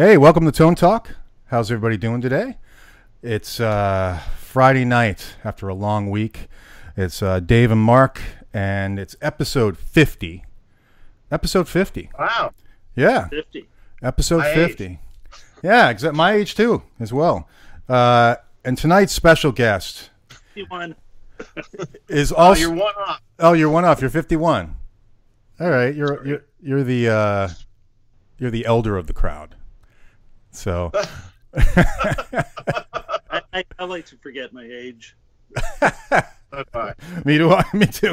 Hey, welcome to Tone Talk. How's everybody doing today? It's Friday night after a long week. It's Dave and Mark, and it's episode 50. Episode 50. Wow. Yeah. 50. Episode my 50. Age. Yeah, except my age too, as well. And tonight's special guest 51. Is also. Oh, you're one off. Oh, you're one off. You're 51. All right. You're the elder of the crowd. So I like to forget my age. Me too.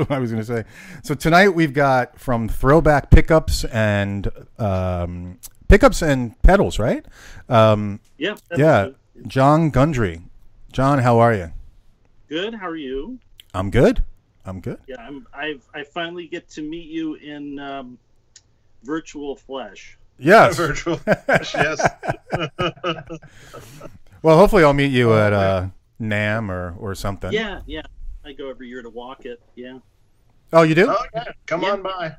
I was going to say. So tonight we've got from Throbak Pickups and Pedals, right? Yeah. John Gundry. John, how are you? Good. How are you? I'm good. Yeah, I finally get to meet you in virtual flesh. Yes. Virtual. Yes. Well, hopefully I'll meet you at NAMM or something. Yeah, yeah. I go every year to walk it. Yeah. Oh, you do? Oh, yeah. Come on by.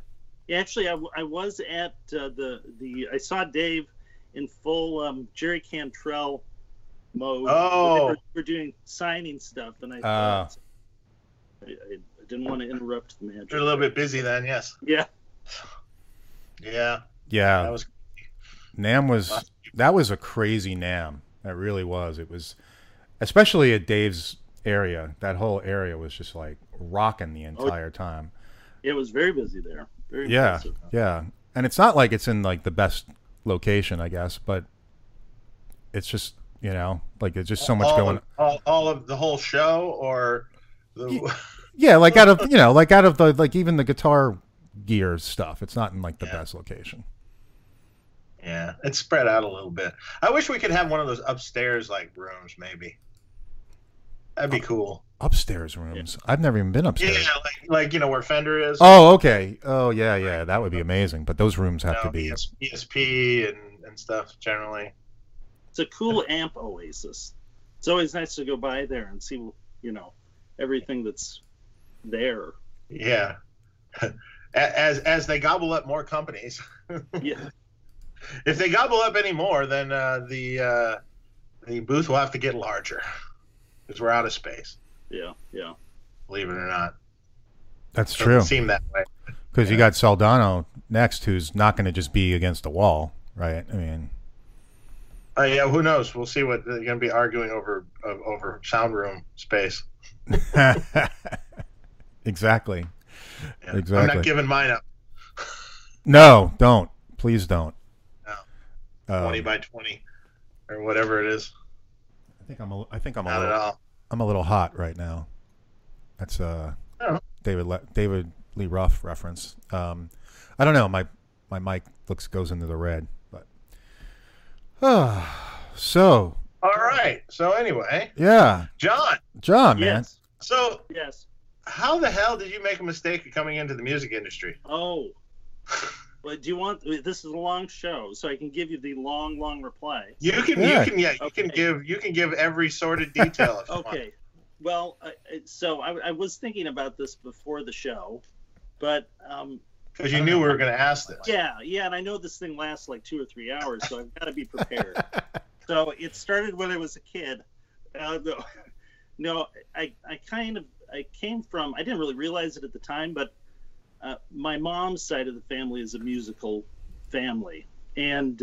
Yeah, actually, I was at I saw Dave in full Jerry Cantrell mode. Oh. We're doing signing stuff, and I thought I didn't want to interrupt the magic. You're a little bit busy then, yes. Yeah. Yeah. Yeah, that was a crazy NAMM. That really was. It was, especially at Dave's area. That whole area was just like rocking the entire time. It was very busy there. Very impressive. Yeah. And it's not like it's in like the best location, I guess, but it's just like it's just so much going on. All of the whole show, or the... yeah, like out of the even the guitar gear stuff. It's not in like the best location. Yeah, it's spread out a little bit. I wish we could have one of those upstairs like rooms, maybe. That'd be cool. Upstairs rooms. Yeah. I've never even been upstairs. Yeah, like where Fender is. Oh, okay. Oh, yeah. That would be amazing. But those rooms have to be ESP and stuff generally. It's a cool amp oasis. It's always nice to go by there and see everything that's there. Yeah. As they gobble up more companies. Yeah. If they gobble up any more, then the booth will have to get larger because we're out of space. Yeah. Believe it or not. That's true. It doesn't seem that way. Because you got Soldano next, who's not going to just be against the wall, right? I mean... yeah, who knows? We'll see what they're going to be arguing over sound room space. Exactly. Yeah. Exactly. I'm not giving mine up. No, don't. Please don't. No. 20 by 20, or whatever it is. I'm a little hot right now. That's David Lee Roth reference. I don't know. My mic goes into the red, but. So. All right. So anyway. Yeah. John, man. Yes. So. Yes. How the hell did you make a mistake of coming into the music industry? Oh. Well, this is a long show, so I can give you the long reply. You can give every sordid detail. If okay. You want. Well, so I was thinking about this before the show, but because you knew we were going to ask this. Yeah, and I know this thing lasts like 2 or 3 hours, so I've got to be prepared. So it started when I was a kid. I came from, I didn't really realize it at the time, but my mom's side of the family is a musical family. And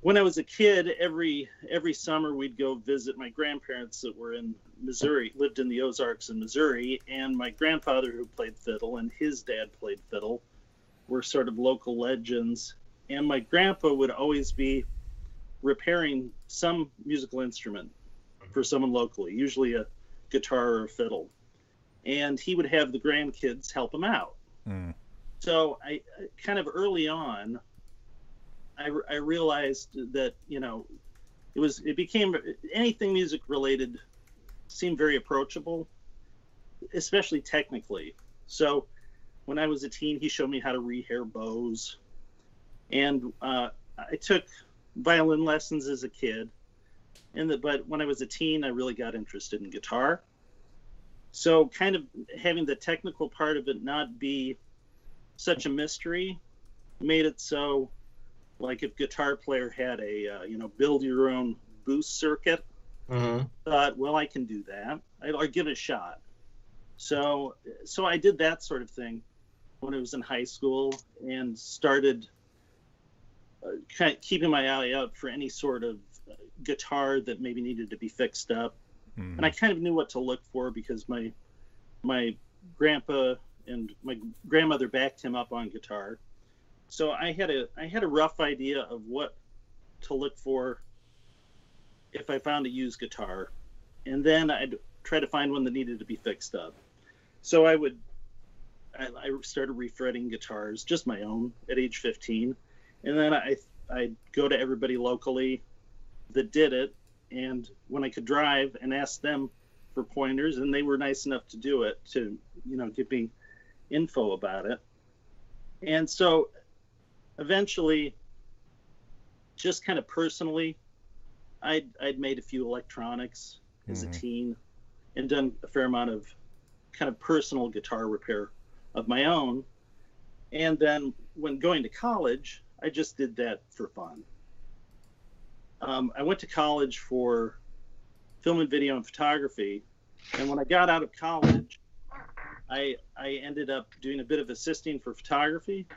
when I was a kid, every summer we'd go visit my grandparents that were in Missouri, lived in the Ozarks in Missouri, and my grandfather, who played fiddle, and his dad played fiddle, were sort of local legends. And my grandpa would always be repairing some musical instrument for someone locally, usually a guitar or fiddle, and he would have the grandkids help him out. So I kind of early on I realized that it became anything music related seemed very approachable, especially technically. So when I was a teen, he showed me how to rehair bows, and I took violin lessons as a kid. But when I was a teen, I really got interested in guitar. So kind of having the technical part of it not be such a mystery made it so like if Guitar Player had a, you know, build your own boost circuit. Mm-hmm. I thought, well, I can do that. I'll give it a shot. So I did that sort of thing when I was in high school and started kind of keeping my eye out for any sort of guitar that maybe needed to be fixed up. Mm. And I kind of knew what to look for because my grandpa and my grandmother backed him up on guitar. So I had a rough idea of what to look for if I found a used guitar, and then I'd try to find one that needed to be fixed up. So I started refretting guitars, just my own, at age 15. And then I'd go to everybody locally that did it, and when I could drive, and ask them for pointers, and they were nice enough to do it, to, you know, give me info about it. And so eventually, just kind of personally, I'd made a few electronics as a teen and done a fair amount of kind of personal guitar repair of my own. And then when going to college, I just did that for fun. I went to college for film and video and photography. And when I got out of college, I ended up doing a bit of assisting for photography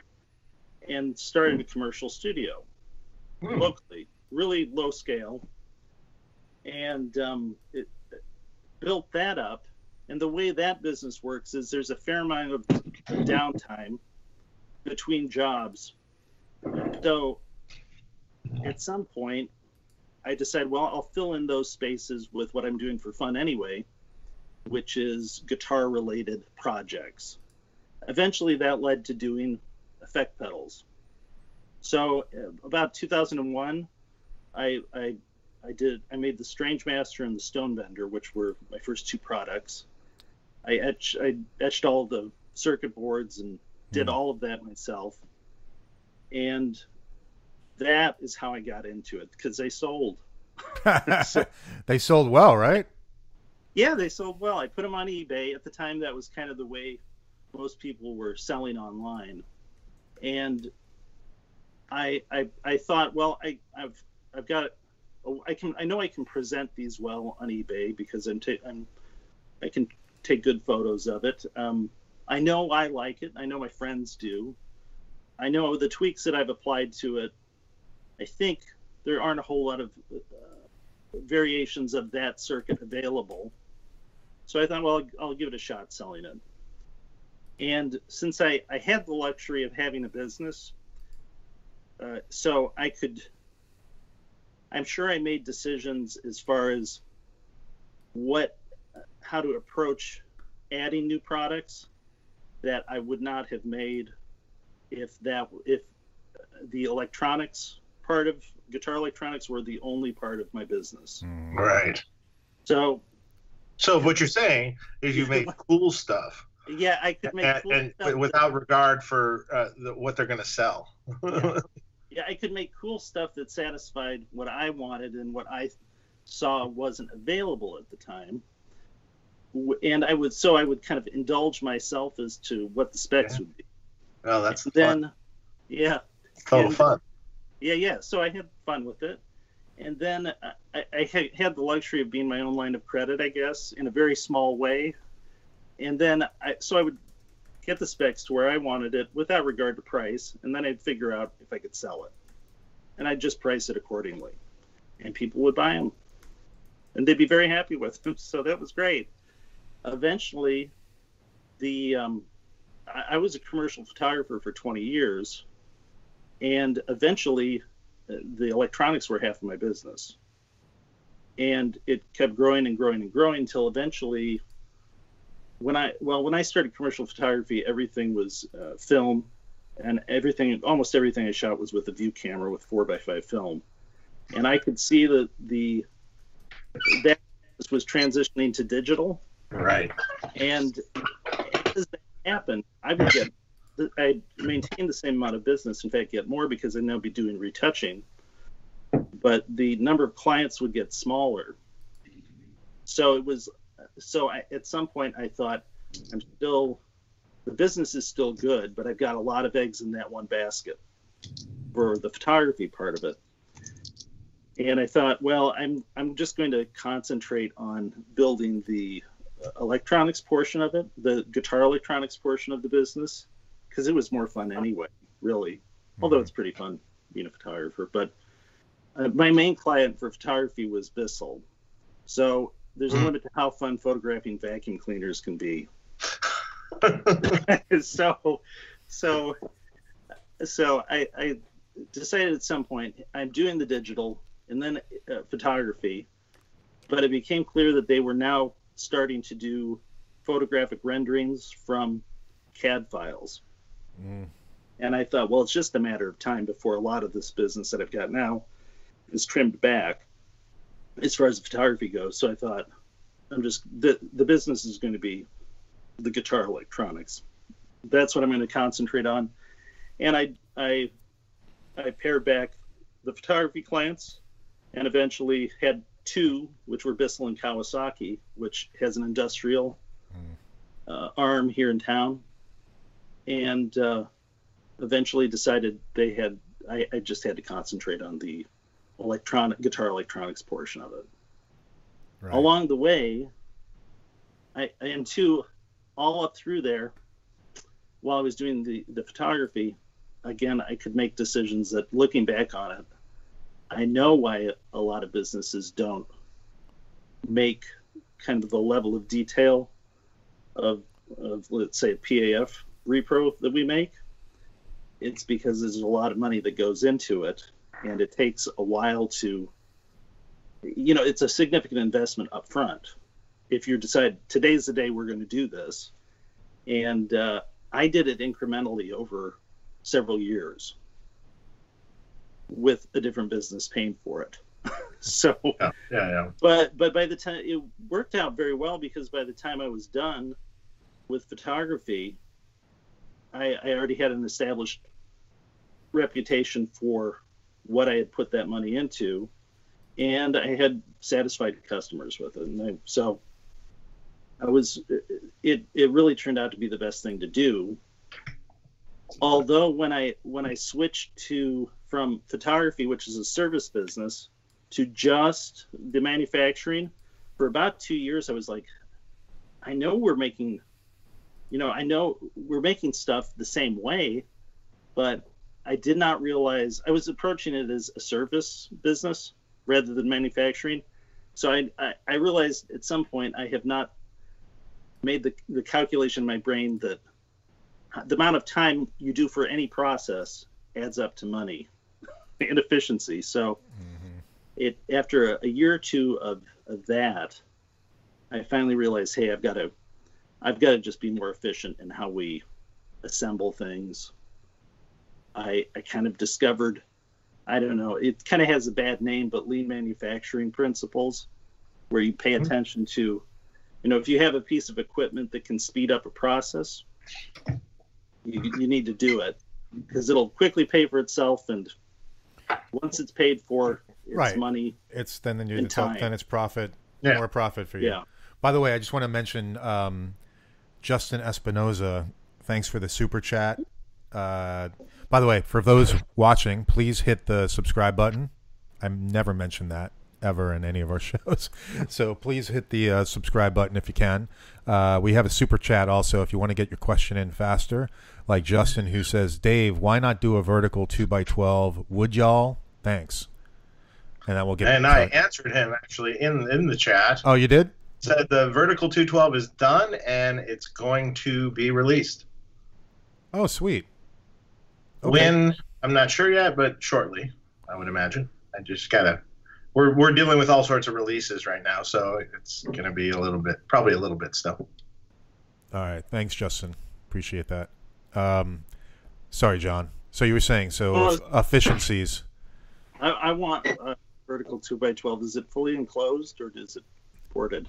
and started a commercial studio locally, really low scale. And it built that up. And the way that business works is there's a fair amount of downtime between jobs. So at some point, I decided, well, I'll fill in those spaces with what I'm doing for fun anyway, which is guitar-related projects. Eventually, that led to doing effect pedals. So about 2001, I made the Strange Master and the Stone Bender, which were my first two products. I etched all the circuit boards and did all of that myself. And that is how I got into it, because they sold. They sold well, right? Yeah, they sold well. I put them on eBay. At the time, that was kind of the way most people were selling online. And I thought, well, I've got, I know I can present these well on eBay because I can take good photos of it. I know I like it. I know my friends do. I know the tweaks that I've applied to it, I think there aren't a whole lot of variations of that circuit available. So I thought, well, I'll give it a shot selling it. And since I had the luxury of having a business, so I could, I'm sure I made decisions as far as how to approach adding new products that I would not have made if the electronics part of guitar electronics were the only part of my business. Right. So what you're saying is you make cool stuff. Yeah, I could make cool stuff without regard for what they're going to sell. Yeah, I could make cool stuff that satisfied what I wanted and what I saw wasn't available at the time. And I would kind of indulge myself as to what the specs would be. Oh, that's and fun. Then, yeah. Total fun. Yeah. So I had fun with it. And then I had the luxury of being my own line of credit, I guess, in a very small way. And then I would get the specs to where I wanted it without regard to price. And then I'd figure out if I could sell it. And I'd just price it accordingly. And people would buy them. And they'd be very happy with them. So that was great. Eventually, I was a commercial photographer for 20 years, and eventually the electronics were half of my business. And it kept growing and growing and growing until eventually when I started commercial photography, everything was film, and almost everything I shot was with a view camera with 4x5 film. And I could see that that was transitioning to digital. Right. And as that happened, I'd maintain the same amount of business, in fact get more, because I'd now be doing retouching, but the number of clients would get smaller. So at some point I thought, the business is still good, but I've got a lot of eggs in that one basket. for the photography part of it. And I thought, well, I'm just going to concentrate on building the electronics portion of it, the guitar electronics portion of the business, because it was more fun anyway, really. Mm-hmm. Although it's pretty fun being a photographer. But my main client for photography was Bissell. So there's a limit to how fun photographing vacuum cleaners can be. So I decided at some point, I'm doing the digital and then photography, but it became clear that they were now starting to do photographic renderings from CAD files. Mm. And I thought, well, it's just a matter of time before a lot of this business that I've got now is trimmed back as far as photography goes. So I thought, the business is going to be the guitar electronics. That's what I'm going to concentrate on. And I paired back the photography clients and eventually had two, which were Bissell and Kawasaki, which has an industrial arm here in town. And eventually decided I just had to concentrate on the guitar electronics portion of it. Right. Along the way, all up through there, while I was doing the photography, again, I could make decisions that, looking back on it, I know why a lot of businesses don't make kind of the level of detail of let's say, a PAF repro that we make. It's because there's a lot of money that goes into it, and it takes a while to, it's a significant investment up front. If you decide today's the day we're going to do this, and I did it incrementally over several years with a different business paying for it. So yeah. But by the time, it worked out very well, because by the time I was done with photography, I already had an established reputation for what I had put that money into, and I had satisfied customers with it. And it really turned out to be the best thing to do. Although when I switched from photography, which is a service business, to just the manufacturing, for about 2 years, I was like, I know we're making stuff the same way, but I did not realize I was approaching it as a service business rather than manufacturing. So I realized at some point I have not made the calculation in my brain that the amount of time you do for any process adds up to money and efficiency. So after a year or two of that, I finally realized, hey, I've got to just be more efficient in how we assemble things. I kind of discovered, I don't know, it kind of has a bad name, but lean manufacturing principles, where you pay attention to, if you have a piece of equipment that can speed up a process, you need to do it, because it'll quickly pay for itself, and once it's paid for, it's right. money. It's then you time. Then it's profit, yeah. more profit for you. Yeah. By the way, I just want to mention Justin Espinoza. Thanks for the super chat. By the way, for those watching, please hit the subscribe button. I've never mentioned that ever in any of our shows, so please hit the subscribe button if you can. We have a super chat also if you want to get your question in faster, like Justin, who says, Dave, why not do a vertical 2x12, would y'all? Thanks. And that will get and I answered him actually in the chat. Oh, you did? Said the vertical 212 is done and it's going to be released. Oh, sweet. Okay. When, I'm not sure yet, but shortly, I would imagine. I just gotta We're dealing with all sorts of releases right now, so it's going to be probably a little bit still. All right, thanks, Justin. Appreciate that. Sorry, John. So you were saying efficiencies. I want a vertical 2x12. Is it fully enclosed or is it ported?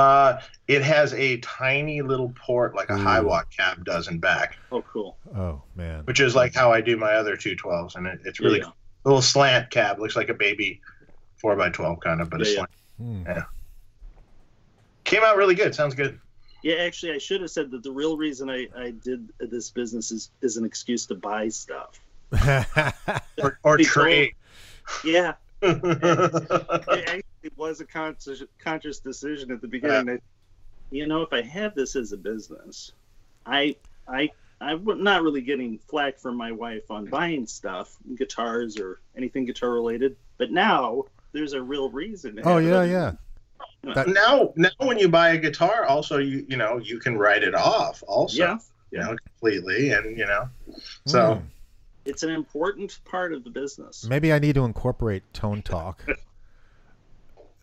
It has a tiny little port, like a high watt cab does in back. Oh, cool. Oh man. Which is like how I do my other 212s, and it's really cool. A little slant cab, looks like a baby 4x12 kind of, but it's like, Came out really good. Sounds good. Yeah, actually, I should have said that the real reason I did this business is an excuse to buy stuff. or trade. Yeah. It was a conscious decision at the beginning that, you know, if I have this as a business, I'm not really getting flack from my wife on buying stuff, guitars or anything guitar related, but now there's a real reason to have it. Now when you buy a guitar, also you know, you can write it off also, you know, completely, and you know, so it's an important part of the business. Maybe I need to incorporate Tone Talk.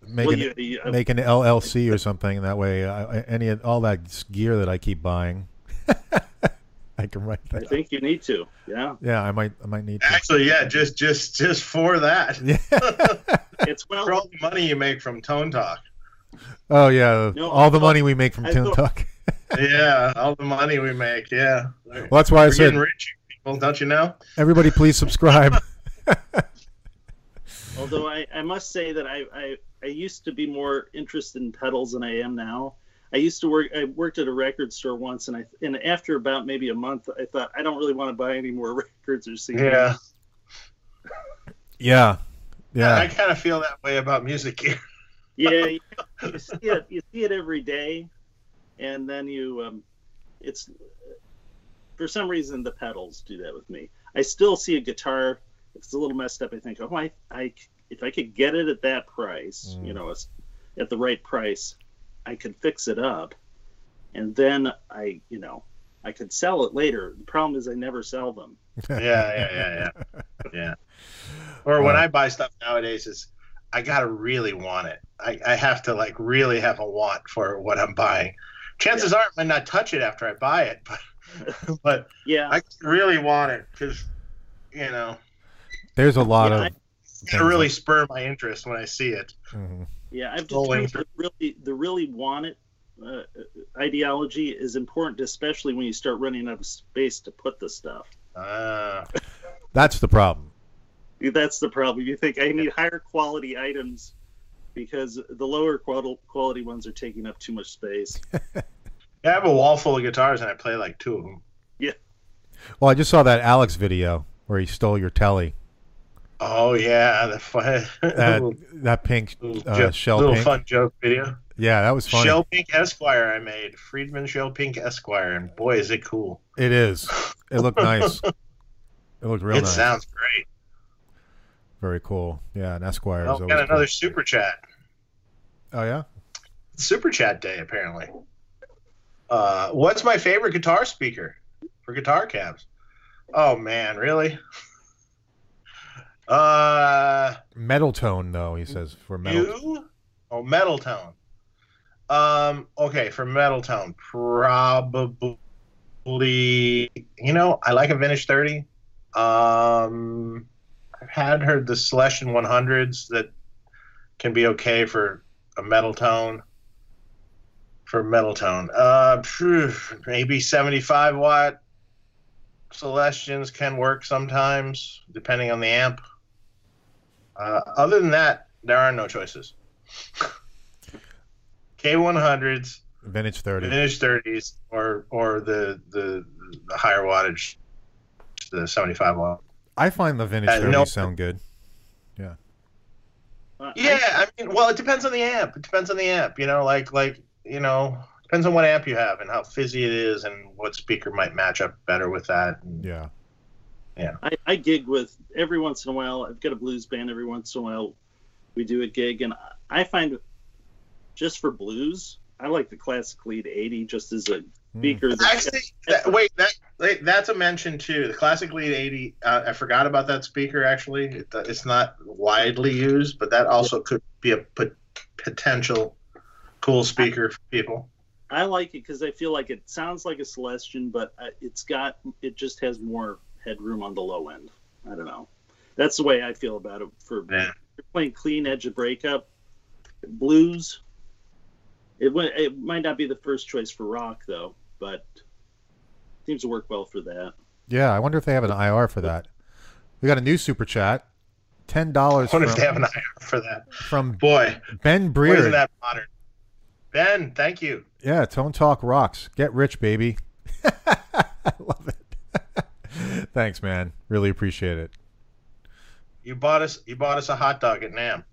Make an LLC or something. That way, all that gear that I keep buying, I can write that. I think you need to. Yeah. Yeah, I might need to. Actually, yeah, just for that. Yeah. It's well, for all the money you make from Tone Talk. Oh yeah, no, all the money we make from Tone Talk. Yeah, all the money we make. Yeah. Well, that's why I said. Getting rich, people, don't you know? Everybody, please subscribe. Although I must say that I used to be more interested in pedals than I am now. I worked at a record store once, and after about maybe a month, I thought, I don't really want to buy any more records or CDs. Yeah. Yeah. Yeah. I kind of feel that way about music gear. Yeah. You see it every day, and then you it's for some reason the pedals do that with me. I still see a guitar. It's a little messed up. I think, oh, if I could get it at that price, you know, at the right price, I could fix it up, and then you know, I could sell it later. The problem is I never sell them. Yeah. Or when I buy stuff nowadays, is I gotta really want it. I have to like really have a want for what I'm buying. Chances are I might not touch it after I buy it, but yeah, I really want it because, you know. There's a lot of. It really spur my interest when I see it. Mm-hmm. Yeah, I've determined that the really want it ideology is important, especially when you start running out of space to put the stuff. That's the problem. That's the problem. You think I need higher quality items because the lower quality ones are taking up too much space. I have a wall full of guitars and I play like two of them. Yeah. Well, I just saw that Alex video where he stole your telly. Oh yeah, that pink shell little pink. Fun joke video. Yeah, that was funny. Shell Pink Esquire I made. Friedman Shell Pink Esquire, and boy is it cool. It is. It looked nice. It looked real nice. It sounds great. Very cool. Yeah, an Esquire is always cool. Got another super chat. Oh yeah? Super chat day apparently. What's my favorite guitar speaker for guitar cabs? Oh man, really? Metal Tone, though, he says, for metal. Oh, Metal Tone. Okay, for Metal Tone, probably, you know, I like a vintage 30. I've heard the Celestion 100s that can be okay for a Metal Tone. For Metal Tone, maybe 75 watt Celestions can work sometimes, depending on the amp. Other than that, there are no choices. K100s, vintage 30s, or the higher wattage, the 75 watt. I find the vintage 30s sound good. Yeah. Yeah, I mean, well, it depends on the amp. It depends on the amp. You know, like you know, depends on what amp you have and how fizzy it is, and what speaker might match up better with that. And, yeah. Yeah, I gig with every once in a while. I've got a blues band every once in a while. We do a gig, and I find just for blues, I like the Classic Lead 80 just as a speaker. Actually, that's a mention too. The Classic Lead 80, I forgot about that speaker actually. It's not widely used, but that also could be a potential cool speaker for people. I like it because I feel like it sounds like a Celestion, but it just has more headroom on the low end. I don't know. That's the way I feel about it. For you're playing clean edge of breakup, blues. It might not be the first choice for rock though, but it seems to work well for that. Yeah, I wonder if they have an IR for that. We got a new super chat, $10. I wonder if they have an IR for that. From Ben Breer. Isn't that modern? Ben, thank you. Yeah, Tone Talk rocks. Get rich, baby. I love it. Thanks, man. Really appreciate it. You bought us a hot dog at NAMM.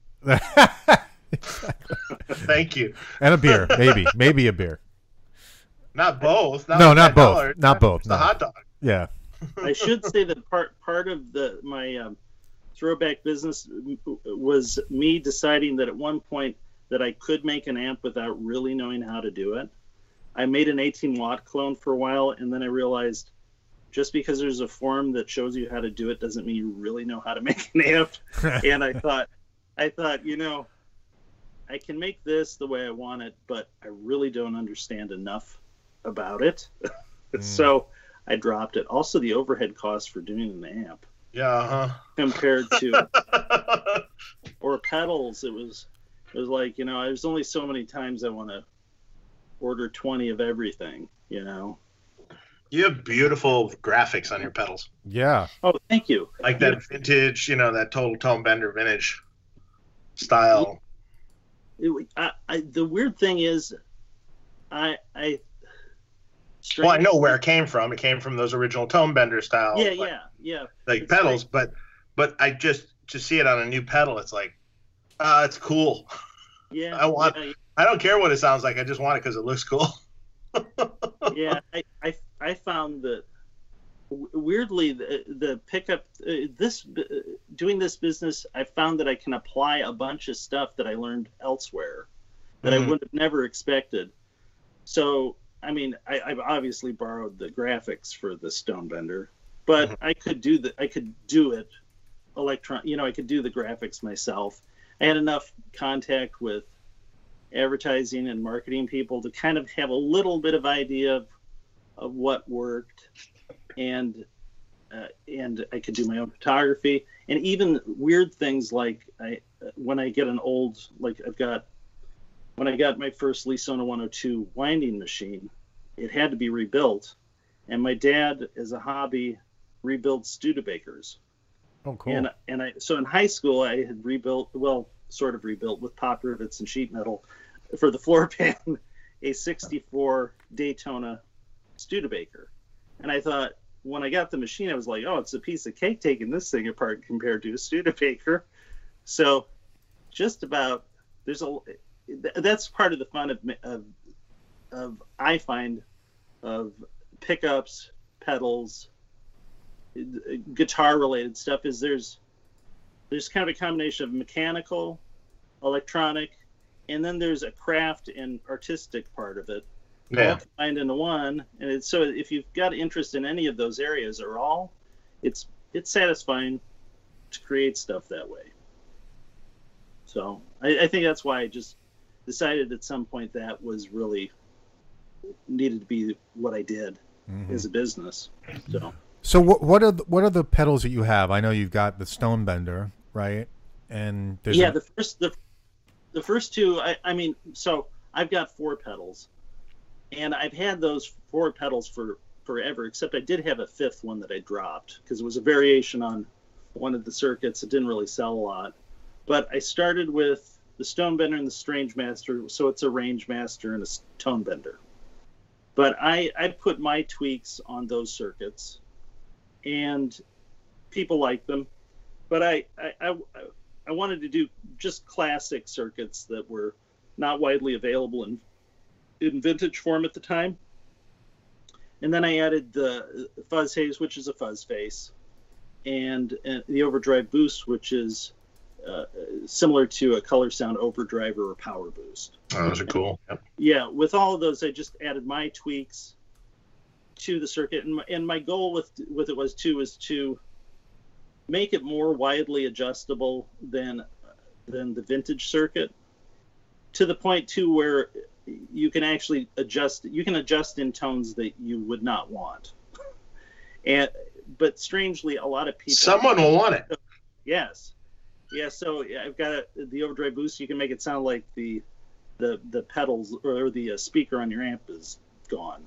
Thank you. And a beer, maybe a beer. Not both. Not both. The hot dog. Yeah. I should say that part of my Throbak business was me deciding that at one point that I could make an amp without really knowing how to do it. I made an 18-watt clone for a while, and then I realized just because there's a form that shows you how to do it doesn't mean you really know how to make an amp. And I thought, you know, I can make this the way I want it, but I really don't understand enough about it. So I dropped it. Also, the overhead cost for doing an amp. Yeah. Compared to or pedals, it was like, you know, there's only so many times I want to order 20 of everything, you know. You have beautiful graphics on your pedals. Yeah. Oh, thank you. Like that vintage, you know, that total Tone Bender vintage style. The weird thing is, I know where it came from. It came from those original Tone Bender styles. Yeah, like, yeah. Like it's pedals, like, but I just to see it on a new pedal, it's like, it's cool. Yeah. I don't care what it sounds like. I just want it because it looks cool. Yeah, I found that weirdly the pickup doing this business, I found that I can apply a bunch of stuff that I learned elsewhere that I would have never expected. So I mean, I've obviously borrowed the graphics for the Stone Bender, but I could do it electron. You know, I could do the graphics myself. I had enough contact with advertising and marketing people to kind of have a little bit of idea of what worked, and I could do my own photography, and even weird things like when I got my first Leesona 102 winding machine, it had to be rebuilt, and my dad as a hobby rebuilt Studebakers. Oh, cool. And I, so in high school I had rebuilt, well, sort of rebuilt with pop rivets and sheet metal for the floor pan, a 64 Daytona Studebaker. And I thought, when I got the machine, I was like, oh, it's a piece of cake taking this thing apart compared to a Studebaker. So just about, that's part of the fun I find of pickups, pedals, guitar related stuff is there's kind of a combination of mechanical, electronic, and then there's a craft and artistic part of it. Yeah. All combined into one. And it's, so if you've got interest in any of those areas or all, it's satisfying to create stuff that way. So I think that's why I just decided at some point that was really needed to be what I did as a business. So. So what are the pedals that you have? I know you've got the Stone Bender, right? And there's the first two. I mean, so I've got four pedals, and I've had those four pedals for forever. Except I did have a fifth one that I dropped because it was a variation on one of the circuits. It didn't really sell a lot, but I started with the Stone Bender and the Strange Master, so it's a Range Master and a Tone Bender. But I put my tweaks on those circuits, and people like them, but I wanted to do just classic circuits that were not widely available in vintage form at the time. And then I added the Fuzz Haze, which is a fuzz face, and the Overdrive Boost, which is similar to a Color Sound Overdrive or a Power Boost. Oh, those are cool. Yep. Yeah, with all of those, I just added my tweaks to the circuit, and my goal with it was to make it more widely adjustable than the vintage circuit, to the point too where you can actually adjust. You can adjust in tones that you would not want, but strangely, a lot of people someone will want it. Yes, yeah. So I've got the Overdrive Boost. You can make it sound like the pedals or the speaker on your amp is gone.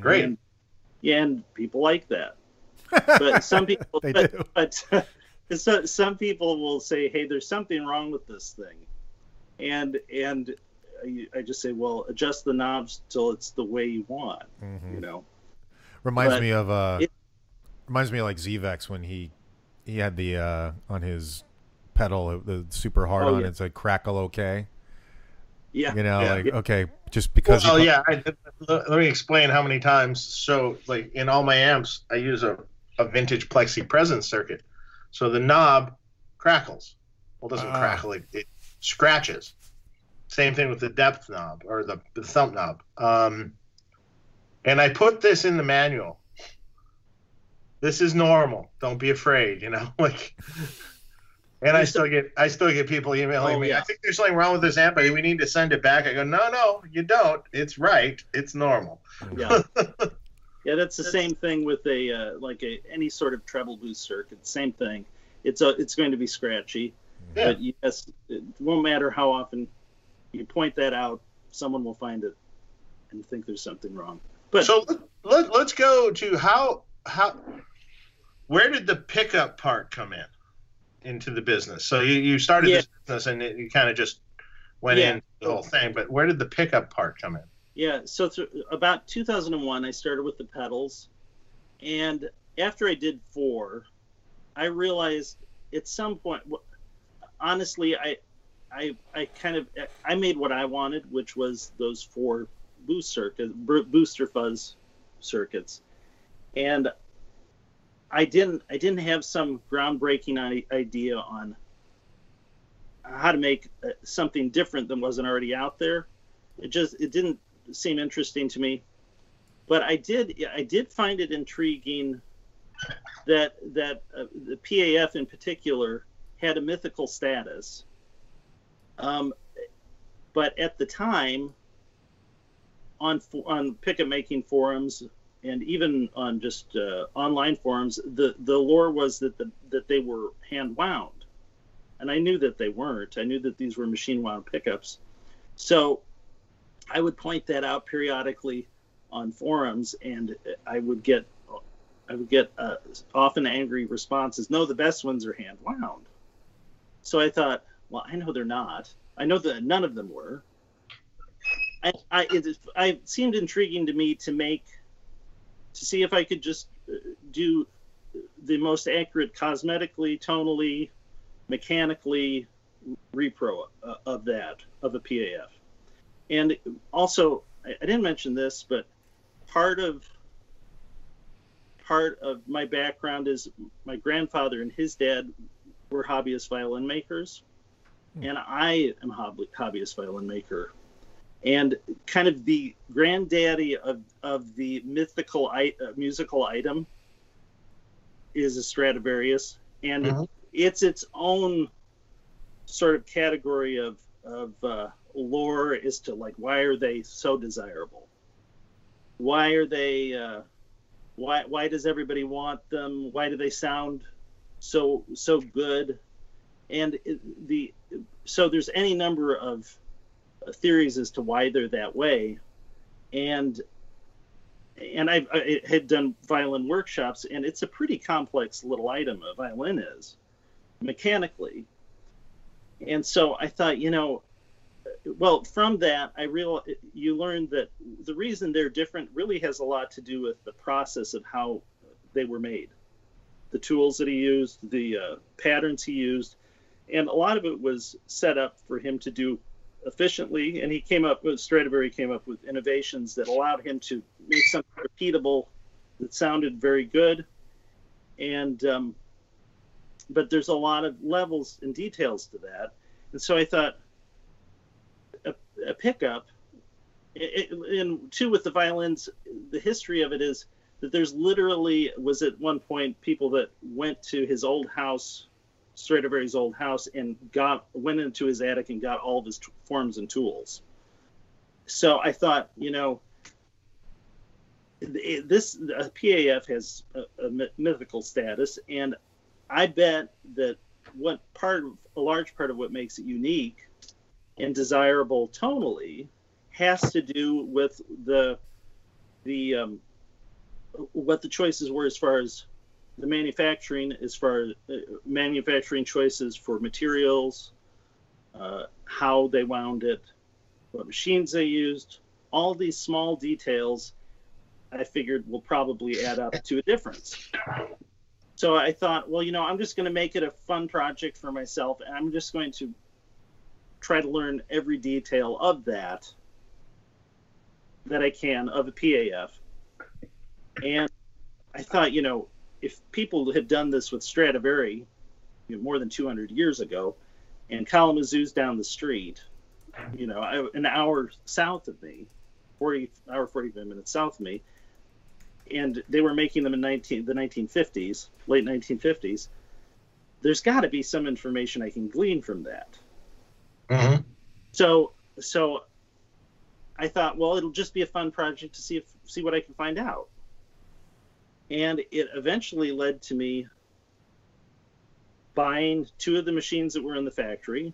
Great. Yeah, and people like that. But some people, so some people will say, "Hey, there's something wrong with this thing," and I just say, "Well, adjust the knobs till it's the way you want." You know, reminds me of Reminds me of like Zvex when he had the on his pedal the super hard on. It's like Crackle OK. Yeah, you know, okay, just because. Oh well, yeah, let me explain how many times. So, like in all my amps, I use a vintage Plexi presence circuit, so the knob crackles. Well, it doesn't crackle; it scratches. Same thing with the depth knob or the thump knob. And I put this in the manual. This is normal. Don't be afraid, you know. Like, and I still get people emailing me. Yeah. I think there's something wrong with this amp. We need to send it back. I go, no, you don't. It's right. It's normal. Yeah, yeah. That's the same thing with a any sort of treble boost circuit. Same thing. It's going to be scratchy. Yeah. But yes, it won't matter how often you point that out. Someone will find it and think there's something wrong. But so let's go to where did the pickup part come into the business? So you started this business and you kind of just went into the whole thing, but where did the pickup part come in? Yeah, so about 2001, I started with the pedals, and after I did 4, I realized at some point, honestly, I made what I wanted, which was those 4 booster fuzz circuits. And I didn't have some groundbreaking idea on how to make something different than wasn't already out there. It didn't seem interesting to me, but I did find it intriguing that the PAF in particular had a mythical status. But at the time, on pickup making forums, and even on just online forums, the lore was that they were hand wound, and I knew that they weren't. I knew that these were machine wound pickups, so I would point that out periodically on forums, and I would get often angry responses. No, the best ones are hand wound. So I thought, well, I know they're not. I know that none of them were. It seemed intriguing to me to see if I could just do the most accurate cosmetically, tonally, mechanically repro of a PAF. And also, I didn't mention this, but part of my background is my grandfather and his dad were hobbyist violin makers, and I am a hobbyist violin maker. And kind of the granddaddy of the mythical musical item is a Stradivarius, and it's its own sort of category of lore as to like why are they so desirable? Why are they? Why does everybody want them? Why do they sound so good? And so there's any number of theories as to why they're that way, and I had done violin workshops, and it's a pretty complex little item a violin is mechanically. And so I thought, from that you learned that the reason they're different really has a lot to do with the process of how they were made, the tools that he used, the patterns he used, and a lot of it was set up for him to do efficiently, and Stradivari came up with innovations that allowed him to make something repeatable that sounded very good. And but there's a lot of levels and details to that, and so I thought a pickup, and too with the violins, the history of it is that there's literally was at one point people that went to his old house, Stradivari's old house, and went into his attic and got all of his forms and tools. So I thought, this PAF has a mythical status, and I bet that a large part of what makes it unique and desirable tonally has to do with the what the choices were as far as the manufacturing, as far as manufacturing choices for materials, how they wound it, what machines they used, all these small details I figured will probably add up to a difference. So I thought, well, you know, I'm just going to make it a fun project for myself, and I'm just going to try to learn every detail of that that I can of a PAF. And I thought, you know, if people had done this with Stradivari, you know, more than 200 years ago, and Kalamazoo's down the street, you know, an hour south of me, 45 minutes south of me, and they were making them in the 1950s, late 1950s, there's got to be some information I can glean from that. Mm-hmm. So I thought, well, it'll just be a fun project to see what I can find out. And it eventually led to me buying two of the machines that were in the factory,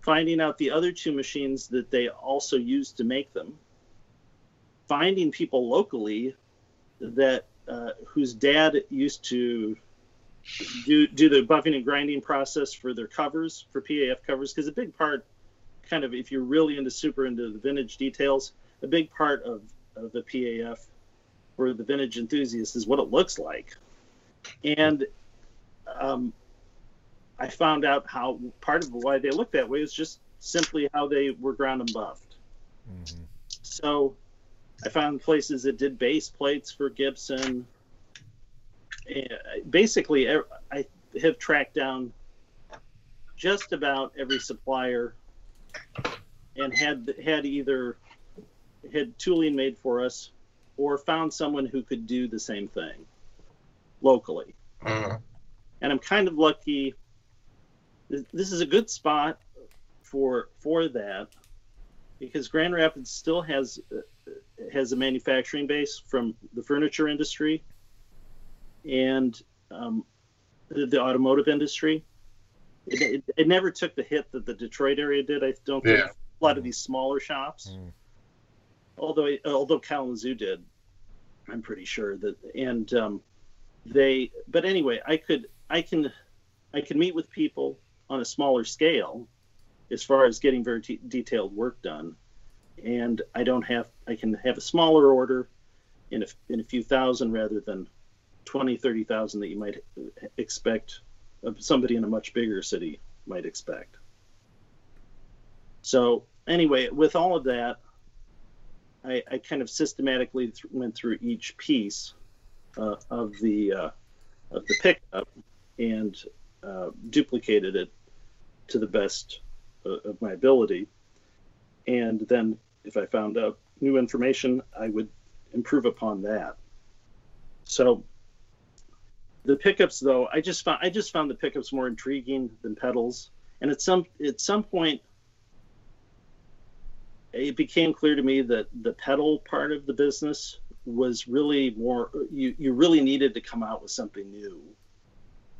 finding out the other two machines that they also used to make them, finding people locally that whose dad used to do the buffing and grinding process for their covers, for PAF covers, because a big part, kind of, if you're really into the vintage details, a big part of the PAF for the vintage enthusiast is what it looks like. And I found out how part of why they looked that way is just simply how they were ground and buffed. Mm-hmm. So I found places that did base plates for Gibson. Basically, I have tracked down just about every supplier and had tooling made for us or found someone who could do the same thing locally. Mm-hmm. And I'm kind of lucky. This is a good spot for that, because Grand Rapids still has a manufacturing base from the furniture industry and the automotive industry. It never took the hit that the Detroit area did. I don't think a lot of these smaller shops, although Kalamazoo did, I'm pretty sure that. And but anyway, I can meet with people on a smaller scale as far as getting very detailed work done, and I can have a smaller order in a few thousand rather than 20,000-30,000 that you might expect somebody in a much bigger city might expect. So anyway, with all of that, I kind of systematically went through each piece of the pickup and duplicated it to the best of my ability. And then if I found out new information, I would improve upon that. So the pickups, though, I just found the pickups more intriguing than pedals. And at some point, it became clear to me that the pedal part of the business was really more, you really needed to come out with something new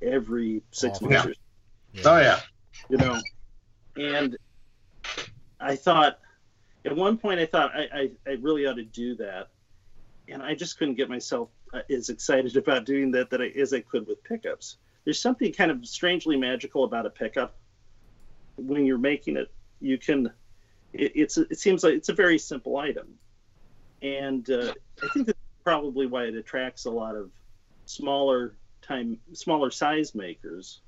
every 6 months or so. Yeah. Oh, yeah. You know, and I thought, at one point I thought I really ought to do that. And I just couldn't get myself as excited about doing that as I could with pickups. There's something kind of strangely magical about a pickup. When you're making it, it seems like it's a very simple item. And I think that's probably why it attracts a lot of smaller size makers,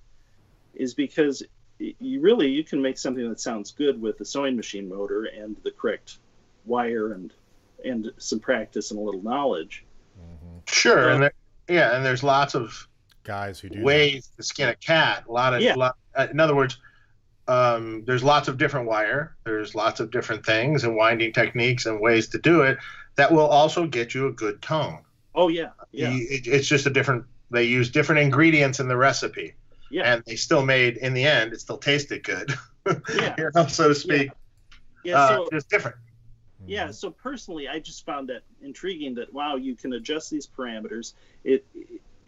is because you can make something that sounds good with a sewing machine motor and the correct wire and some practice and a little knowledge. Mm-hmm. Sure, and there's lots of guys who do ways to skin a cat. In other words, there's lots of different wire. There's lots of different things and winding techniques and ways to do it that will also get you a good tone. Oh yeah, yeah. It's just they use different ingredients in the recipe. Yeah. And they still made, in the end, it still tasted good, yeah. You know, so to speak. Yeah. Yeah, so, it's different. Yeah, so personally, I just found that intriguing that, wow, you can adjust these parameters,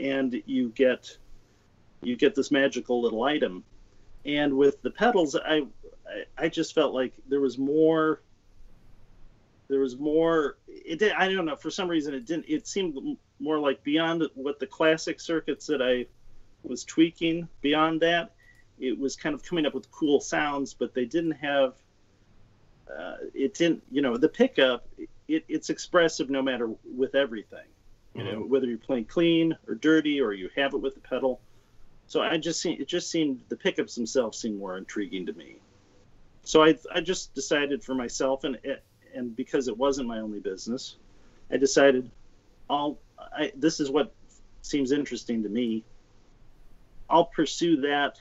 and you get this magical little item. And with the pedals, I just felt like there was more. I don't know, for some reason it didn't. It seemed more like beyond what the classic circuits that I was tweaking. Beyond that, it was kind of coming up with cool sounds, but they didn't have the pickup, it's expressive no matter with everything. you know, whether you're playing clean or dirty or you have it with the pedal. So I just seen, it just seemed the pickups themselves seemed more intriguing to me. So I just decided for myself, and because it wasn't my only business, I decided this is what seems interesting to me. I'll pursue that.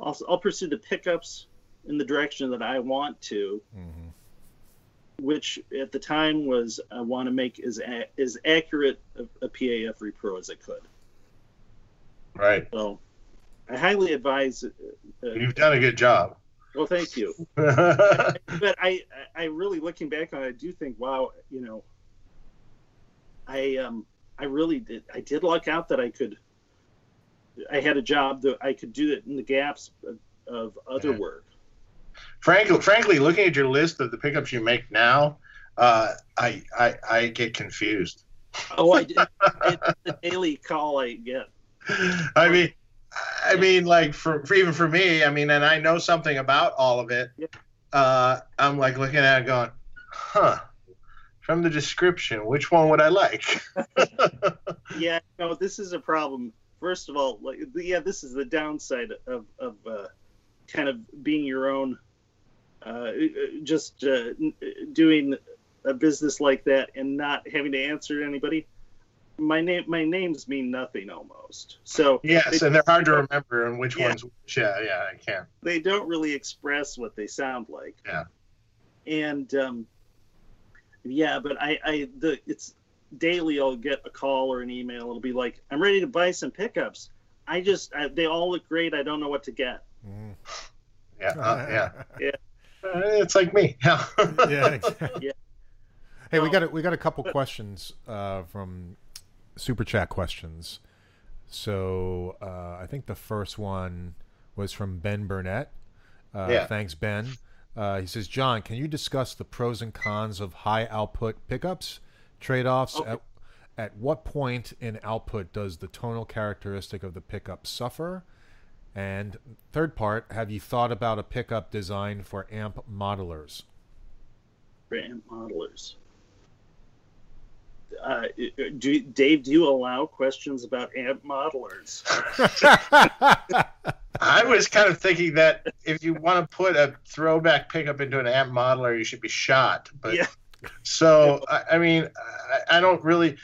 I'll pursue the pickups in the direction that I want to, which at the time was I want to make as accurate a PAF repro as I could. Right. So I highly advise. You've done a good job. Well, thank you. But I really, looking back on it, I do think, wow, you know, I really did. I did luck out that I could. I had a job that I could do it in the gaps of other work. Frankly, looking at your list of the pickups you make now, I get confused. Oh, I did. It's the daily call I get. I mean, like for even for me, I mean, and I know something about all of it. Yeah. I'm like looking at it, going, huh? From the description, which one would I like? Yeah, no, this is a problem. First of all, like, yeah, this is the downside of kind of being your own, just doing a business like that and not having to answer to anybody. My names mean nothing almost. So yes, and they're hard to remember and which ones. Yeah, I can't. They don't really express what they sound like. Yeah, and but it's daily. I'll get a call or an email. It'll be like, I'm ready to buy some pickups. They all look great. I don't know what to get. Mm. Yeah. It's like me. Yeah. Yeah. Hey, we got a couple questions from Super Chat questions. So I think the first one was from Ben Burnett. Thanks, Ben. He says, John, can you discuss the pros and cons of high output pickups? Trade-offs. Okay. At what point in output does the tonal characteristic of the pickup suffer? And third part, have you thought about a pickup design for amp modelers? For amp modelers. Dave, do you allow questions about amp modelers? I was kind of thinking that if you want to put a throwback pickup into an amp modeler, you should be shot. But so, I mean, I don't really.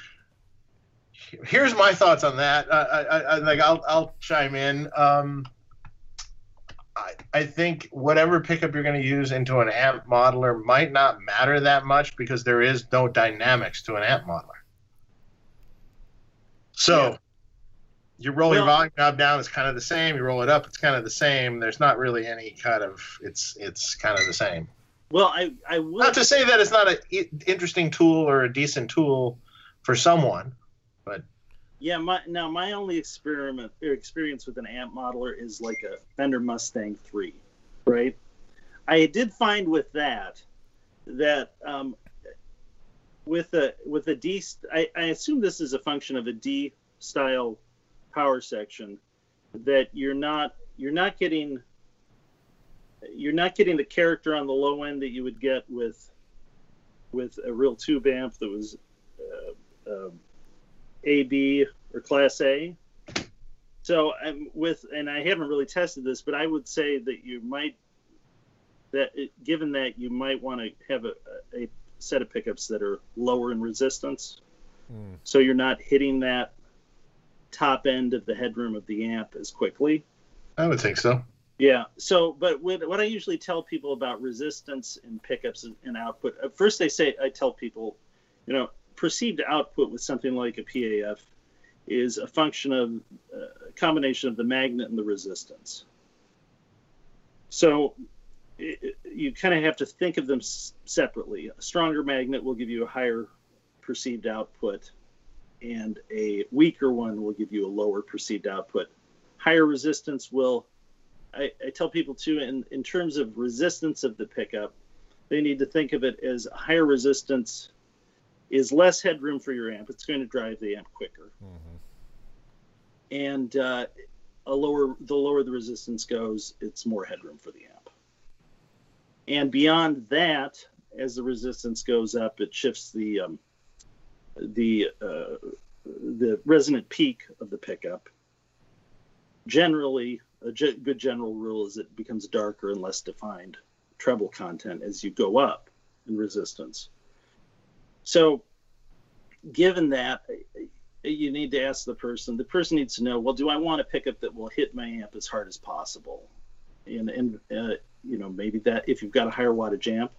Here's my thoughts on that. I'll chime in. I think whatever pickup you're going to use into an amp modeler might not matter that much because there is no dynamics to an amp modeler. So you roll your volume knob down, it's kind of the same. You roll it up, it's kind of the same. There's not really any kind of it's kind of the same. Well, I would not to say that it's not an interesting tool or a decent tool for someone, but. Yeah, my only experience with an amp modeler is like a Fender Mustang 3, right? I did find with that with a D, I assume this is a function of a D style power section, that you're not getting the character on the low end that you would get with a real tube amp that was. AB or Class A. So I haven't really tested this, but I would say that given that you might want to have a set of pickups that are lower in resistance. Mm. So you're not hitting that top end of the headroom of the amp as quickly. I would think so. Yeah. So, but with what I usually tell people about resistance in pickups and output, at first I tell people, you know, perceived output with something like a PAF is a function of a combination of the magnet and the resistance. So you kind of have to think of them separately. A stronger magnet will give you a higher perceived output, and a weaker one will give you a lower perceived output. Higher resistance will, I tell people too, in terms of resistance of the pickup, they need to think of it as higher resistance is less headroom for your amp. It's going to drive the amp quicker. Mm-hmm. And the lower the resistance goes, it's more headroom for the amp. And beyond that, as the resistance goes up, it shifts the the resonant peak of the pickup. Generally, a good general rule is it becomes darker and less defined treble content as you go up in resistance. So given that, you need to ask the person needs to know, well, do I want a pickup that will hit my amp as hard as possible? And you know, maybe that if you've got a higher wattage amp,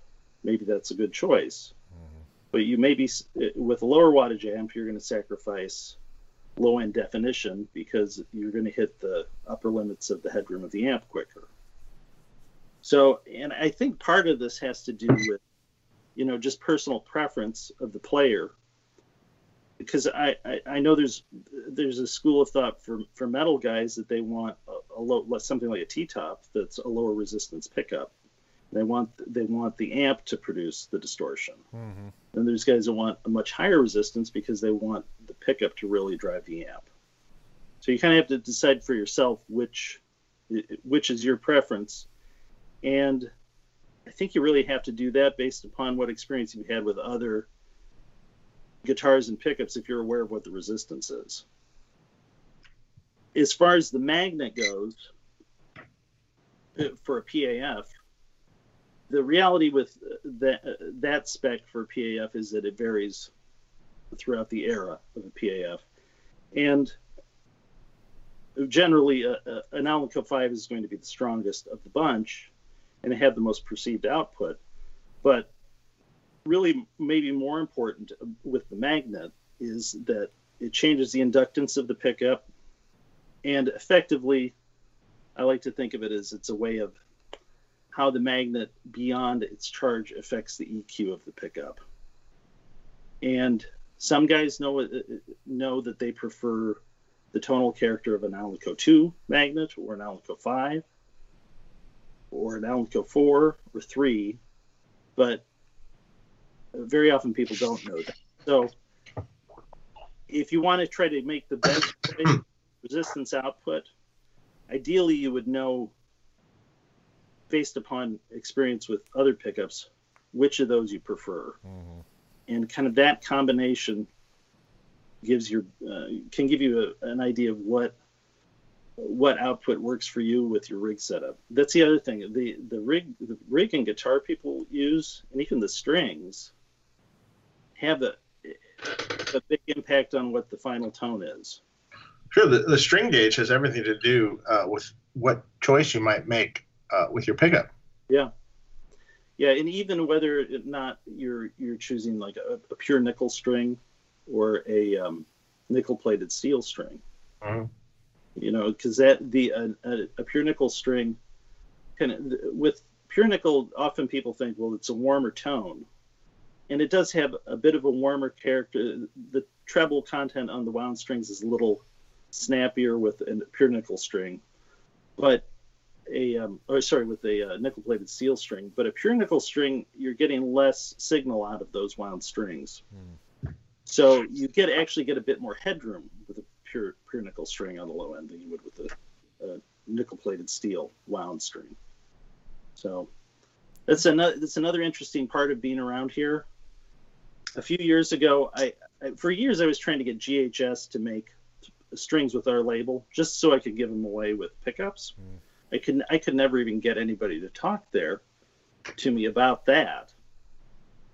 maybe that's a good choice. Mm-hmm. But you may be, with a lower wattage amp, you're going to sacrifice low end definition because you're going to hit the upper limits of the headroom of the amp quicker. So, and I think part of this has to do with, you know, just personal preference of the player. Because I know there's a school of thought for metal guys that they want a low, something like a T-top that's a lower resistance pickup. They want the amp to produce the distortion. Mm-hmm. And there's guys that want a much higher resistance because they want the pickup to really drive the amp. So you kind of have to decide for yourself which is your preference. And I think you really have to do that based upon what experience you've had with other guitars and pickups, if you're aware of what the resistance is. As far as the magnet goes, for a PAF, the reality with that spec for PAF is that it varies throughout the era of a PAF. And generally, an Alnico 5 is going to be the strongest of the bunch, and it had the most perceived output. But really, maybe more important with the magnet is that it changes the inductance of the pickup, and effectively, I like to think of it as it's a way of how the magnet beyond its charge affects the EQ of the pickup. And some guys know that they prefer the tonal character of an Alnico 2 magnet, or an Alnico 5, or an Alnico 4 or 3, but very often people don't know that. So if you want to try to make the best resistance output, ideally you would know, based upon experience with other pickups, which of those you prefer. Mm-hmm. And kind of that combination gives your can give you an idea of what output works for you with your rig setup. That's the other thing. The rig and guitar people use, and even the strings, have a big impact on what the final tone is. Sure, the string gauge has everything to do with what choice you might make with your pickup. Yeah, yeah, and even whether or not you're choosing like a pure nickel string or a nickel-plated steel string. Mm-hmm. You know, because a pure nickel string, with pure nickel, often people think, well, it's a warmer tone, and it does have a bit of a warmer character. The treble content on the wound strings is a little snappier with a pure nickel string, but with a nickel-plated steel string. But a pure nickel string, you're getting less signal out of those wound strings, so you actually get a bit more headroom with a pure nickel string on the low end than you would with a nickel-plated steel wound string. So that's another interesting part of being around here. A few years ago, I was trying to get GHS to make strings with our label just so I could give them away with pickups. Mm. I could never even get anybody to talk there to me about that.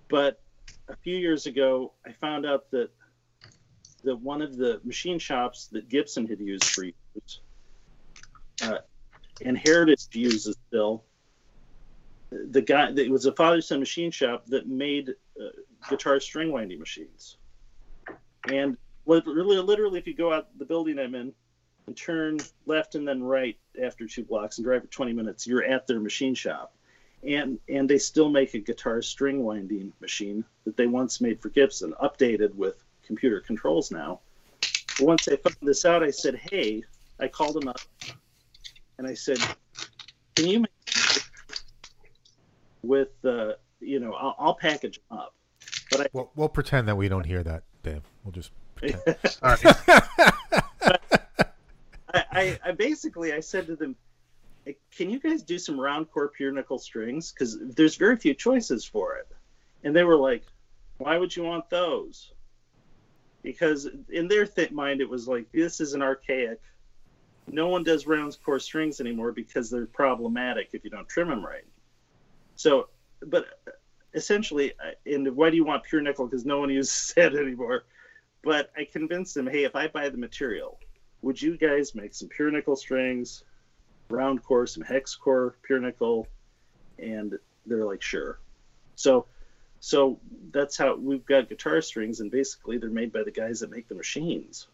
But a few years ago, I found out that one of the machine shops that Gibson had used for years, and Heritage uses still, the guy, it was a father-son machine shop that made guitar string winding machines. And literally, if you go out the building I'm in and turn left and then right after 2 blocks and drive for 20 minutes, you're at their machine shop. And they still make a guitar string winding machine that they once made for Gibson, updated with computer controls now. But once I found this out, I said, hey, I called him up and I said, can you make with you know, I'll package them up. But we'll pretend that we don't hear that, Dave. We'll just pretend. All right. I basically, I said to them, can you guys do some round core pure nickel strings? Because there's very few choices for it. And they were like, why would you want those? because in their thick mind, it was like, this is an archaic. No one does rounds core strings anymore because they're problematic if you don't trim them right. So, but essentially, and why do you want pure nickel? Because no one uses that anymore. But I convinced them, hey, if I buy the material, would you guys make some pure nickel strings, round core, some hex core, pure nickel? And they're like, sure. So that's how we've got guitar strings, and basically they're made by the guys that make the machines,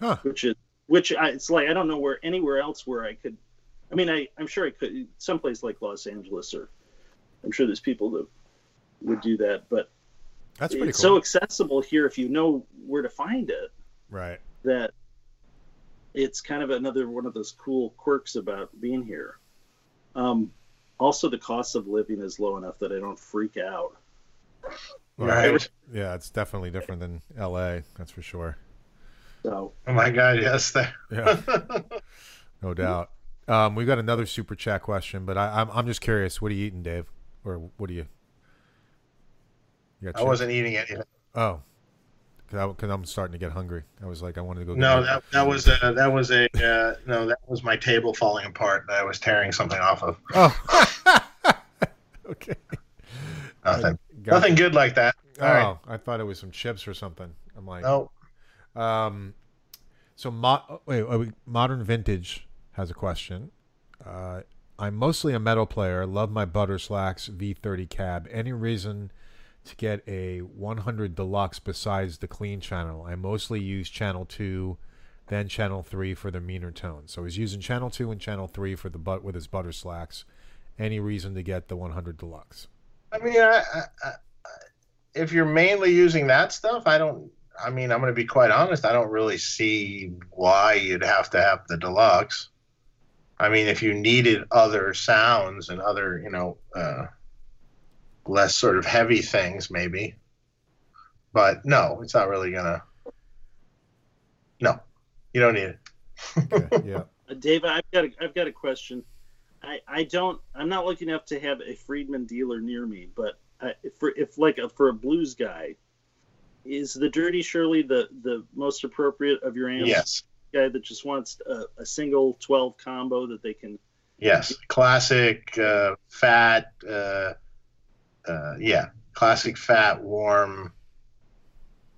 huh. It's like, I don't know where anywhere else where I could, I mean, I'm sure I could, someplace like Los Angeles, or I'm sure there's people that would do that, but that's pretty it's cool. So accessible here if you know where to find it. Right. That it's kind of another one of those cool quirks about being here. Also, the cost of living is low enough that I don't freak out. Right. Yeah, it's definitely different than LA, that's for sure. So, oh my God, yes. Yeah. No doubt. We've got another super chat question, but I'm just curious, what are you eating, Dave? Or what are you? I wasn't eating anything. Oh, because I'm starting to get hungry. I was like, I wanted to go. No, that was my table falling apart. I was tearing something off of. Oh. Okay. Nothing good like that. All right. I thought it was some chips or something. I'm like, oh. Modern Vintage has a question. I'm mostly a metal player. Love my Butter Slacks V30 cab. Any reason to get a 100 Deluxe besides the clean channel? I mostly use channel 2, then channel 3 for the meaner tone. So he's using channel 2 and channel 3 for the with his Butter Slacks. Any reason to get the 100 Deluxe? I mean, if you're mainly using that stuff, I'm going to be quite honest. I don't really see why you'd have to have the Deluxe. I mean, if you needed other sounds and other, less sort of heavy things, maybe. But no, it's not really gonna. No, you don't need it. Okay, yeah. Dave, I've got a question. I'm not lucky enough to have a Friedman dealer near me, but for a blues guy, is the Dirty Shirley the most appropriate of your amps? Yes. Guy that just wants a single 12 combo that they can. Yes, classic fat. Yeah, classic fat warm.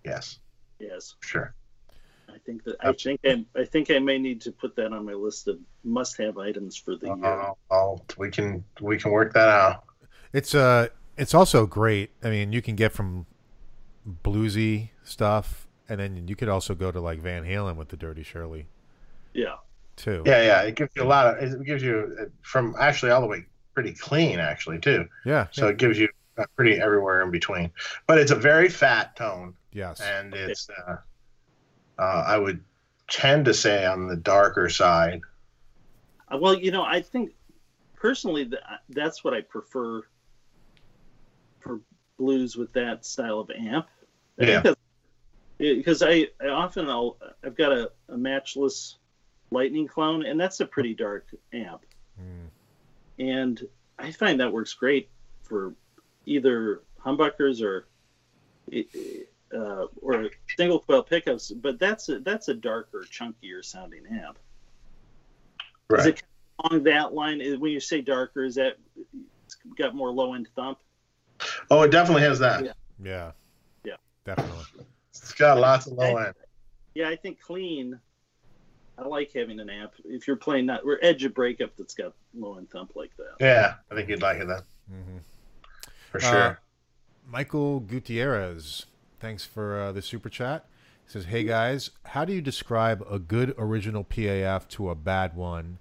Yes. Yes. Sure. I think I may need to put that on my list of must-have items for the year. We can work that out. It's also great. I mean, you can get from bluesy stuff, and then you could also go to like Van Halen with the Dirty Shirley. Yeah. Too. Yeah. It gives you from actually all the way pretty clean actually too. Yeah. So yeah. It gives you pretty everywhere in between, but it's a very fat tone. Yes. And it's. I would tend to say on the darker side. Well, I think personally that's what I prefer for blues with that style of amp. Because I've got a matchless Lightning Clone, and that's a pretty dark amp. Mm. And I find that works great for either humbuckers or single coil pickups, but that's a darker, chunkier sounding amp. Right. Is it along that line? When you say darker, is that it's got more low end thump? Oh, it definitely has that. Yeah. Definitely. It's got lots of low end. Yeah, I think clean. I like having an amp. If you're playing we're edge of breakup that's got low end thump like that. Yeah, I think you'd like it then. Mm-hmm. For sure. Michael Gutierrez. Thanks for the super chat. It says, hey, guys, how do you describe a good original PAF to a bad one?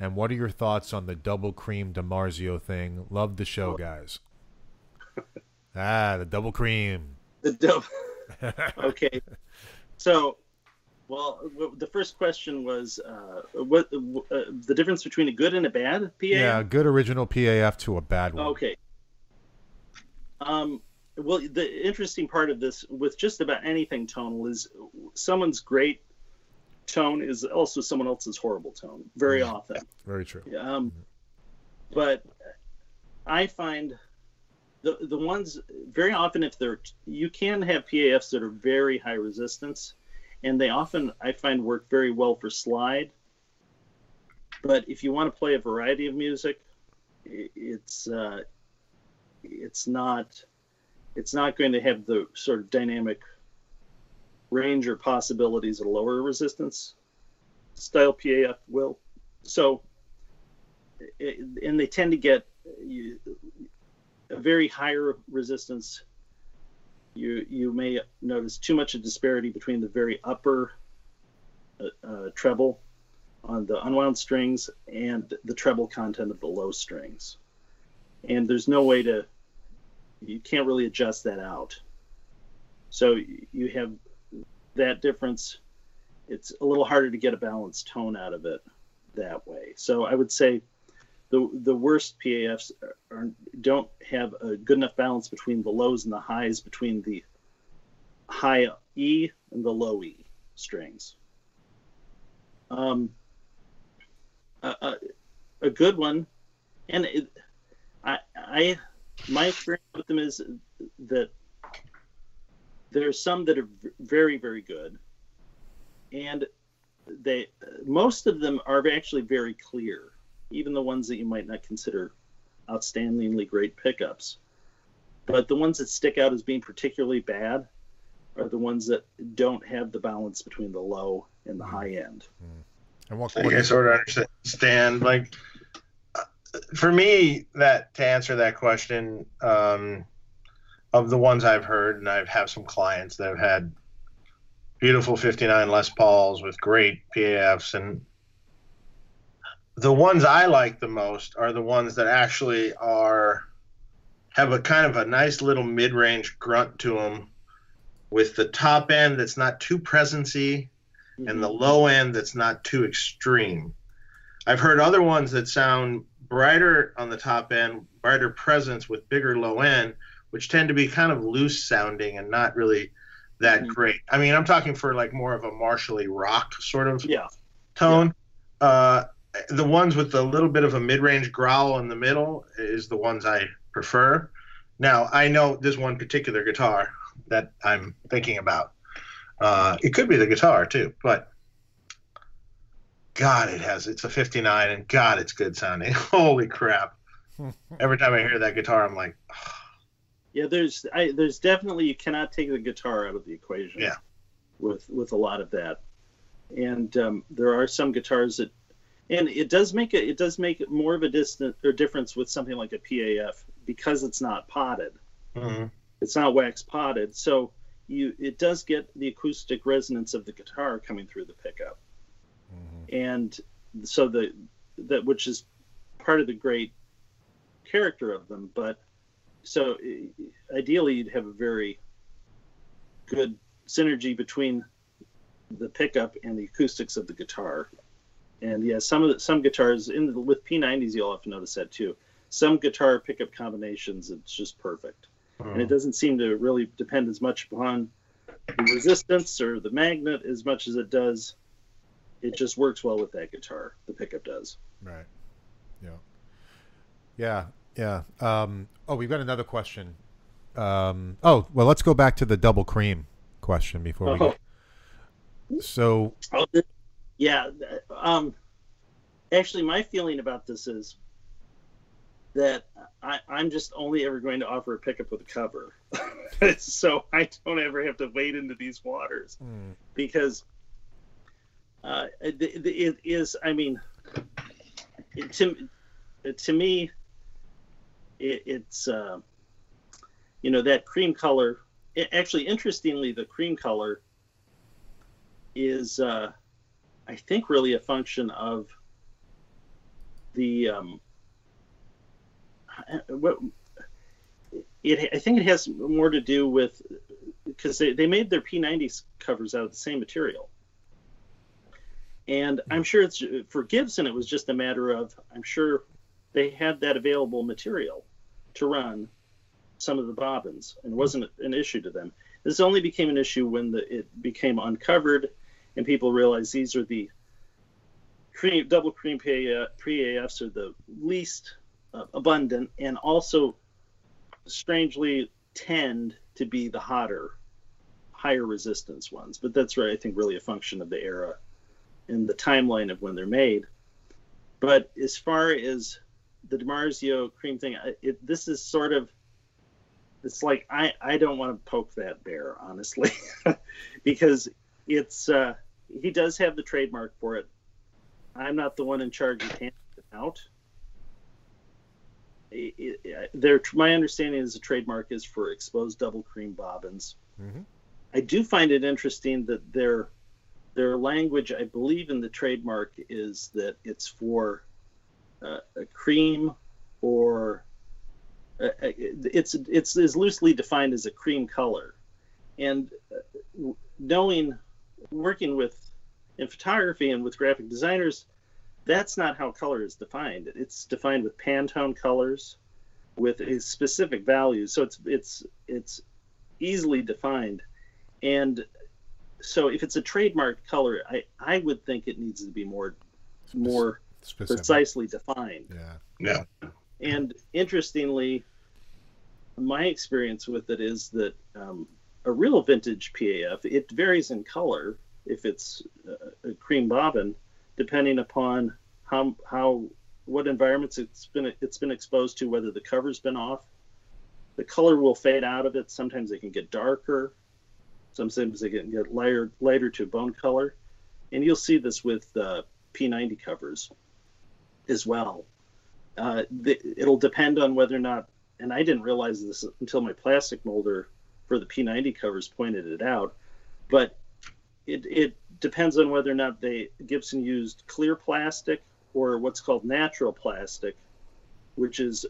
And what are your thoughts on the double cream DiMarzio thing? Love the show, guys. The double cream. Okay. So, the first question was the difference between a good and a bad PAF? Yeah, a good original PAF to a bad one. Okay. Well, the interesting part of this with just about anything tonal is someone's great tone is also someone else's horrible tone very often. Very true. But I find the ones very often, if they're, you can have PAFs that are very high resistance, and they often, I find, work very well for slide. But if you want to play a variety of music, it's not going to have the sort of dynamic range or possibilities at a lower resistance. Style PAF will. So, and they tend to get a very higher resistance. You may notice too much of disparity between the very upper treble on the unwound strings and the treble content of the low strings. And there's no way to, you can't really adjust that out. So you have that difference. It's a little harder to get a balanced tone out of it that way. So I would say the worst PAFs don't have a good enough balance between the lows and the highs, between the high E and the low E strings. A good one, and my experience with them is that there are some that are very, very good, and most of them are actually very clear, even the ones that you might not consider outstandingly great pickups. But the ones that stick out as being particularly bad are the ones that don't have the balance between the low and the high end. And I sort of understand, like, for me, that to answer that question, of the ones I've heard, and I have some clients that have had beautiful 59 Les Pauls with great PAFs, and the ones I like the most are the ones that actually have a kind of a nice little mid-range grunt to them, with the top end that's not too presency, mm-hmm. and the low end that's not too extreme. I've heard other ones that sound brighter on the top end, brighter presence with bigger low end, which tend to be kind of loose sounding and not really that mm-hmm. great. I mean, I'm talking for like more of a Marshally rock sort of tone. Yeah. The ones with a little bit of a mid-range growl in the middle is the ones I prefer. Now, I know this one particular guitar that I'm thinking about. It could be the guitar too, but God, it's a 59, and God, it's good sounding. Holy crap. Every time I hear that guitar, I'm like, oh. Yeah, there's definitely, you cannot take the guitar out of the equation. Yeah, with a lot of that, and there are some guitars that, and it does make more of a distance or difference with something like a PAF, because it's not potted, mm-hmm. it's not wax potted, so it does get the acoustic resonance of the guitar coming through the pickup, mm-hmm. and so that which is part of the great character of them, but. So ideally, you'd have a very good synergy between the pickup and the acoustics of the guitar. And yeah, some guitars with P90s, you'll often notice that too. Some guitar pickup combinations, it's just perfect, and it doesn't seem to really depend as much upon the resistance or the magnet as much as it does. It just works well with that guitar. The pickup does. Right. Yeah. Yeah. Yeah. Oh, we've got another question. Oh, well, let's go back to the double cream question before we go. So. Yeah. Actually, my feeling about this is that I'm just only ever going to offer a pickup with a cover. So I don't ever have to wade into these waters, because it is, I mean, to me, it's you know, that cream color. Actually, interestingly, the cream color is I think really a function of the I think it has more to do with, because they made their P90s covers out of the same material, and I'm sure it's for Gibson. It was just a matter of, I'm sure they had that available material to run some of the bobbins, and it wasn't an issue to them. This only became an issue when it became uncovered, and people realized these are the double cream PAFs are the least abundant, and also strangely tend to be the hotter, higher resistance ones, but that's right, I think really a function of the era and the timeline of when they're made. But as far as the DiMarzio cream thing, this is sort of, it's like I don't want to poke that bear, honestly, because it's he does have the trademark for it. I'm not the one in charge of handing it out. My understanding is the trademark is for exposed double cream bobbins. Mm-hmm. I do find it interesting that their language, I believe, in the trademark is that it's for a cream or it's as loosely defined as a cream color. And working with in photography and with graphic designers, that's not how color is defined. It's defined with Pantone colors, with a specific value. So it's easily defined. And so if it's a trademark color, I would think it needs to be more specific. Precisely defined. Yeah. Yeah. And interestingly, my experience with it is that a real vintage PAF, it varies in color if it's a cream bobbin, depending upon what environments it's been exposed to, whether the cover's been off. The color will fade out of it. Sometimes it can get darker. Sometimes they can get lighter to bone color. And you'll see this with P90 covers as well. It'll depend on whether or not, and I didn't realize this until my plastic molder for the P90 covers pointed it out, but it depends on whether or not Gibson used clear plastic or what's called natural plastic, which is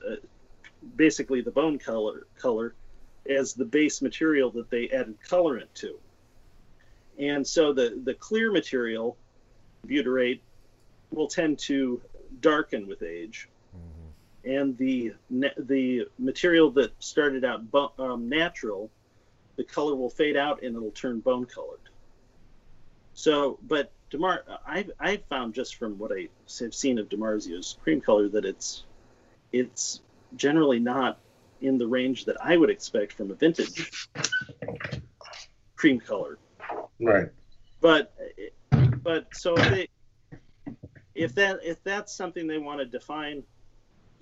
basically the bone color as the base material that they added colorant to. And so the clear material, butyrate, will tend to darken with age. Mm-hmm. And the material that started out natural, the color will fade out and it'll turn bone colored. So, but I've found just from what I have seen of DiMarzio's cream color that it's generally not in the range that I would expect from a vintage cream color. Right. But so if that's something they want to define,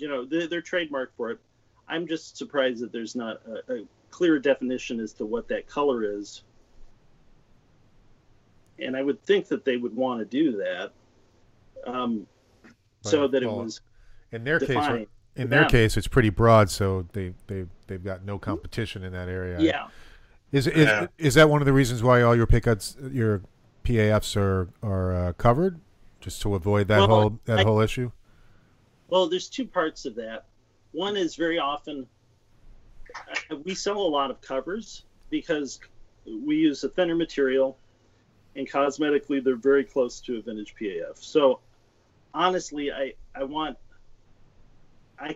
their trademark for it, I'm just surprised that there's not a clear definition as to what that color is. And I would think that they would want to do that. It was in their defined. In their case, it's pretty broad, so they've got no competition in that area. Yeah, is that one of the reasons why all your pickups, your PAFs are covered, just to avoid that whole issue? Well, there's two parts of that. One is very often we sell a lot of covers because we use a thinner material, and cosmetically they're very close to a vintage PAF. So honestly, I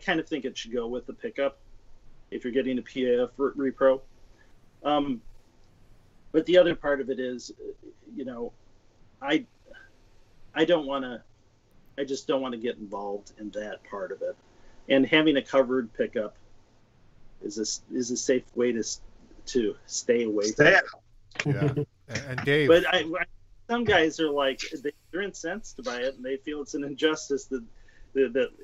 kind of think it should go with the pickup if you're getting a PAF repro. But the other part of it is, I just don't want to get involved in that part of it. And having a covered pickup is a safe way to stay away from it. Yeah. And Dave. But some guys are like, they're incensed by it and they feel it's an injustice that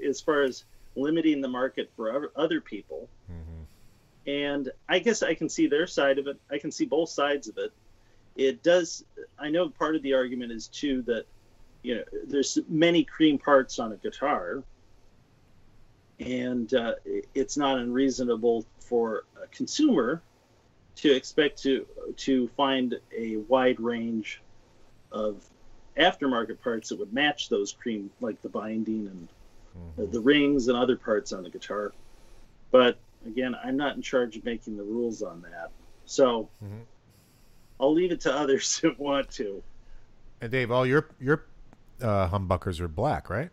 as far as limiting the market for other people. Mm-hmm. And I guess I can see their side of it. I can see both sides of it. It does. I know part of the argument is too that, there's many cream parts on a guitar, and it's not unreasonable for a consumer to expect to find a wide range of aftermarket parts that would match those cream, like the binding and mm-hmm. the rings and other parts on the guitar. But again, I'm not in charge of making the rules on that, so mm-hmm. I'll leave it to others who want to. And Dave, all your humbuckers are black, right?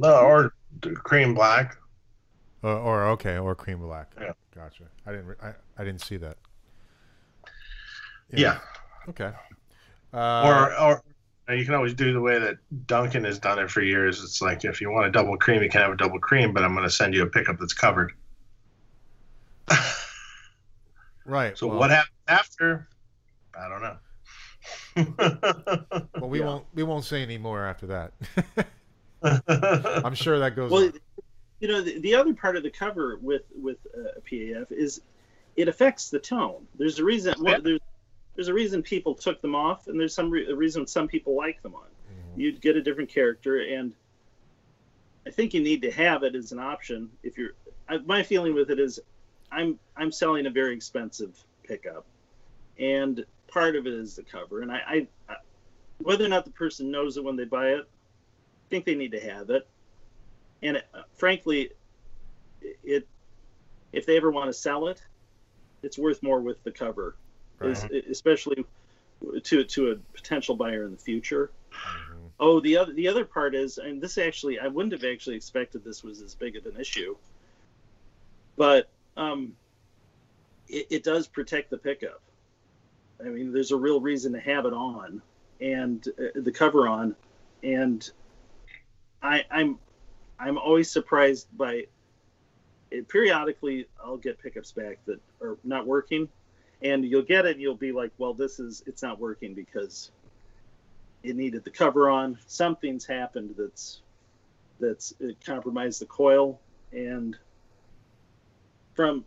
No, or cream black. Or cream black. Yeah. Gotcha. I didn't see that. Yeah. Okay. Or You can always do the way that Duncan has done it for years. It's like, if you want a double cream, you can have a double cream, but I'm going to send you a pickup that's covered. Right. So well, what happens after? I don't know. Well, we won't say any more after that. I'm sure that goes on. You know, the other part of the cover with PAF is it affects the tone. There's a reason. Well, there's a reason people took them off, and there's a reason some people like them on. Mm-hmm. You'd get a different character, and I think you need to have it as an option. If you're, my feeling with it is, I'm selling a very expensive pickup, and part of it is the cover. And I whether or not the person knows it when they buy it, I think they need to have it. And frankly, if they ever want to sell it, it's worth more with the cover. Right. Especially to a potential buyer in the future. Mm-hmm. Oh, the other part is, and this actually, I wouldn't have actually expected this was as big of an issue, but it does protect the pickup. I mean, there's a real reason to have it on, and the cover on, and I'm always surprised by it. Periodically, I'll get pickups back that are not working. And you'll get it, and you'll be like, well, it's not working because it needed the cover on. Something's happened that's it compromised the coil. And now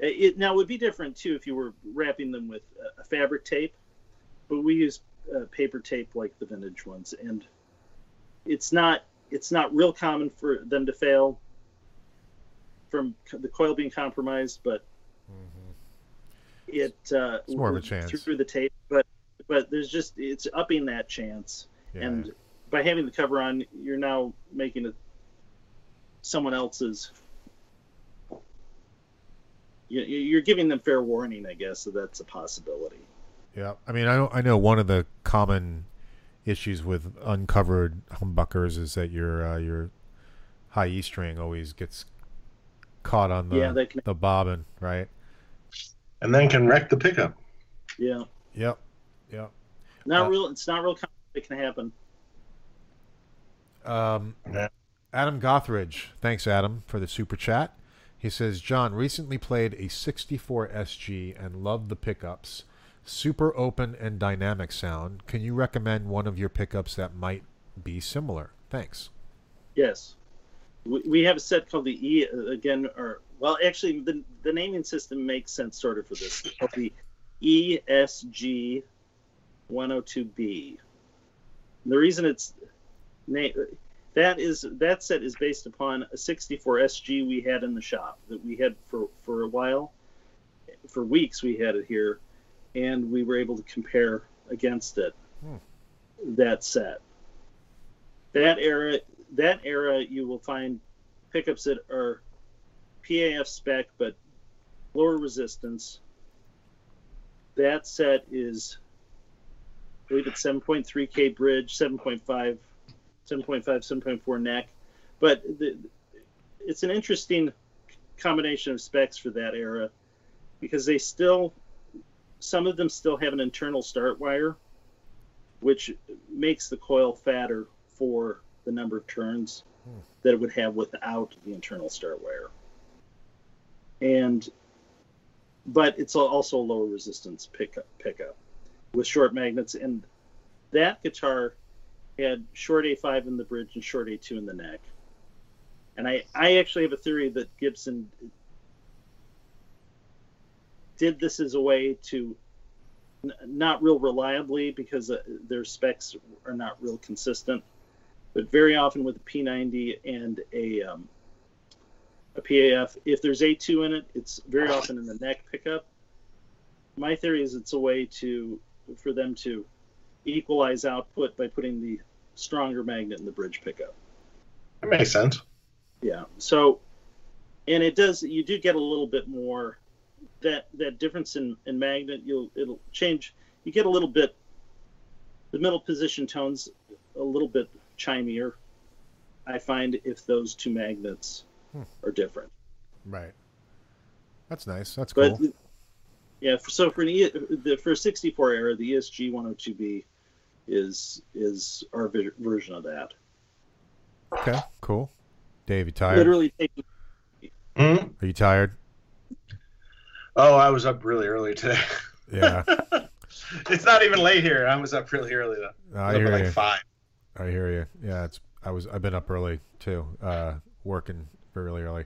it would be different too if you were wrapping them with a fabric tape, but we use paper tape like the vintage ones. And it's not real common for them to fail from the coil being compromised, but it's more of a chance through the tape, but there's just, it's upping that chance. Yeah. And by having the cover on, you're now making it someone else's. You're giving them fair warning, I guess, so that's a possibility. Yeah, I mean, I know one of the common issues with uncovered humbuckers is that your high E string always gets caught on the bobbin, right? And then can wreck the pickup. Yeah. Yep. Yep. It's not real common. It can happen. Adam Gothridge. Thanks, Adam, for the super chat. He says, John recently played a 64 SG and loved the pickups. Super open and dynamic sound. Can you recommend one of your pickups that might be similar? Thanks. Yes. We have a set called the E, again, or... Well, actually, the naming system makes sense sort of for this. It's called the ESG 102B. The reason it's that set is based upon a 64 SG we had in the shop that we had for a while. For weeks we had it here, and we were able to compare against it. That set. That era, you will find pickups that are PAF spec, but lower resistance. That set is, I believe it's 7.3K bridge, 7.5, 7.5, 7.4 neck. But it's an interesting combination of specs for that era, because they still, some of them still have an internal start wire, which makes the coil fatter for the number of turns that it would have without the internal start wire. But it's also a lower resistance pickup with short magnets, and that guitar had short A5 in the bridge and short A2 in the neck. And I actually have a theory that Gibson did this as a way to not real reliably, because their specs are not real consistent, but very often with a P90 and a PAF, if there's A2 in it, it's very often in the neck pickup. My theory is it's a way for them to equalize output by putting the stronger magnet in the bridge pickup. That makes sense. Yeah. So, and it does. You do get a little bit more that difference in magnet. It'll change. You get a little bit. The middle position tones a little bit chimier, I find, if those two magnets are different. Right. That's nice. That's cool. Yeah, for 64 era, the ESG 102B is our version of that. Okay, cool. Dave, you tired? Literally taking. Are you tired? Oh, I was up really early today. Yeah. It's not even late here. I was up really early though. I hear you. Like 5. I hear you. Yeah, it's. I've been up early too. Working really early.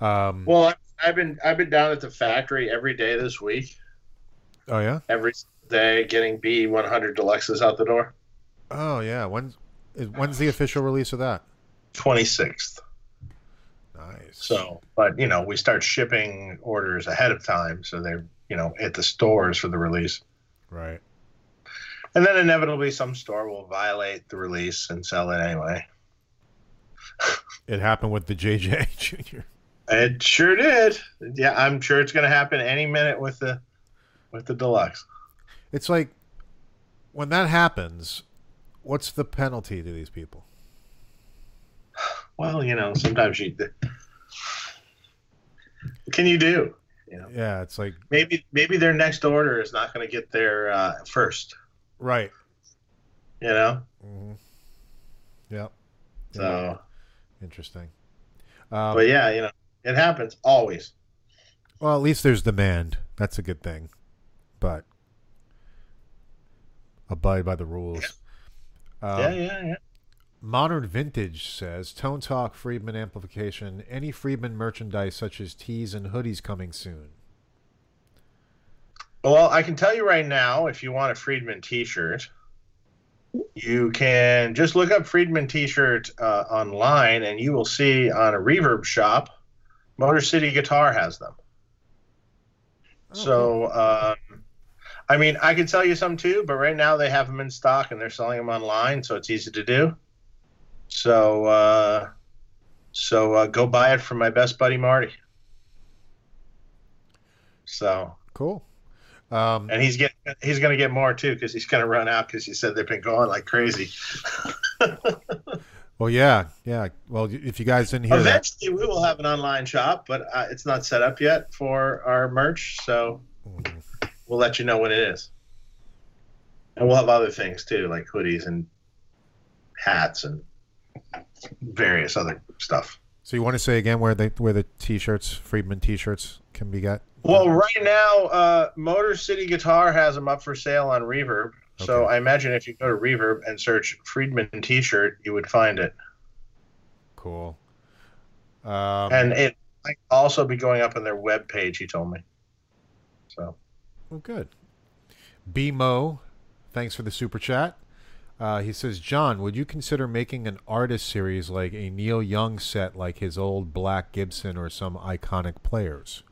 Well, I've been down at the factory every day this week. Oh yeah. Every day getting B100 Deluxes out the door. Oh yeah. When's the official release of that? 26th. Nice. So, but you know, we start shipping orders ahead of time, so they hit the stores for the release. Right. And then inevitably, some store will violate the release and sell it anyway. It happened with the JJ Jr. It sure did. Yeah, I'm sure it's going to happen any minute with the Deluxe. It's like, when that happens, what's the penalty to these people? Well, sometimes what can you do? Yeah, it's like maybe their next order is not going to get there first. Right. Yeah. So interesting. But yeah, it happens always. Well, at least there's demand. That's a good thing. But abide by the rules. Yeah, yeah. Modern Vintage says, Tone Talk, Friedman amplification. Any Friedman merchandise such as tees and hoodies coming soon? Well, I can tell you right now, if you want a Friedman T-shirt, you can just look up Friedman T-shirt online, and you will see on a Reverb shop, Motor City Guitar has them. Oh. So, I mean, I could sell you some too, but right now they have them in stock, and they're selling them online, so it's easy to do. So, go buy it from my best buddy Marty. So cool. And he's going to get more too, because he's going to run out, because he said they've been going like crazy. Well, yeah. Well, if you guys didn't hear, eventually we will have an online shop, but it's not set up yet for our merch. So we'll let you know when it is, and we'll have other things too, like hoodies and hats and various other stuff. So you want to say again where the T-shirts, Friedman T-shirts, can be got? Well, right now, Motor City Guitar has them up for sale on Reverb. Okay. So I imagine if you go to Reverb and search Friedman T-shirt, you would find it. Cool. And it might also be going up on their web page, he told me. So. Well, good. BMO, thanks for the super chat. He says, John, would you consider making an artist series like a Neil Young set, like his old black Gibson or some iconic players?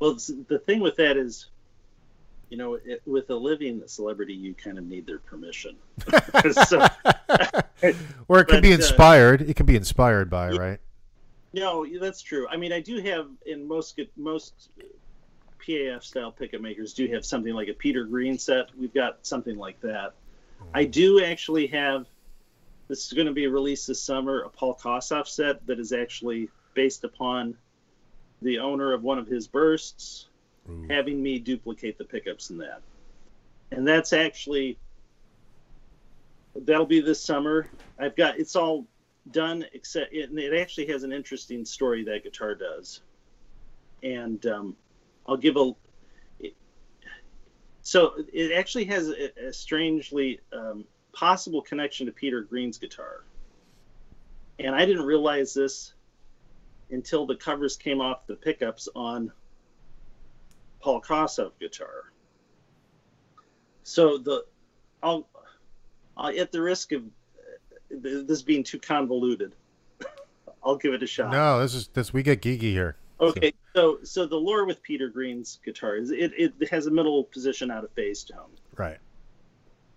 Well, the thing with that is, with a living celebrity, you kind of need their permission. Or it can be inspired. It can be inspired by, right? No, that's true. I mean, I do have in most PAF style pickup makers do have something like a Peter Green set. We've got something like that. I do actually have, this is going to be released this summer, a Paul Kossoff set that is actually based upon the owner of one of his bursts having me duplicate the pickups in that. And that's actually, that'll be this summer. I've got, it's all done, except it actually has an interesting story, that guitar does. And I'll give a, so it actually has a strangely possible connection to Peter Green's guitar. And I didn't realize this until the covers came off the pickups on Paul Kossoff guitar. So I'll at the risk of this being too convoluted, I'll give it a shot. No, we get geeky here. Okay, so the lore with Peter Green's guitar is it has a middle position out of phase tone. Right.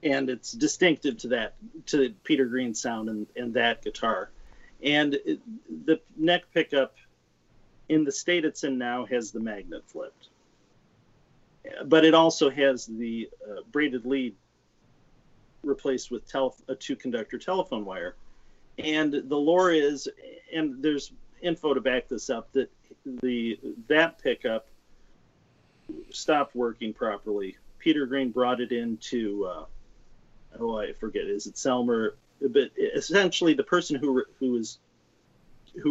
And it's distinctive to that, to Peter Green's sound and that guitar. And the neck pickup, in the state it's in now, has the magnet flipped. But it also has the braided lead replaced with a 2-conductor telephone wire. And the lore is, and there's info to back this up, that that pickup stopped working properly. Peter Green brought it into, I forget, is it Selmer? But essentially, the person who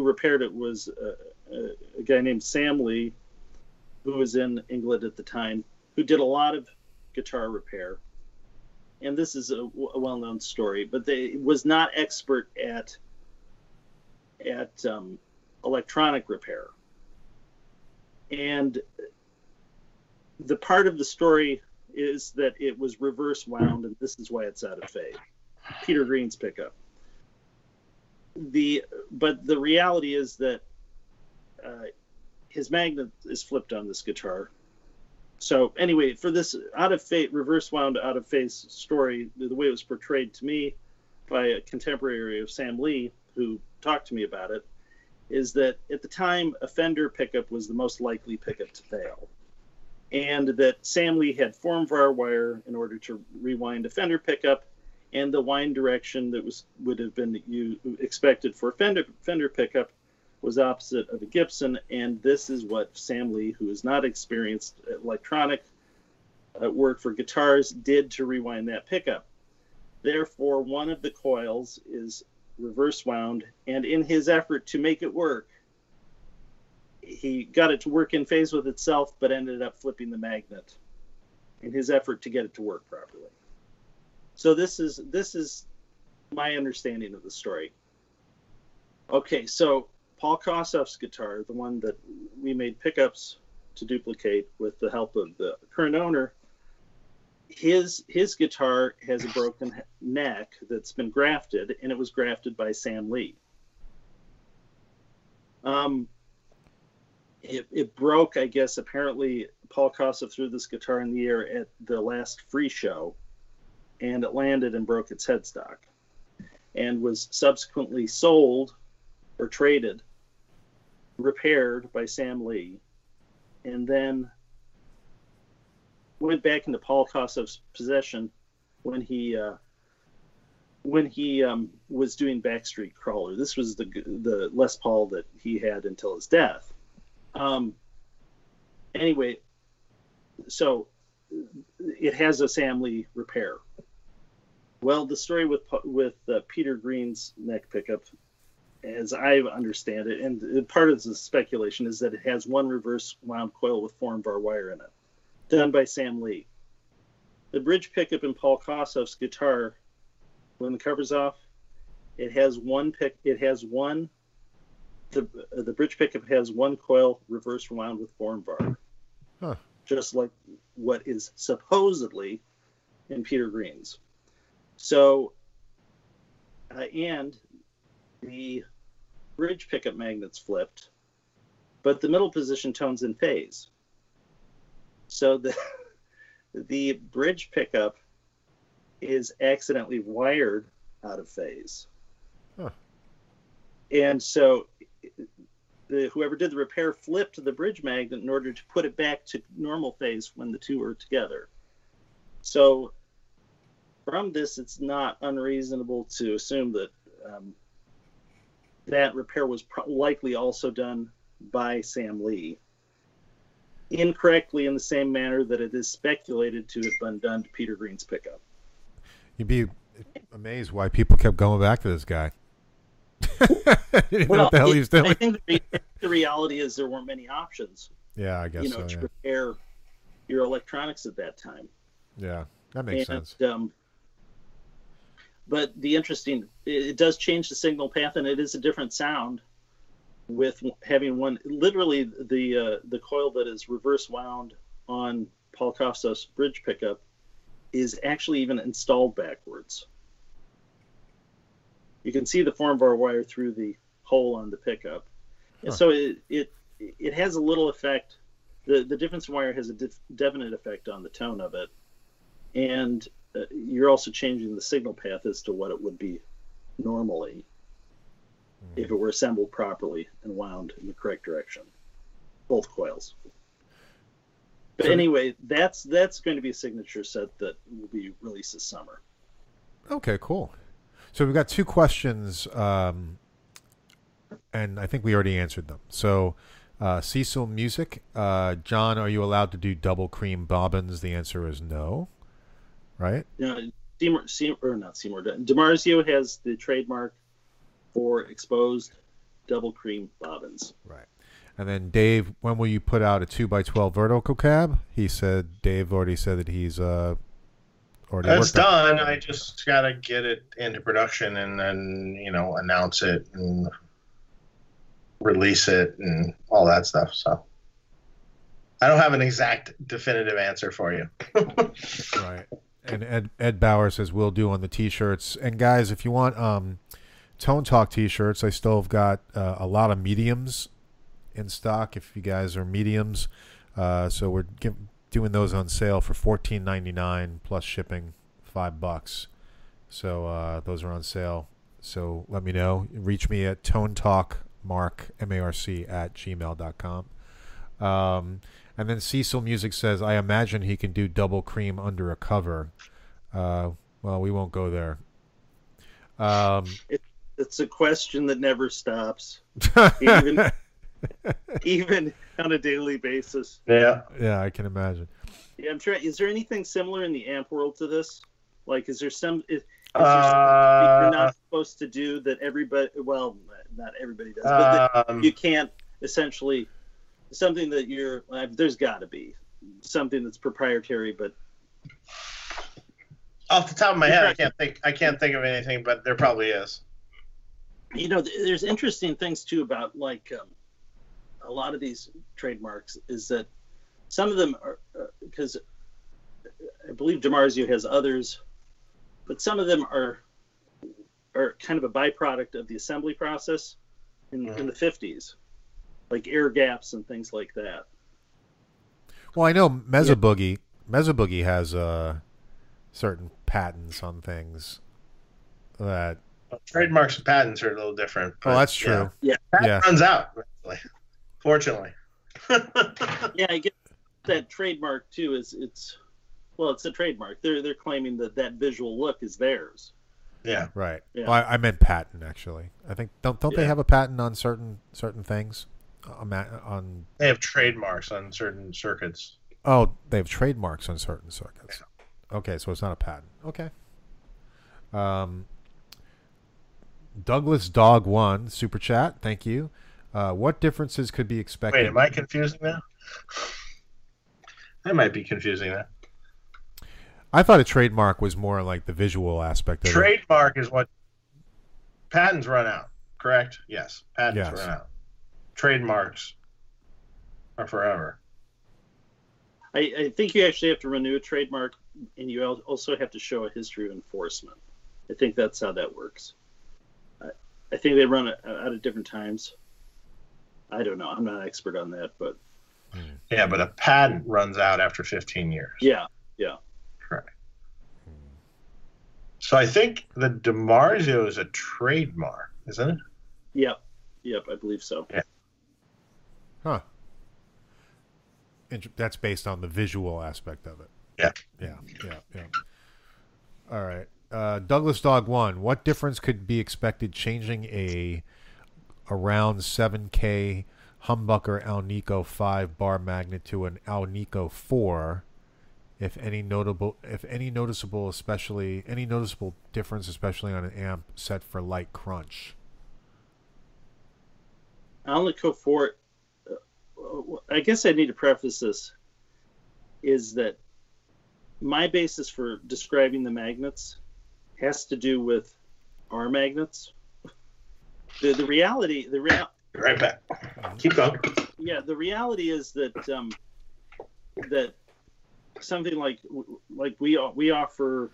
repaired it was a guy named Sam Lee, who was in England at the time, who did a lot of guitar repair. And this is a well-known story, but they was not expert at electronic repair. And the part of the story is that it was reverse wound, and this is why it's out of phase. Peter Green's pickup. But the reality is that his magnet is flipped on this guitar. So anyway, for this reverse wound out of phase story, the way it was portrayed to me by a contemporary of Sam Lee, who talked to me about it, is that at the time a Fender pickup was the most likely pickup to fail. And that Sam Lee had formvar wire in order to rewind a Fender pickup, and the wind direction that would have been expected for a Fender pickup was opposite of a Gibson, and this is what Sam Lee, who is not experienced at electronic work for guitars, did to rewind that pickup. Therefore, one of the coils is reverse wound, and in his effort to make it work, he got it to work in phase with itself, but ended up flipping the magnet in his effort to get it to work properly. So this is my understanding of the story. Okay, so Paul Kossoff's guitar, the one that we made pickups to duplicate with the help of the current owner, his guitar has a broken neck that's been grafted, and it was grafted by Sam Lee. It broke, I guess, apparently Paul Kossoff threw this guitar in the air at the last free show, and it landed and broke its headstock and was subsequently sold or traded, repaired by Sam Lee, and then went back into Paul Kossoff's possession when he was doing Backstreet Crawler. This was the Les Paul that he had until his death. Anyway, so it has a Sam Lee repair. Well, the story with Peter Green's neck pickup, as I understand it, and part of the speculation is that it has one reverse wound coil with formvar wire in it, done by Sam Lee. The bridge pickup in Paul Kossoff's guitar, when the cover's off, the bridge pickup has one coil reverse wound with formvar. Huh. Just like what is supposedly in Peter Green's. So, and the bridge pickup magnet's flipped, but the middle position tone's in phase. So the bridge pickup is accidentally wired out of phase. Huh. And so whoever did the repair flipped the bridge magnet in order to put it back to normal phase when the two were together. So from this, it's not unreasonable to assume that that repair was likely also done by Sam Lee, incorrectly in the same manner that it is speculated to have been done to Peter Green's pickup. You'd be amazed why people kept going back to this guy. Know what the hell he was doing. I think the reality is there weren't many options. Yeah, I guess to repair your electronics at that time. Yeah, that makes sense. But the interesting, it does change the signal path, and it is a different sound with having one. Literally, the coil that is reverse wound on Paul Kossoff's bridge pickup is actually even installed backwards. You can see the formvar wire through the hole on the pickup. And so it has a little effect. The difference in wire has a definite effect on the tone of it. And you're also changing the signal path as to what it would be normally if it were assembled properly and wound in the correct direction, both coils. But anyway, that's going to be a signature set that will be released this summer. Okay, cool. So we've got two questions, and I think we already answered them. So Cecil Music, John, are you allowed to do double cream bobbins? The answer is no, right? No, Seymour, DiMarzio has the trademark for exposed double cream bobbins. Right. And then Dave, when will you put out a 2x12 vertical cab? He said, Dave already said that he's already. That's done. I just got to get it into production and then, you know, announce it and release it and all that stuff. So I don't have an exact definitive answer for you. Right. And Ed Bauer says, we'll do on the T-shirts. And guys, if you want Tone Talk T-shirts, I still have got a lot of mediums in stock if you guys are mediums. So we're doing those on sale for $14.99 plus shipping, $5. So those are on sale. So let me know. Reach me at tonetalkmarc@gmail.com. And then Cecil Music says, I imagine he can do double cream under a cover. Well, we won't go there. It's a question that never stops. Even on a daily basis. Yeah. Yeah, I can imagine. Yeah, I'm sure. Is there anything similar in the amp world to this? Like, is there some... Is there something you're not supposed to do that everybody... Well, not everybody does, but that you can't essentially... Something that you're... There's got to be something that's proprietary, but... Off the top of my head, I can't think of anything, but there probably is. You know, there's interesting things, too, about, like... a lot of these trademarks is that some of them are because I believe DiMarzio has others, but some of them are kind of a byproduct of the assembly process in the 50s, like air gaps and things like that. Well, I know Mezzo Boogie has certain patents on things that trademarks and patents are a little different. But, oh, that's true. Yeah, that runs out. Really. Fortunately. Yeah, I guess that trademark too is it's a trademark. They're claiming that visual look is theirs. Yeah, right. Yeah. Well, I meant patent actually. I think don't they have a patent on certain things? On they have trademarks on certain circuits. Oh, they have trademarks on certain circuits. Yeah. Okay, so it's not a patent. Okay. Douglas Dog 1 super chat. Thank you. What differences could be expected? Wait, am I confusing that? I might be confusing that. I thought a trademark was more like the visual aspect of trademark it. Is what patents run out, correct? Yes, patents run out. Trademarks are forever. I think you actually have to renew a trademark, and you also have to show a history of enforcement. I think that's how that works. I think they run out at different times. I don't know. I'm not an expert on that, but yeah, but a patent runs out after 15 years. Yeah, yeah, correct. So I think the DiMarzio is a trademark, isn't it? Yep, I believe so. Yeah. Huh. And that's based on the visual aspect of it. Yeah. All right, Douglas Dog 1. What difference could be expected changing a around 7K humbucker Alnico 5 bar magnet to an Alnico 4, if any noticeable difference, especially on an amp set for light crunch? Alnico 4, I guess I need to preface this, is that my basis for describing the magnets has to do with our magnets. The reality. Right back. Keep going. Yeah, the reality is that that something like we offer.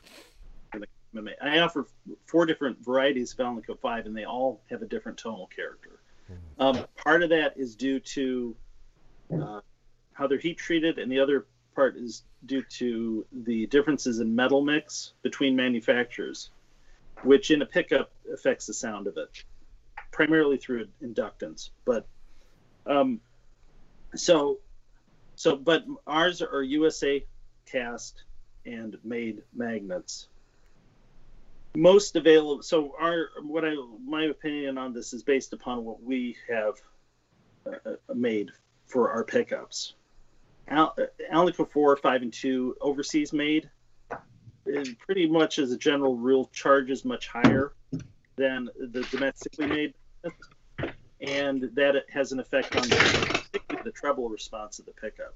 I offer 4 different varieties of Alnico 5, and they all have a different tonal character. Part of that is due to how they're heat treated, and the other part is due to the differences in metal mix between manufacturers, which in a pickup affects the sound of it, primarily through inductance. But but ours are USA cast and made magnets. Most available. So my opinion on this is based upon what we have made for our pickups. Alnico 4, 5, and 2 overseas made, it pretty much as a general rule charges much higher than the domestically made, and that has an effect on the treble response of the pickup.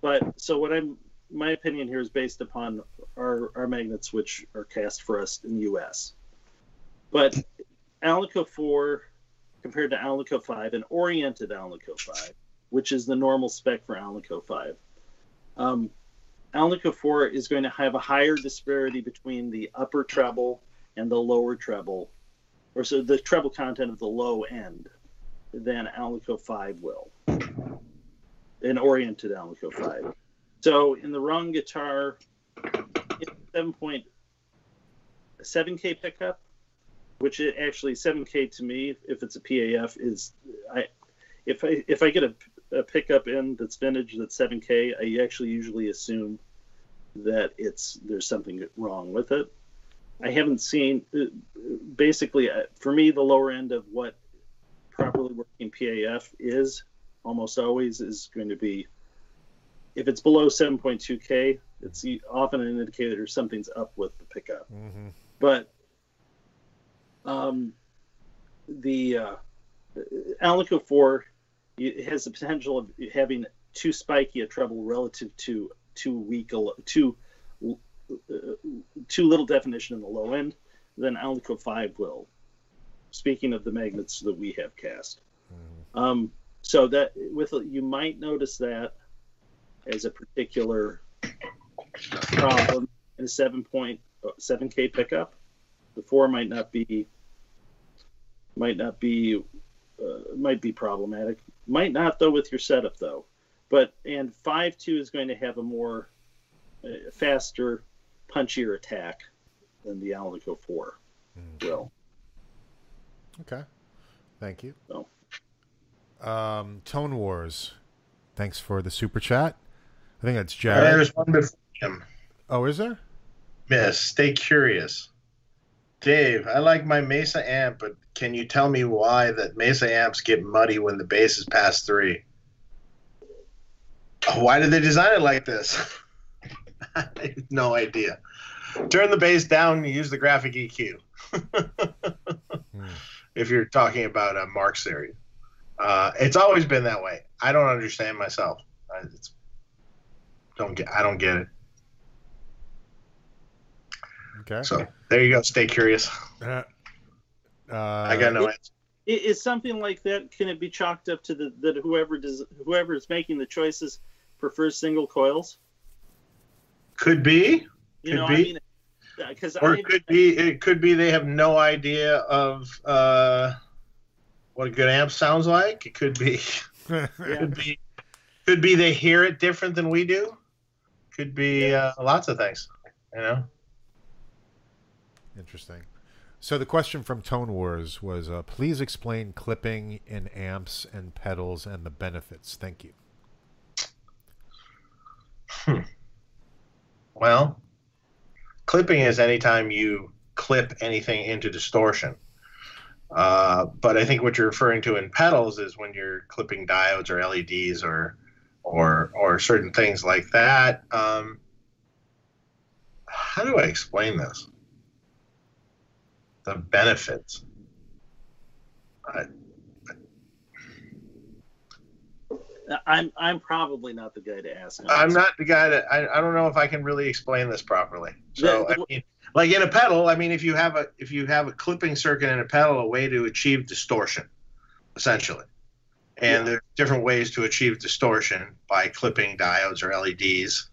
But so what I'm, my opinion here is based upon our magnets which are cast for us in the U.S. But Alnico 4 compared to Alnico 5 and oriented Alnico 5, which is the normal spec for Alnico 5. Alnico 4 is going to have a higher disparity between the upper treble and the lower treble, or so the treble content of the low end, than Alnico 5 will, an oriented Alnico 5. So in the wrong guitar, 7.7K pickup, which it actually 7K to me, if it's a PAF, is if I get a pickup in that's vintage that's 7K, I actually usually assume that there's something wrong with it. I haven't seen, basically, for me, the lower end of what properly working PAF is almost always is going to be, if it's below 7.2K, it's often an indicator something's up with the pickup. Mm-hmm. But the Alnico 4 has the potential of having too spiky a treble relative to too little definition in the low end than Alnico 5 will, speaking of the magnets that we have cast. Mm. So that you might notice that as a particular problem in a 7.7K pickup. The 4 might be problematic. Might not, though, with your setup, though. But, and 5.2 is going to have a more faster, punchier attack than the Alnico 4 will. Okay. Thank you. So. Tone Wars, thanks for the super chat. I think that's Jared. There's one before him. Oh, is there? Yes, stay curious. Dave, I like my Mesa amp, but can you tell me why that Mesa amps get muddy when the bass is past 3? Why did they design it like this? I have no idea. Turn the bass down and use the graphic EQ. If you're talking about a Mark series. It's always been that way. I don't understand myself. I don't get it. Okay. So there you go. Stay curious. I got no answer. Is something like that, can it be chalked up to that whoever is making the choices prefers single coils? Could be. It could be they have no idea of what a good amp sounds like. It could be. Yeah. Could be they hear it different than we do. Could be lots of things. You know. Interesting. So the question from Tone Wars was, please explain clipping in amps and pedals and the benefits. Thank you. Well, clipping is anytime you clip anything into distortion. But I think what you're referring to in pedals is when you're clipping diodes or LEDs or certain things like that. How do I explain this? The benefits. I'm probably not the guy to ask. I'm not the guy that I don't know if I can really explain this properly. So I mean, like in a pedal, I mean, if you have a clipping circuit in a pedal, a way to achieve distortion, essentially. And there's different ways to achieve distortion by clipping diodes or LEDs.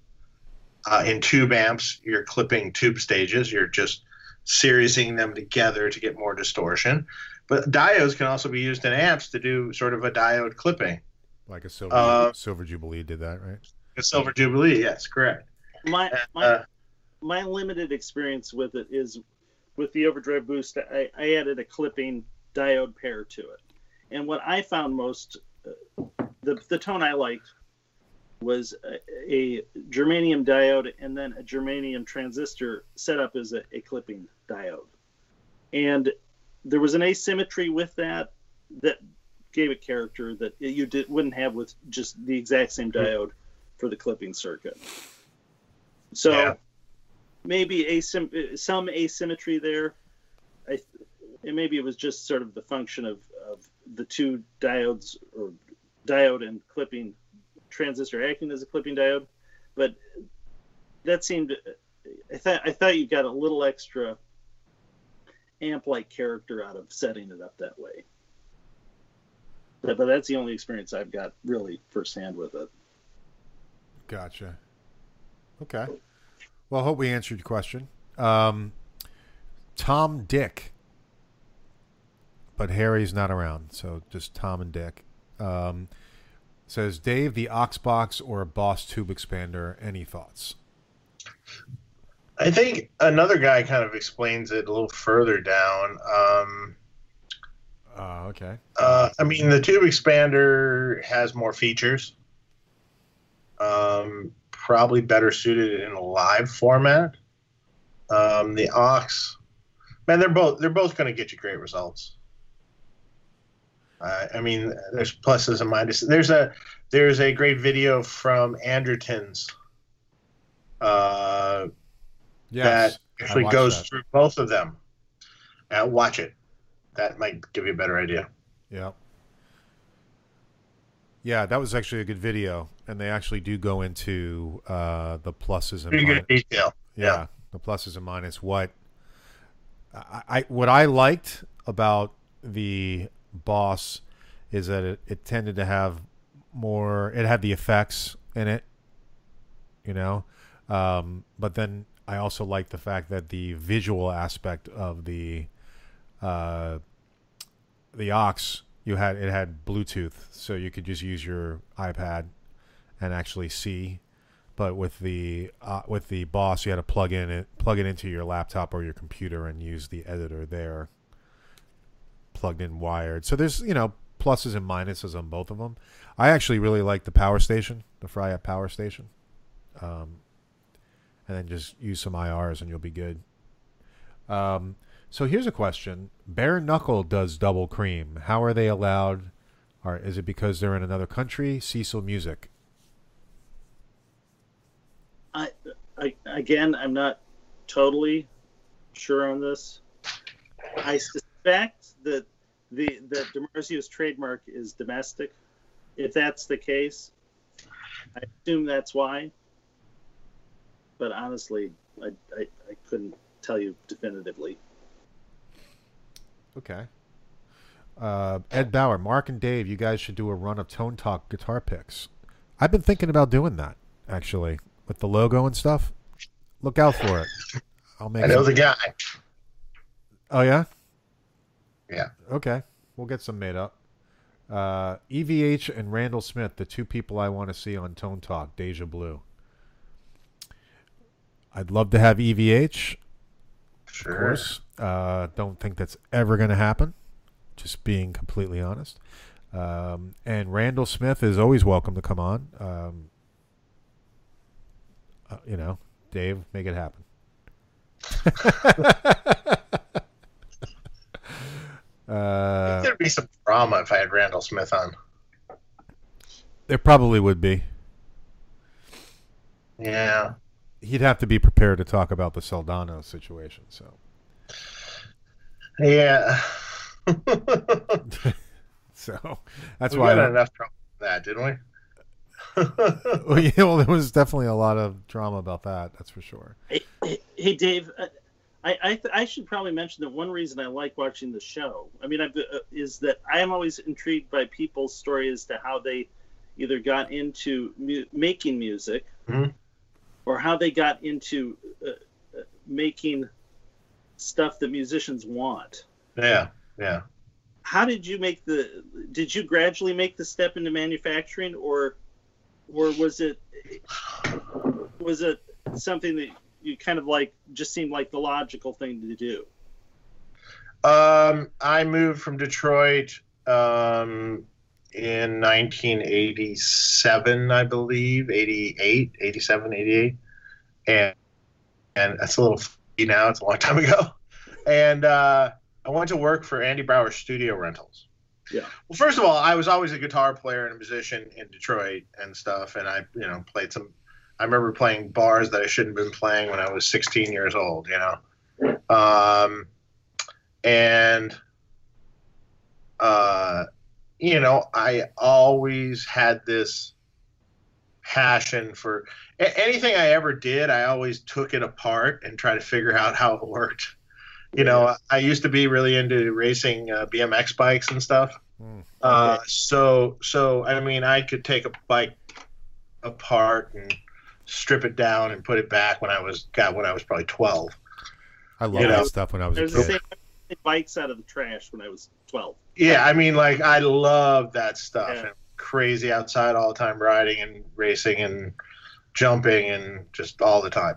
In tube amps, you're clipping tube stages. You're just seriesing them together to get more distortion. But diodes can also be used in amps to do sort of a diode clipping. Like a Silver Jubilee did that, right? A Silver Jubilee, yes, correct. My limited experience with it is with the Overdrive Boost, I added a clipping diode pair to it. And what I found most, the tone I liked was a germanium diode and then a germanium transistor set up as a clipping diode. And there was an asymmetry with that that gave a character that you wouldn't have with just the exact same diode for the clipping circuit. So maybe some asymmetry there. And maybe it was just sort of the function of the two diodes, or diode and clipping transistor acting as a clipping diode. But that seemed, I thought you got a little extra amp-like character out of setting it up that way. But that's the only experience I've got really firsthand with it. Gotcha. Okay. Well, I hope we answered your question. Tom Dick. But Harry's not around, so just Tom and Dick. Says, Dave, the Oxbox or a Boss tube expander, any thoughts? I think another guy kind of explains it a little further down. Okay. I mean, the tube expander has more features. Probably better suited in a live format. The aux, man, they're both going to get you great results. I mean, there's pluses and minuses. There's a great video from Anderton's. Yes, that actually goes through both of them. Watch it. That might give you a better idea. Yeah. Yeah, that was actually a good video, and they actually do go into the pluses and minuses. Pretty good detail. Yeah, the pluses and minuses. What I liked about the Boss is that it tended to have more. It had the effects in it, you know. But then I also like the fact that the visual aspect of the aux, it had Bluetooth, so you could just use your iPad and actually see. But with the Boss, you had to plug it into your laptop or your computer and use the editor there. Plugged in, wired. So there's, you know, pluses and minuses on both of them. I actually really like the power station, the Fryat power station. And then just use some IRs and you'll be good. So here's a question. Bare Knuckle does double cream. How are they allowed? Or is it because they're in another country? Cecil Music. Again, I'm not totally sure on this. I suspect that the DiMarzio's trademark is domestic. If that's the case, I assume that's why. But honestly, I couldn't tell you definitively. Okay. Ed Bauer, Mark and Dave, you guys should do a run of Tone Talk guitar picks. I've been thinking about doing that, actually, with the logo and stuff. Look out for it. I know the guy. Oh, yeah? Yeah. Okay. We'll get some made up. EVH and Randall Smith, the two people I want to see on Tone Talk, Deja Blue. I'd love to have EVH. Sure. Of course. Don't think that's ever going to happen, just being completely honest. And Randall Smith is always welcome to come on. You know, Dave, make it happen. I think there'd be some drama if I had Randall Smith on. There probably would be. Yeah. He'd have to be prepared to talk about the Soldano situation, so. Yeah. So that's why we got enough trouble with that, didn't we? Well, yeah, well, there was definitely a lot of drama about that, that's for sure. Hey Dave, I should probably mention that one reason I like watching the show, is that I am always intrigued by people's stories as to how they either got into making music, mm-hmm. or how they got into making stuff that musicians want. Yeah, yeah. How did you make the? Did you gradually make the step into manufacturing, or was it something that you kind of like just seemed like the logical thing to do? I moved from Detroit in 1987, I believe, 88, 87, 88. And that's a little funny now. It's a long time ago. And I went to work for Andy Brauer Studio Rentals. Yeah. Well, first of all, I was always a guitar player and a musician in Detroit and stuff, and I, you know, played some. I remember playing bars that I shouldn't have been playing when I was 16 years old, you know. You know, I always had this passion for anything I ever did. I always took it apart and tried to figure out how it worked. You know, I used to be really into racing BMX bikes and stuff. Mm, okay. So I mean, I could take a bike apart and strip it down and put it back when I was probably 12. I love that stuff when I was a kid. Bikes out of the trash when I was 12. Yeah, I mean, like, I love that stuff. Yeah. And crazy outside all the time, riding and racing and jumping and just all the time.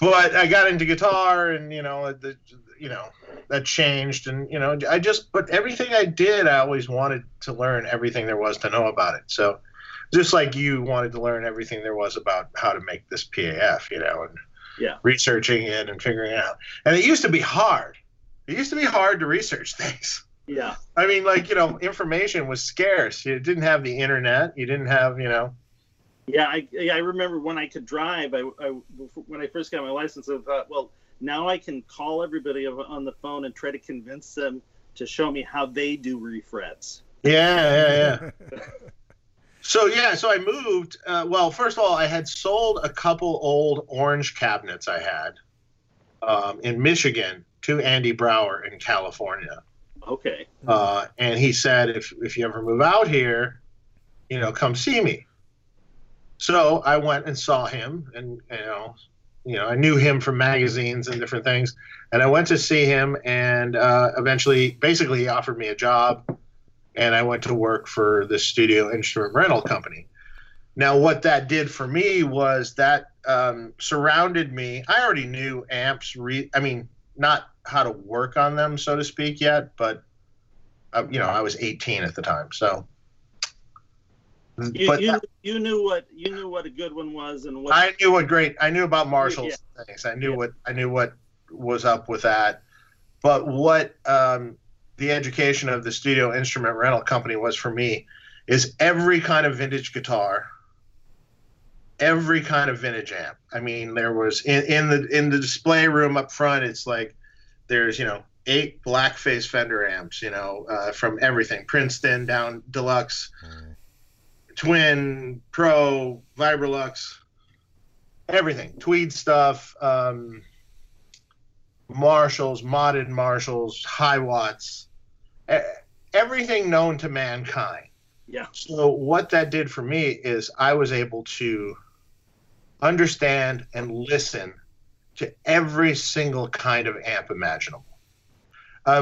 But I got into guitar, and that changed, and I just, but everything I did, I always wanted to learn everything there was to know about it. So just like you wanted to learn everything there was about how to make this PAF, and researching it and figuring it out. And it used to be hard. It used to be hard to research things. Yeah. I mean, like, information was scarce. You didn't have the internet. You didn't have, Yeah, I remember when I could drive, when I first got my license, I thought, well, now I can call everybody on the phone and try to convince them to show me how they do refrets. Yeah. So I moved. Well, first of all, I had sold a couple old orange cabinets I had in Michigan to Andy Brauer in California. Okay. And he said, if you ever move out here, come see me. So I went and saw him, and I knew him from magazines and different things, and I went to see him, and basically he offered me a job, and I went to work for the studio instrument rental company. Now, what that did for me was that surrounded me. I already knew amps. Not how to work on them, so to speak, yet, but I was 18 at the time, so. You knew what a good one was, and what I knew I knew about Marshalls things. I knew what was up with that, but what the education of the studio instrument rental company was for me is every kind of vintage guitar, every kind of vintage amp. I mean, there was in the display room up front, it's like there's 8 blackface Fender amps, from everything, Princeton down Deluxe, Twin, Pro, Vibrolux, everything, Tweed stuff, Marshalls, modded Marshalls, high watts, everything known to mankind. Yeah. So what that did for me is I was able to understand and listen to every single kind of amp imaginable.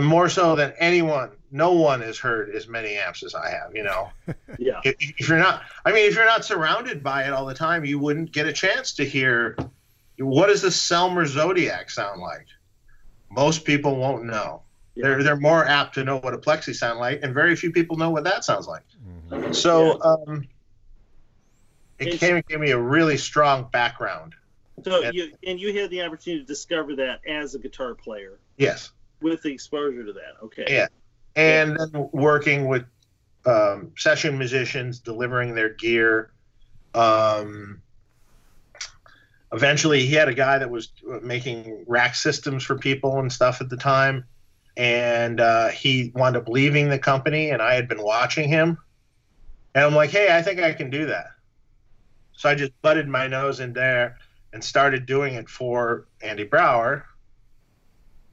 More so than anyone, no one has heard as many amps as I have, Yeah. If you're not surrounded by it all the time, you wouldn't get a chance to hear, what does the Selmer Zodiac sound like? Most people won't know. Yeah. They're more apt to know what a Plexi sound like, and very few people know what that sounds like. Mm-hmm. So it gave me a really strong background. So you had the opportunity to discover that as a guitar player. Yes. With the exposure to that, okay. Yeah, and then working with session musicians, delivering their gear. Eventually, he had a guy that was making rack systems for people and stuff at the time, and he wound up leaving the company, and I had been watching him, and I'm like, hey, I think I can do that. So I just butted my nose in there and started doing it for Andy Brauer,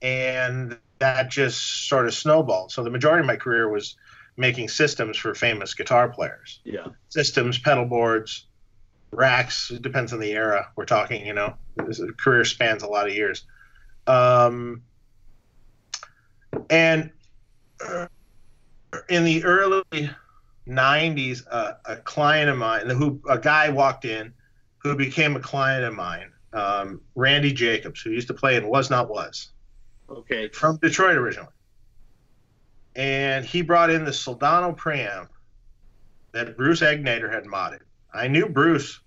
and that just sort of snowballed. So the majority of my career was making systems for famous guitar players. Yeah. Systems, pedal boards, racks. It depends on the era we're talking, career spans a lot of years. And in the early 90s, a guy walked in who became a client of mine, Randy Jacobs, who used to play in Was Not Was. Okay. From Detroit originally. And he brought in the Soldano preamp that Bruce Egnator had modded. I knew Bruce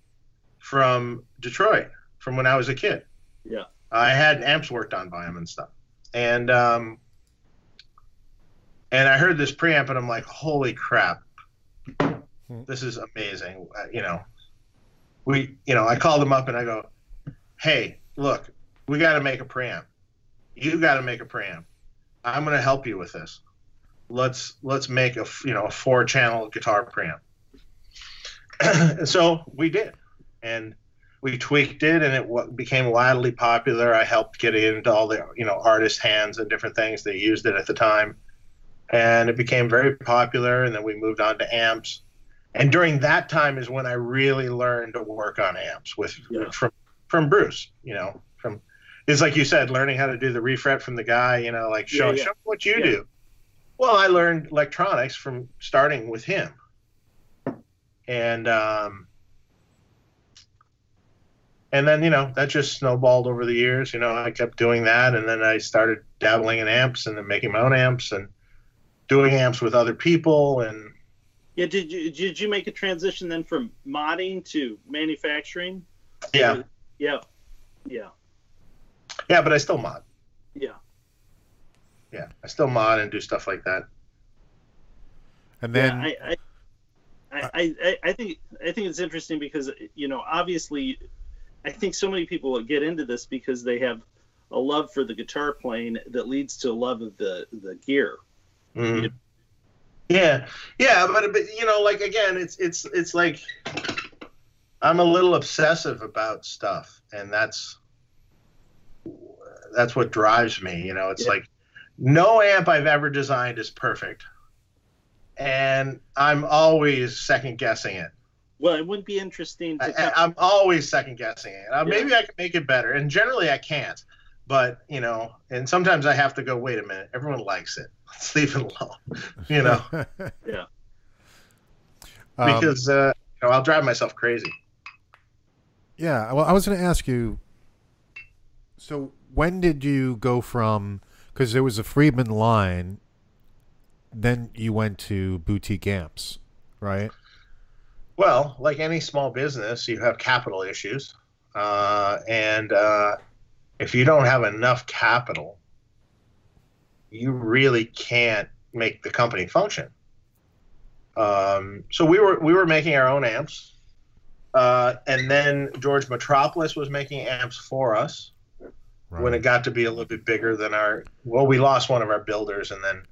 from Detroit, from when I was a kid. Yeah. I had amps worked on by him and stuff. And And I heard this preamp, and I'm like, holy crap, this is amazing. You know, I called him up, and I go, hey, look, we got to make a preamp. You got to make a preamp. I'm going to help you with this. Let's make a, you know, a 4-channel guitar preamp. So we did, and we tweaked it, and it became wildly popular. I helped get it into all the, you know, artist hands and different things. They used it at the time, and it became very popular. And then we moved on to amps. And during that time is when I really learned to work on amps with from Bruce. You know, from, it's like you said, learning how to do the refret from the guy. You know, like show what you do. Well, I learned electronics from starting with him, and and then, you know, that just snowballed over the years. You know, I kept doing that, and then I started dabbling in amps, and then making my own amps, and doing amps with other people. And yeah, did you make a transition then from modding to manufacturing? Yeah. Yeah, but I still mod. Yeah. Yeah, I still mod and do stuff like that. And then yeah, I think it's interesting because, you know, obviously, I think so many people will get into this because they have a love for the guitar playing that leads to a love of the gear. Mm. You know? Yeah. Yeah. But, you know, like, again, it's like I'm a little obsessive about stuff, and that's what drives me. You know, it's like no amp I've ever designed is perfect, and I'm always second guessing it. Well, it would be interesting to I'm always second guessing it. Maybe I can make it better, and generally I can't. But, you know, and sometimes I have to go, wait a minute, everyone likes it, let's leave it alone. You know. Yeah. Because you know, I'll drive myself crazy. Yeah. Well, I was going to ask you, so when did you go from, because there was a Friedman line, then you went to boutique amps, right? Well, like any small business, you have capital issues. And if you don't have enough capital, you really can't make the company function. So we were making our own amps. And then George Metropolis was making amps for us. Right. When it got to be a little bit bigger than our, well, we lost one of our builders, and then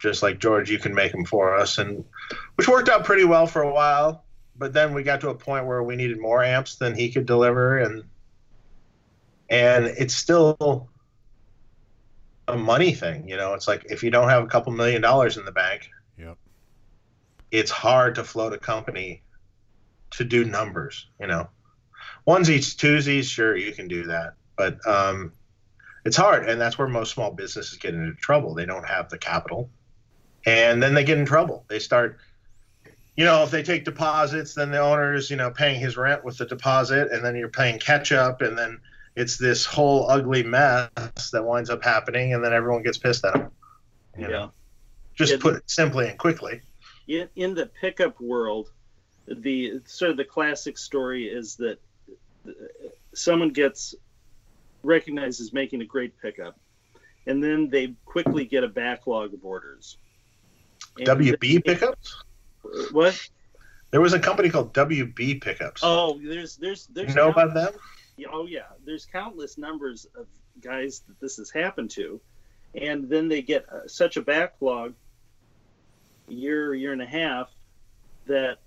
just like, George, you can make them for us, and which worked out pretty well for a while. But then we got to a point where we needed more amps than he could deliver, and it's still a money thing, you know. It's like if you don't have a couple $1 million in the bank, it's hard to float a company to do numbers, you know. Onesies, twosies, sure, you can do that. But it's hard, and that's where most small businesses get into trouble. They don't have the capital, and then they get in trouble. They start, you know, if they take deposits, then the owner's, you know, paying his rent with the deposit, and then you're paying catch-up, and then it's this whole ugly mess that winds up happening, and then everyone gets pissed at them. You know? Just put it simply and quickly. In the pickup world, the sort of the classic story is that someone gets recognized as making a great pickup, and then they quickly get a backlog of orders. And WB Pickups? What? There was a company called WB Pickups. Oh, there's you know about them? Oh yeah, there's countless numbers of guys that this has happened to, and then they get such a backlog, year and a half, that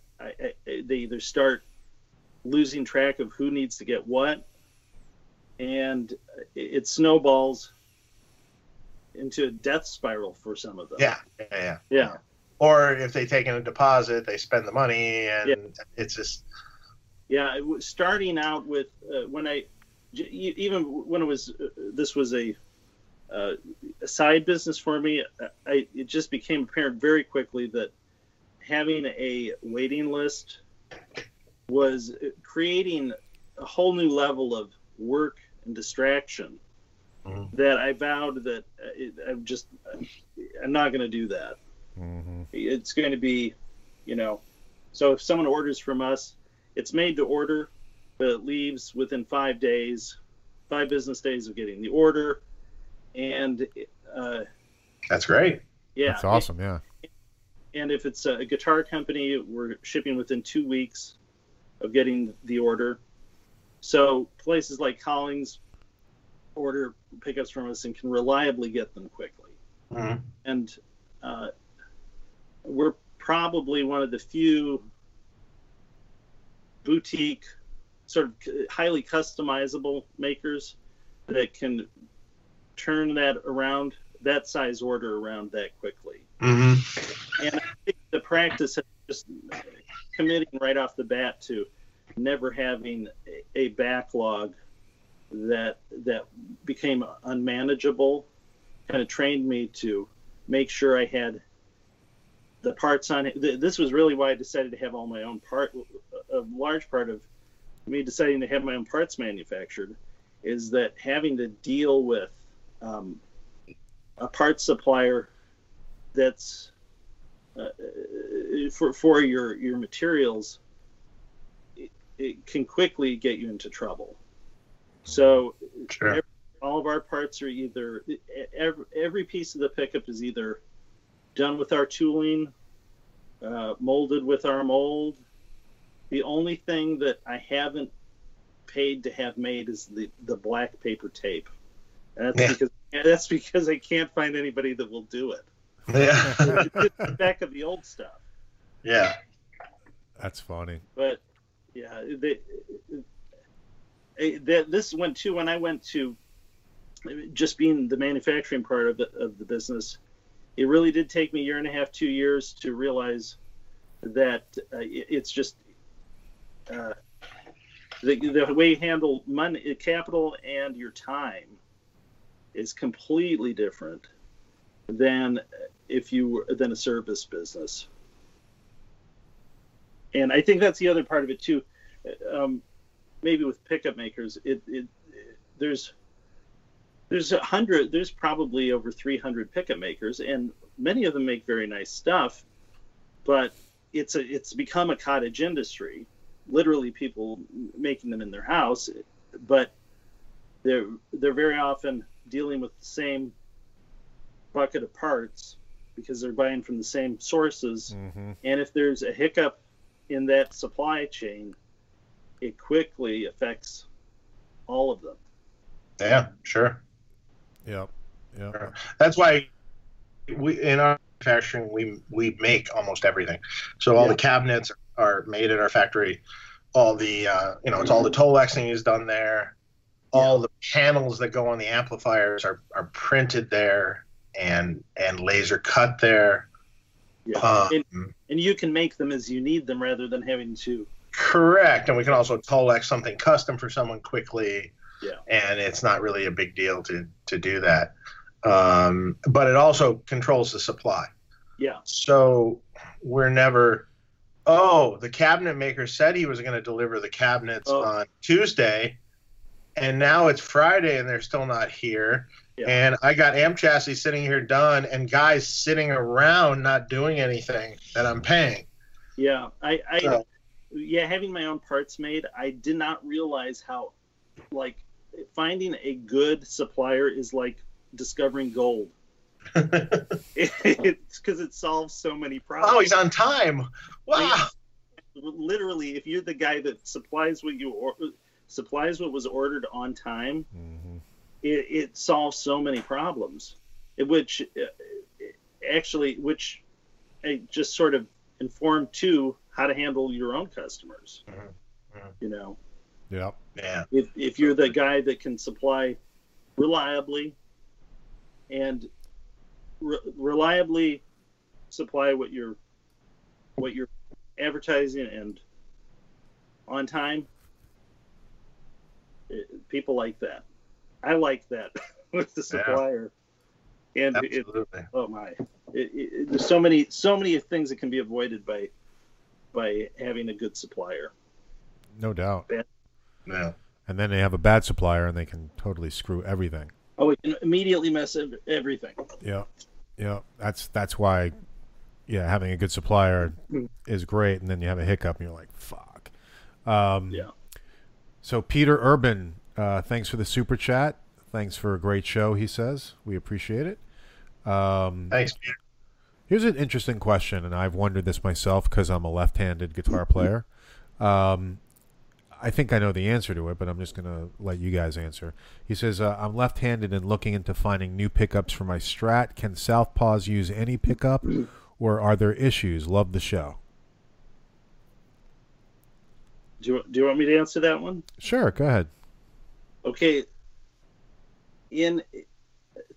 they either start losing track of who needs to get what, and it snowballs into a death spiral for some of them. Yeah. Or if they take in a deposit, they spend the money, and it's just. Yeah, it was starting out with this was a side business for me. It just became apparent very quickly that having a waiting list was creating a whole new level of work and distraction that I vowed that I'm not going to do that. It's going to be, you know, so if someone orders from us, it's made to order, but it leaves within 5 business days of getting the order. And that's great. Yeah. That's awesome, yeah. And if it's a guitar company, we're shipping within 2 weeks of getting the order. So places like Collings order pickups from us and can reliably get them quickly. Mm-hmm. And we're probably one of the few boutique, sort of highly customizable makers that can turn that around, that size order around that quickly. Mm-hmm. And I think the practice of just committing right off the bat to never having a backlog that became unmanageable kind of trained me to make sure I had the parts on it. This was really why I decided to have all my own part. A large part of me deciding to have my own parts manufactured is that having to deal with a parts supplier that's for your materials, it can quickly get you into trouble. So sure. All of our parts are either every piece of the pickup is either done with our tooling, molded with our mold. The only thing that I haven't paid to have made is the black paper tape. And that's, yeah. That's because I can't find anybody that will do it. Yeah. It's the back of the old stuff. Yeah. That's funny. But yeah, this went too, when I went to just being the manufacturing part of the business, it really did take me a year and a half, 2 years to realize that it's just the way you handle money, capital, and your time is completely different than a service business. And I think that's the other part of it too. Maybe with pickup makers, there's probably over 300 pickup makers, and many of them make very nice stuff, but it's become a cottage industry. Literally people making them in their house, but they're very often dealing with the same bucket of parts because they're buying from the same sources. Mm-hmm. And if there's a hiccup in that supply chain, it quickly affects all of them. Yeah, sure. Yeah, yeah. Sure. That's why we in our manufacturing we make almost everything. So all the cabinets are made at our factory. All the it's all the Tolexing is done there. All the panels that go on the amplifiers are printed there and laser cut there. Yeah. And you can make them as you need them rather than having to. Correct, and we can also Tolex something custom for someone quickly. Yeah, and it's not really a big deal to do that. But it also controls the supply. Yeah. So we're never. Oh, the cabinet maker said he was going to deliver the cabinets on Tuesday, and now it's Friday and they're still not here. Yeah. And I got amp chassis sitting here done and guys sitting around not doing anything that I'm paying. Yeah, having my own parts made, I did not realize how, like, finding a good supplier is like discovering gold. It's because it solves so many problems. Oh, he's on time. Wow. Literally, if you're the guy that supplies what was ordered on time, mm-hmm. it solves so many problems, which I just sort of informed to how to handle your own customers. Mm-hmm. Mm-hmm. Yeah. If you're the guy that can supply reliably and reliably supply what you're advertising and on time, people like that. I like that with the supplier. Yeah. And absolutely. There's so many things that can be avoided by having a good supplier. No doubt. Yeah. No. And then they have a bad supplier and they can totally screw everything. Oh, we can immediately mess up everything. Yeah. Yeah. That's why, having a good supplier is great. And then you have a hiccup and you're like, fuck. So Peter Urban, thanks for the super chat. Thanks for a great show, he says. We appreciate it. Thanks, Peter. Here's an interesting question, and I've wondered this myself because I'm a left-handed guitar player. I think I know the answer to it, but I'm just going to let you guys answer. He says, I'm left-handed and looking into finding new pickups for my Strat. Can Southpaws use any pickup, or are there issues? Love the show. Do you want me to answer that one? Sure, go ahead. Okay.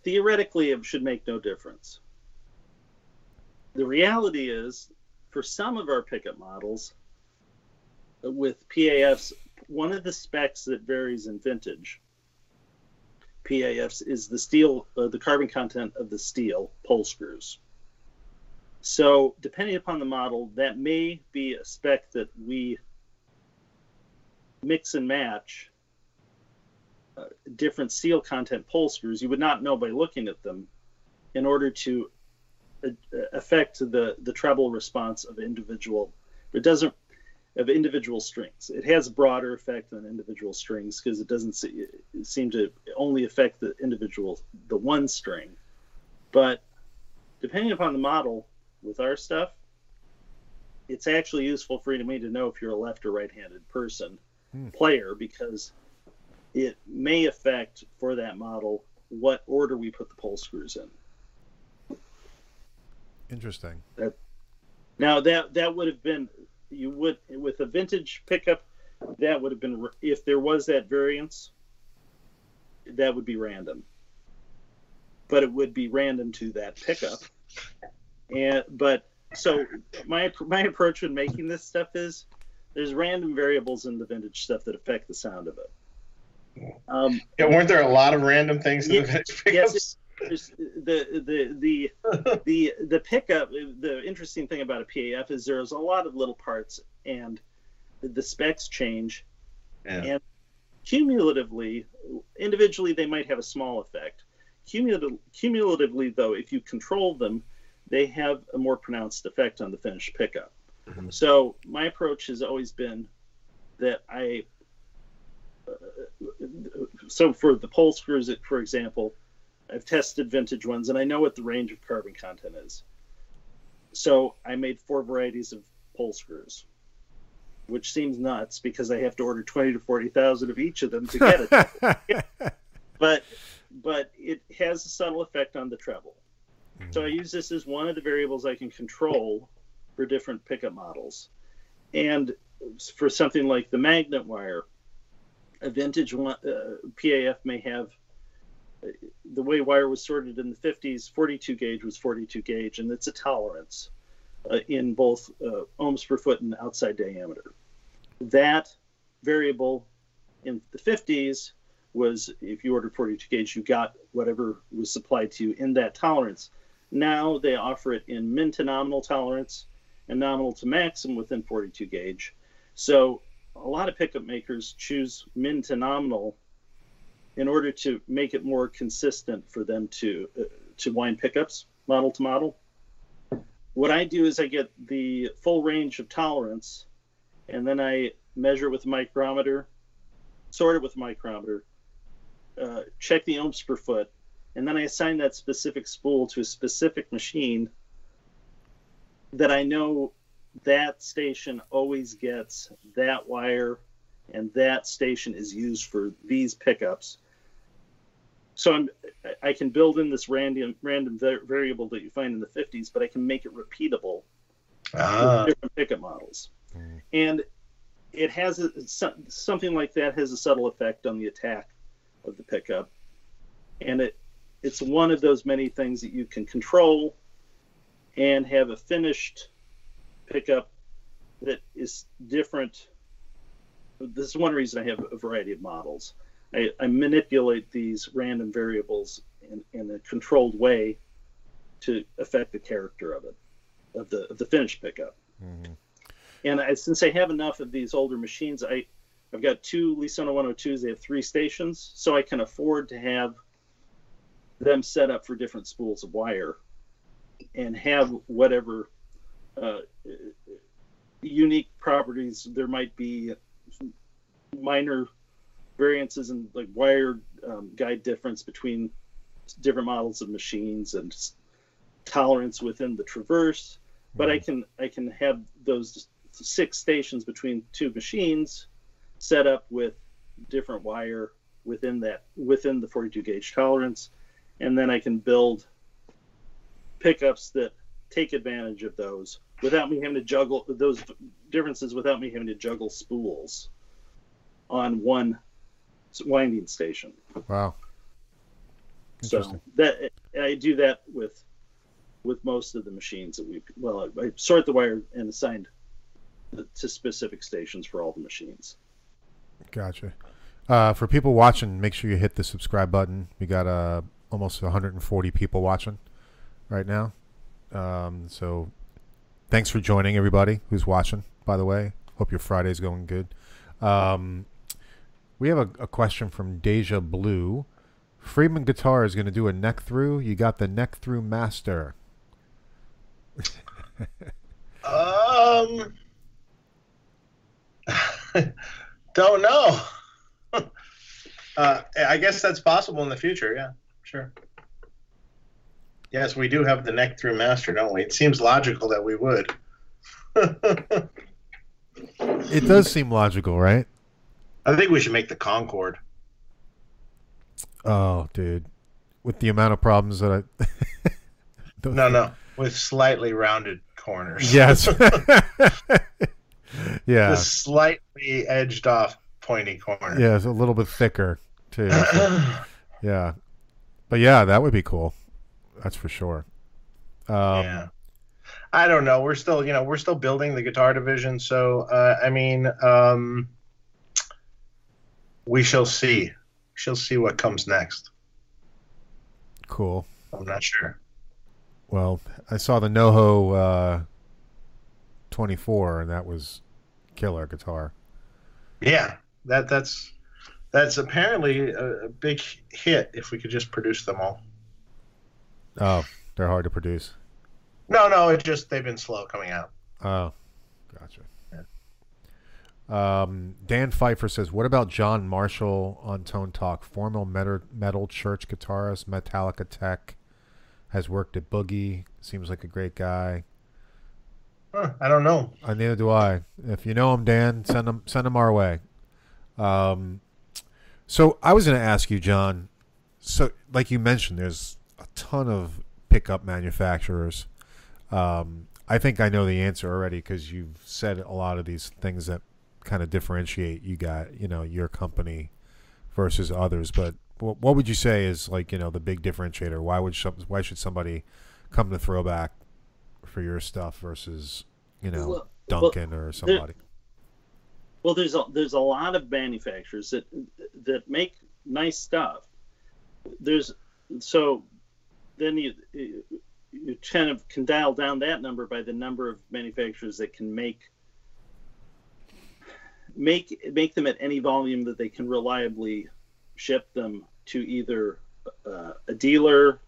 Theoretically, it should make no difference. The reality is, for some of our pickup models, with PAFs, one of the specs that varies in vintage PAFs is the steel, the carbon content of the steel pole screws. So depending upon the model, that may be a spec that we mix and match different steel content pole screws. You would not know by looking at them in order to affect the treble response of individual. It doesn't of individual strings. It has a broader effect on individual strings because it doesn't seem to only affect the individual, the one string. But depending upon the model with our stuff, it's actually useful for me to know if you're a left or right-handed person, player, because it may affect for that model what order we put the pole screws in. Interesting. Now that would have been, you would, with a vintage pickup, that would have been, if there was that variance, that would be random. But it would be random to that pickup. And but so my approach in making this stuff is there's random variables in the vintage stuff that affect the sound of it. Yeah, weren't there a lot of random things in the vintage pickups? Yes, the pickup, the interesting thing about a PAF is there's a lot of little parts and the specs change, and cumulatively, individually they might have a small effect. Cumulatively though, if you control them, they have a more pronounced effect on the finished pickup. So my approach has always been that I so for the pole screws, for example, I've tested vintage ones, and I know what the range of carbon content is. So I made 4 varieties of pole screws, which seems nuts because I have to order 20,000 to 40,000 of each of them to get it. but it has a subtle effect on the treble. So I use this as one of the variables I can control for different pickup models. And for something like the magnet wire, a vintage one, PAF may have, the way wire was sorted in the 50s, 42 gauge was 42 gauge, and it's a tolerance in both ohms per foot and outside diameter. That variable in the 50s was, if you ordered 42 gauge, you got whatever was supplied to you in that tolerance. Now they offer it in min to nominal tolerance and nominal to maximum within 42 gauge. So a lot of pickup makers choose min to nominal in order to make it more consistent for them to wind pickups model to model. What I do is I get the full range of tolerance, and then I measure it with a micrometer, sort it with a micrometer, check the ohms per foot, and then I assign that specific spool to a specific machine that I know that station always gets that wire, and that station is used for these pickups. So I can build in this random variable that you find in the 50s, but I can make it repeatable with different pickup models. And it has something like that has a subtle effect on the attack of the pickup. And it's one of those many things that you can control and have a finished pickup that is different. This is one reason I have a variety of models. I manipulate these random variables in a controlled way to affect the character of it, of the finished pickup. And since I have enough of these older machines, I've got 2 Leesona 102s. They have 3 stations, so I can afford to have them set up for different spools of wire and have whatever unique properties there might be. Minor variances in like wire guide difference between different models of machines and tolerance within the traverse, but I can have those 6 stations between 2 machines set up with different wire within that, within the 42 gauge tolerance, and then I can build pickups that take advantage of those without me having to juggle those differences, without me having to juggle spools on one winding station. Wow. So that I do that with most of the machines that we, well, I sort the wire and assign to specific stations for all the machines. Gotcha. For people watching, make sure you hit the subscribe button. We got almost 140 people watching right now. So thanks for joining, everybody who's watching, by the way. Hope your Friday's going good. We have a question from Deja Blue. Friedman Guitar is going to do a neck through. You got the neck through master. Don't know. I guess that's possible in the future. Yeah, sure. Yes, we do have the neck through master, don't we? It seems logical that we would. It does seem logical, right? I think we should make the Concorde. Oh, dude. With the amount of problems that I... no. With slightly rounded corners. Yes. Yeah. The slightly edged off pointy corner. Yeah, it's a little bit thicker, too. Yeah. But yeah, that would be cool. That's for sure. Yeah. I don't know. We're still, we're still building the guitar division. So, I mean, we shall see. She'll see what comes next. Cool. I'm not sure. Well, I saw the NoHo 24, and that was killer guitar. Yeah, that's apparently a big hit. If we could just produce them all. Oh, they're hard to produce. No, it's just they've been slow coming out. Oh, gotcha. Dan Pfeiffer says, what about John Marshall on Tone Talk? Formal metal church guitarist, Metallica tech, has worked at Boogie, seems like a great guy. I don't know. Neither do I. If you know him, Dan, send him our way. So I was going to ask you, John, so like you mentioned, there's a ton of pickup manufacturers. I think I know the answer already because you've said a lot of these things that kind of differentiate your company versus others, but what would you say is the big differentiator? Why should somebody come to Throbak for your stuff versus Duncan or somebody? There's a lot of manufacturers that make nice stuff. Then you kind of can dial down that number by the number of manufacturers that can make them at any volume that they can reliably ship them to either a dealer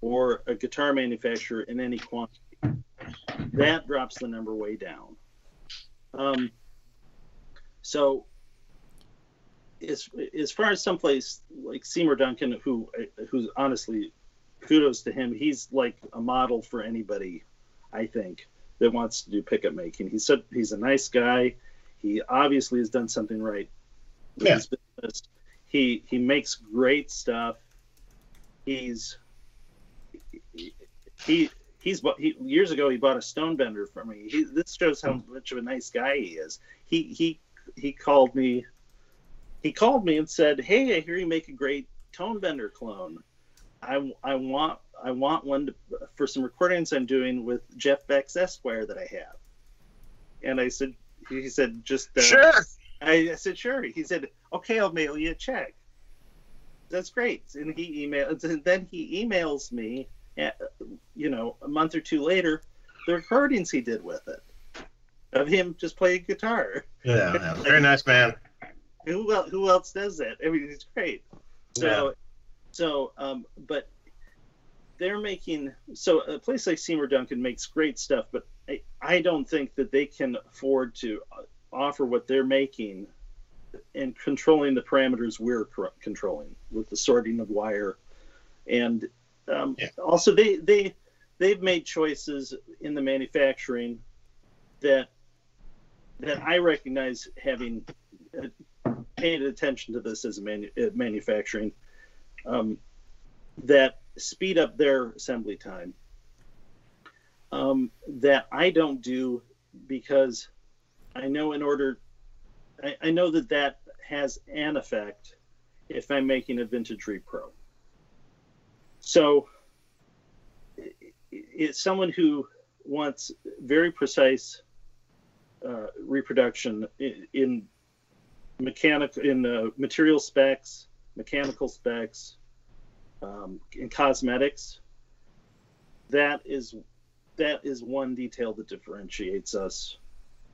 or a guitar manufacturer in any quantity. That drops the number way down. So as far as someplace like Seymour Duncan, who's honestly, kudos to him, he's like a model for anybody, I think, that wants to do pickup making. He's a nice guy. He obviously has done something right in his business. He makes great stuff. He years ago he bought a Stone Bender for me. This shows how much of a nice guy he is. He called me. He called me and said, "Hey, I hear you make a great Tone Bender clone. I want one for some recordings I'm doing with Jeff Beck's Esquire that I have." And I said. He said, "Just sure." I said, "Sure." He said, "Okay, I'll mail you a check." That's great. And he emails me, a month or two later, the recordings he did with it, of him just playing guitar. Yeah, very nice man. Who else does that? I mean, it's great. But they're making, so a place like Seymour Duncan makes great stuff, but I don't think that they can afford to offer what they're making and controlling the parameters we're controlling with the sorting of wire and Also, they've made choices in the manufacturing that I recognize, having paid attention to this as a manufacturing, that speed up their assembly time. That I don't do, because I know I know that has an effect if I'm making a vintage repro. So it's someone who wants very precise reproduction in material specs, mechanical specs, in cosmetics. That is one detail that differentiates us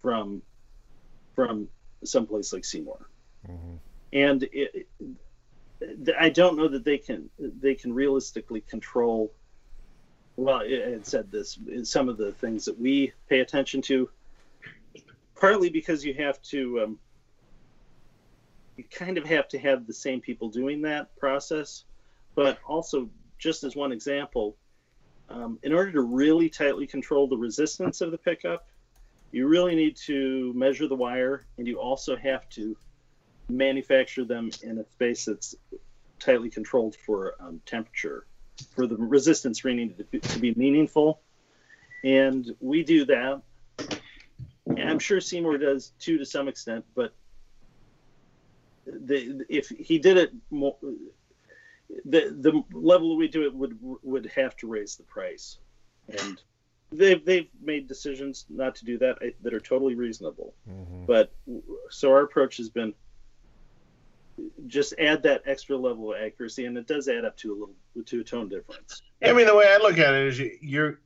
from someplace like Seymour. Mm-hmm. And I don't know that they can realistically control. Well, I had said this, some of the things that we pay attention to, partly because you have to, you kind of have to have the same people doing that process, but also, just as one example, in order to really tightly control the resistance of the pickup, you really need to measure the wire, and you also have to manufacture them in a space that's tightly controlled for temperature, for the resistance reading to be meaningful. And we do that. And I'm sure Seymour does too, to some extent, but if he did it more, the level we do it would have to raise the price. And they've made decisions not to do that that are totally reasonable. Mm-hmm. But so our approach has been, just add that extra level of accuracy, and it does add up to a tone difference. I mean, the way I look at it is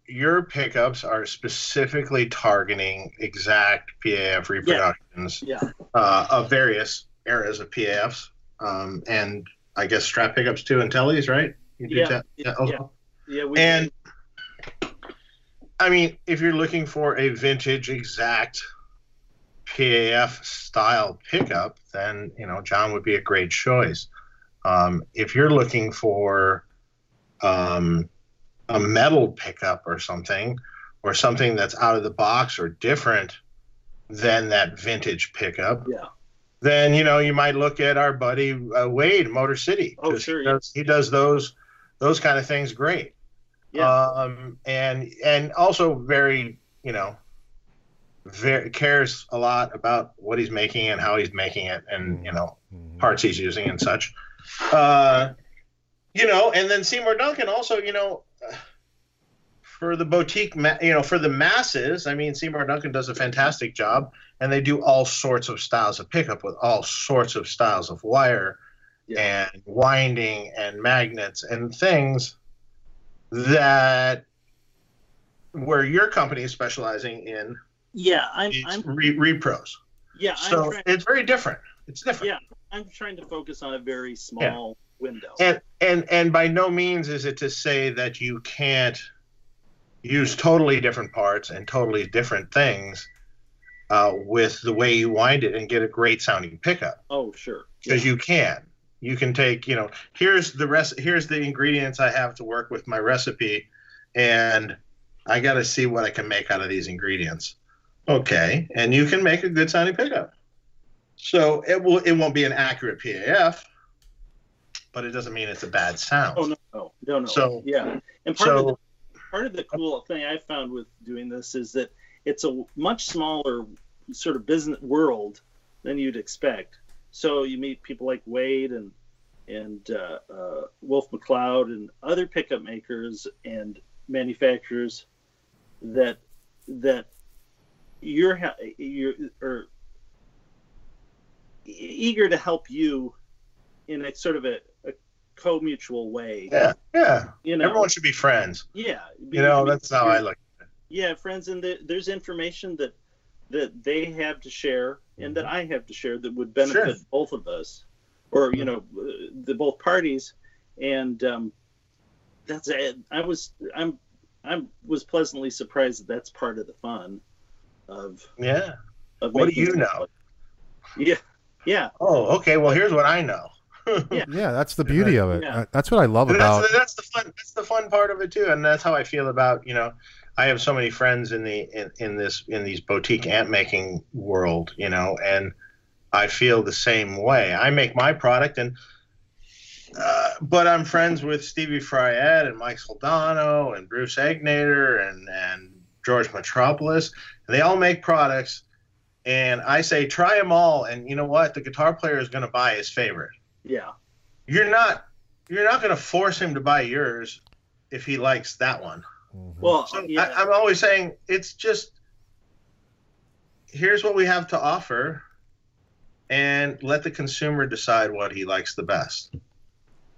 your pickups are specifically targeting exact PAF reproductions of various eras of PAFs, and I guess strap pickups too, and tellies, right? You do We do. I mean, if you're looking for a vintage exact PAF style pickup, then John would be a great choice. If you're looking for a metal pickup or something that's out of the box or different than that vintage pickup, then you might look at our buddy Wade, Motor City. Oh, sure, he does those kind of things great. And also very cares a lot about what he's making and how he's making it, and parts he's using and such. And then Seymour Duncan also, for the boutique, for the masses, I mean, Seymour Duncan does a fantastic job, and they do all sorts of styles of pickup with all sorts of styles of wire and winding and magnets and things that where your company is specializing in. I'm repros. So it's very different. It's different. I'm trying to focus on a very small window. And by no means is it to say that you can't use totally different parts and totally different things with the way you wind it and get a great sounding pickup. Oh, sure. Because you can. You can take, here's the ingredients I have to work with my recipe, and I got to see what I can make out of these ingredients. Okay, and you can make a good sounding pickup. So it won't be an accurate PAF, but it doesn't mean it's a bad sound. Oh no. So and part of the cool thing I found with doing this is that it's a much smaller sort of business world than you'd expect. So you meet people like Wade and Wolf McLeod and other pickup makers and manufacturers that. You're eager to help you in a sort of a co-mutual way. Everyone should be friends. That's how I look at it. Friends, and there's information that they have to share and that I have to share that would benefit both of us, or the both parties. And that's it. I was pleasantly surprised that that's part of the fun. What do you know? Oh, okay. Well, here's what I know. Yeah, that's the beauty of it. Yeah. That's what I love about. That's the fun part of it too, and that's how I feel about, you know, I have so many friends in the in these boutique amp making world, you know, and I feel the same way. I make my product, and but I'm friends with Stevie Fryette and Mike Soldano and Bruce Egnator and George Metropolis. They all make products, and I say try them all, and you know what? The guitar player is going to buy his favorite. Yeah, you're not going to force him to buy yours if he likes that one. Well, so yeah. I'm always saying it's just, here's what we have to offer, and let the consumer decide what he likes the best.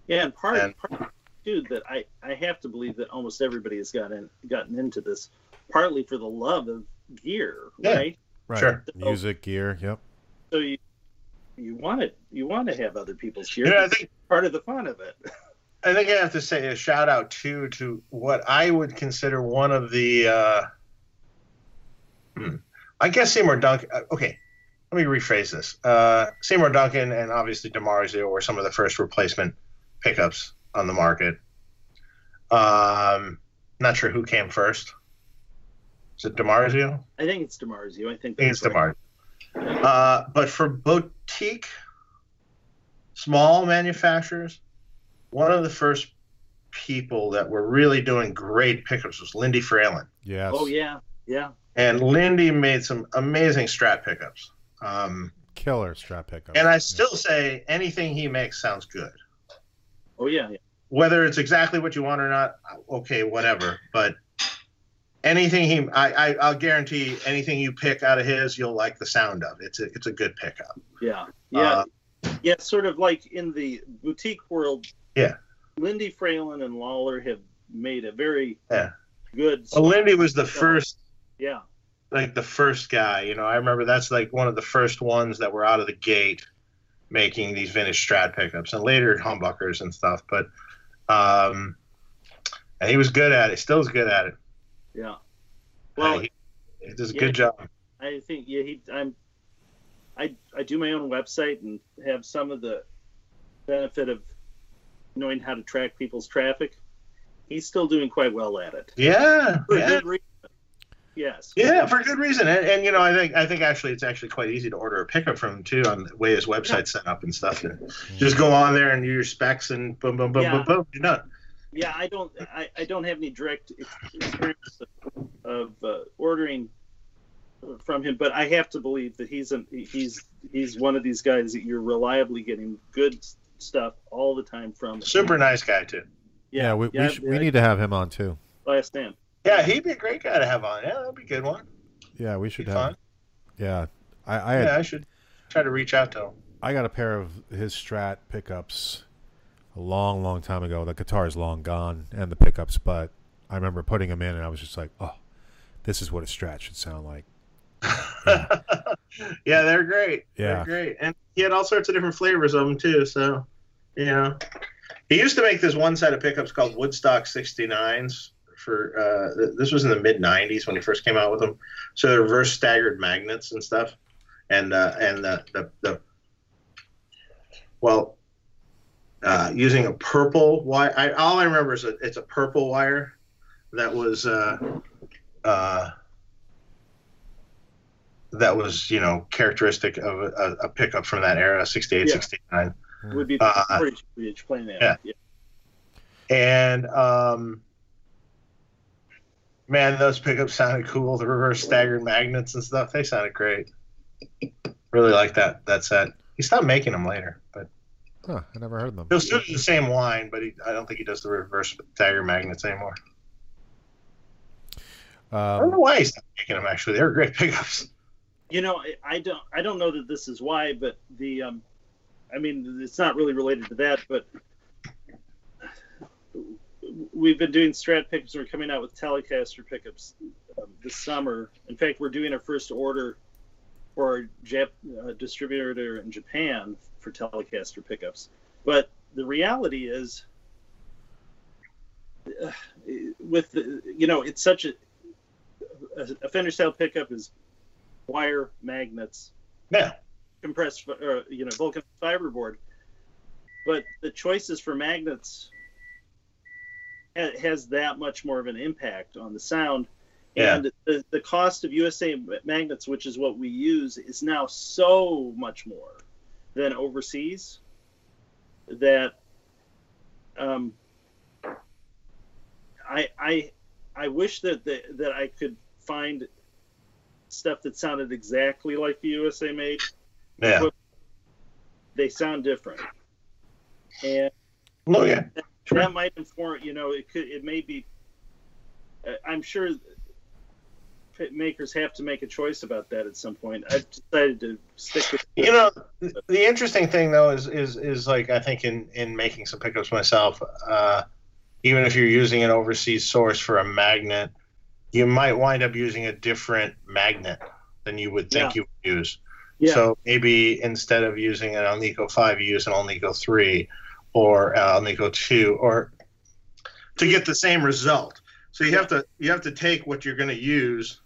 Yeah, and part dude, that I have to believe that almost everybody has gotten into this partly for the love of gear, yeah. Right? Right. Sure. So, music, gear, yep. So you want to have other people's gear. Yeah, I think part of the fun of it. I think I have to say a shout out too to what I would consider one of the, I guess Seymour Duncan. Okay, let me rephrase this. Seymour Duncan and obviously DiMarzio were some of the first replacement pickups on the market. Not sure who came first. Is it DiMarzio? I think it's DiMarzio. I think it's DiMarzio. Right. But for boutique, small manufacturers, one of the first people that were really doing great pickups was Lindy Fralin. Yes. Oh, yeah. Yeah. And Lindy made some amazing Strat pickups. Killer Strat pickups. And I still say anything he makes sounds good. Oh, yeah, yeah. Whether it's exactly what you want or not, okay, whatever. But anything I'll guarantee anything you pick out of his, you'll like the sound of. It's a good pickup. Yeah. Yeah. Yeah, sort of like in the boutique world. Yeah, Lindy Fralin and Lawler have made a very good. Well, Lindy was the first. Yeah, like the first guy. You know, I remember that's like one of the first ones that were out of the gate making these vintage Strat pickups, and later humbuckers and stuff. But and he was good at it. Still is good at it. Yeah. Well, he does a good job. I think I do my own website and have some of the benefit of knowing how to track people's traffic. He's still doing quite well at it. Yeah. For good reason. Yes. Yeah, for good reason. And you know, I think actually it's actually quite easy to order a pickup from him too, on the way his website's set up and stuff. And just go on there and do your specs and boom, boom, boom, boom, boom, you're done. Yeah, I don't have any direct experience of ordering from him, but I have to believe that he's one of these guys that you're reliably getting good stuff all the time from. Super nice guy too. Yeah, we need to have him on too. Last name. Yeah, he'd be a great guy to have on. Yeah, that'd be a good one. Yeah, we should have. Yeah, I should try to reach out to him. I got a pair of his Strat pickups a long, long time ago. The guitar is long gone and the pickups, but I remember putting them in and I was just like, oh, this is what a Strat should sound like. Yeah. Yeah, they're great. Yeah, they're great. And he had all sorts of different flavors of them too. So, you know, he used to make this one set of pickups called Woodstock 69s. For this was in the mid '90s when he first came out with them. So the reverse staggered magnets and stuff, and using a purple wire. All I remember is it's a purple wire that was. That was, you know, characteristic of a pickup from that era, 68, 69. Would be pretty explain that. Yeah. And, man, those pickups sounded cool. The reverse staggered magnets and stuff, they sounded great. Really like that set. He stopped making them later, but... Huh, I never heard them. He'll still do the same line, but I don't think he does the reverse staggered magnets anymore. I don't know why he stopped making them, actually. They were great pickups. You know, I don't know that this is why, but the, I mean, it's not really related to that, but we've been doing Strat pickups. We're coming out with Telecaster pickups this summer. In fact, we're doing our first order for our distributor in Japan for Telecaster pickups. But the reality is, with the, you know, it's such a Fender style pickup is wire magnets, compressed, you know, Vulcan fiberboard. But the choices for magnets has that much more of an impact on the sound. Yeah. And the cost of USA magnets, which is what we use, is now so much more than overseas that I wish that that I could find stuff that sounded exactly like the USA made. Yeah. They sound different. And oh, yeah. Sure. That might inform, you know, it may be, I'm sure makers have to make a choice about that at some point. I've decided to stick with that. You know, the interesting thing though is like, I think in making some pickups myself, even if you're using an overseas source for a magnet, you might wind up using a different magnet than you would think you would use. Yeah. So maybe instead of using an Alnico 5, you use an Alnico 3 or Alnico 2, or to get the same result. So you have to take what you're going to use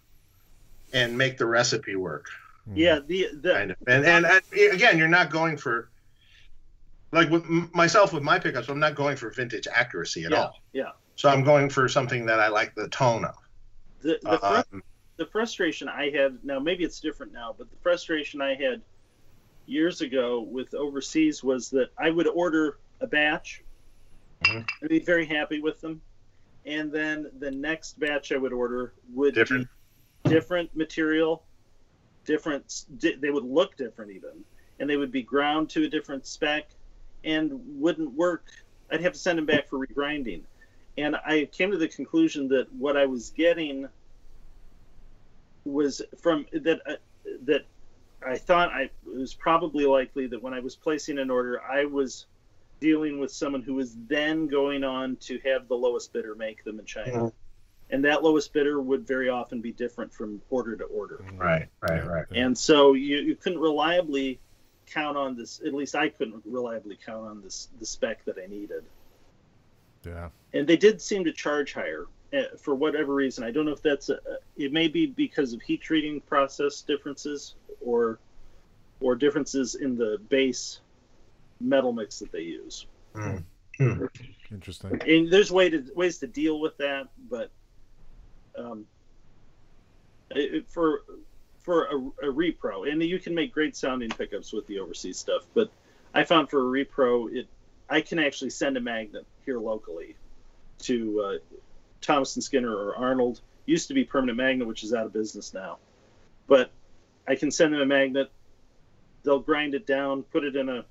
and make the recipe work. Yeah, the kind of. And again, you're not going for, like with myself with my pickups, I'm not going for vintage accuracy at all. Yeah. So I'm going for something that I like the tone of. The frustration I had, now maybe it's different now, but the frustration I had years ago with overseas was that I would order a batch and be very happy with them, and then the next batch I would order would be different material, they would look different even, and they would be ground to a different spec and wouldn't work. I'd have to send them back for regrinding. And I came to the conclusion that what I was getting was from that I thought it was probably likely that when I was placing an order, I was dealing with someone who was then going on to have the lowest bidder make them in China. Yeah. And that lowest bidder would very often be different from order to order. Right. And so you couldn't reliably count on this, at least I couldn't reliably count on this, the spec that I needed. Yeah. And they did seem to charge higher for whatever reason. I don't know if that's it may be because of heat treating process differences or differences in the base metal mix that they use. Interesting. And there's ways to deal with that, but for a repro, and you can make great sounding pickups with the overseas stuff, but I found for a repro, I can actually send a magnet here locally to Thomas & Skinner or Arnold. Used to be Permanent Magnet, which is out of business now. But I can send them a magnet. They'll grind it down, put it in a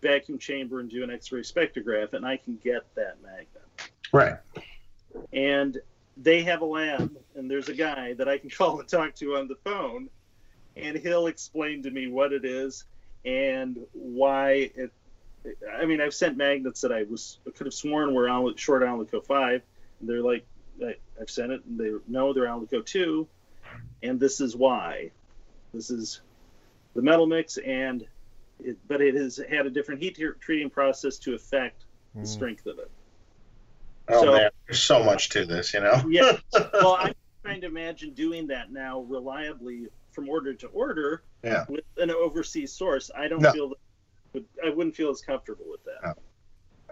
vacuum chamber, and do an X-ray spectrograph, and I can get that magnet. Right. And they have a lab, and there's a guy that I can call and talk to on the phone, and he'll explain to me what it is and why it. I mean, I've sent magnets that I could have sworn were short Alnico 5. And they're like, I've sent it, and they're Alnico 2, and this is why. This is the metal mix, but it has had a different heat treating process to affect the strength of it. Oh, so, man, there's so much to this, you know? Yeah. Well, I'm trying to imagine doing that now reliably from order to order with an overseas source. I don't feel that. I wouldn't feel as comfortable with that.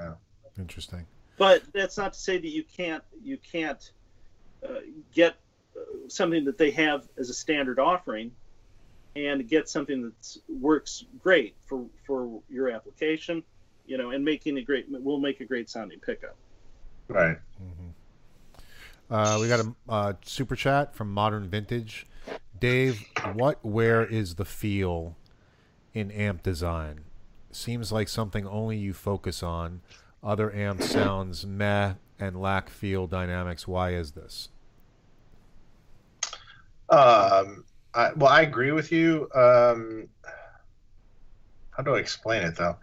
No. Interesting. But that's not to say that you can't get something that they have as a standard offering and get something that works great for your application, you know, and will make a great sounding pickup. Right. We got a super chat from Modern Vintage. Dave, where is the feel in amp design? Seems like something only you focus on. Other amps sounds meh and lack feel dynamics. Why is this? Well, I agree with you. How do I explain it though?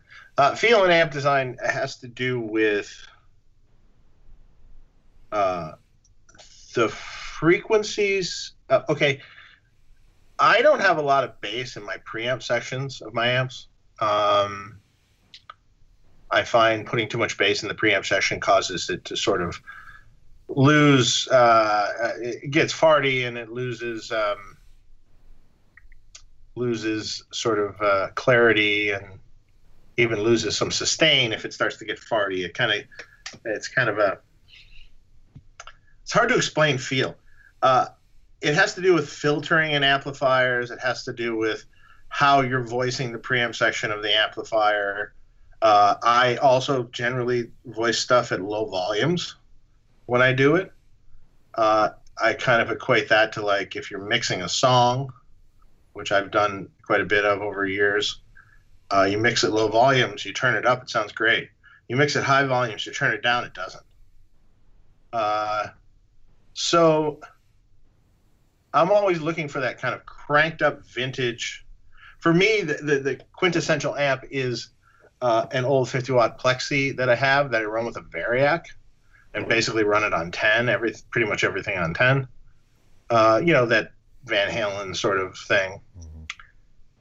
Feel in amp design has to do with the frequencies. Okay, I don't have a lot of bass in my preamp sections of my amps. I find putting too much bass in the preamp section causes it to sort of lose, it gets farty and it loses, loses sort of clarity and even loses some sustain if it starts to get farty. It kind of, it's hard to explain feel. It has to do with filtering in amplifiers. It has to do with how you're voicing the preamp section of the amplifier. I also generally voice stuff at low volumes when I do it. I kind of equate that to, like, if you're mixing a song, which I've done quite a bit of over years, you mix at low volumes, you turn it up, it sounds great. You mix at high volumes, you turn it down, it doesn't. So I'm always looking for that kind of cranked up vintage. For me, the quintessential amp is an old 50-watt Plexi that I have that I run with a Variac, and basically run it on 10, pretty much everything on 10. You know, that Van Halen sort of thing. Mm-hmm.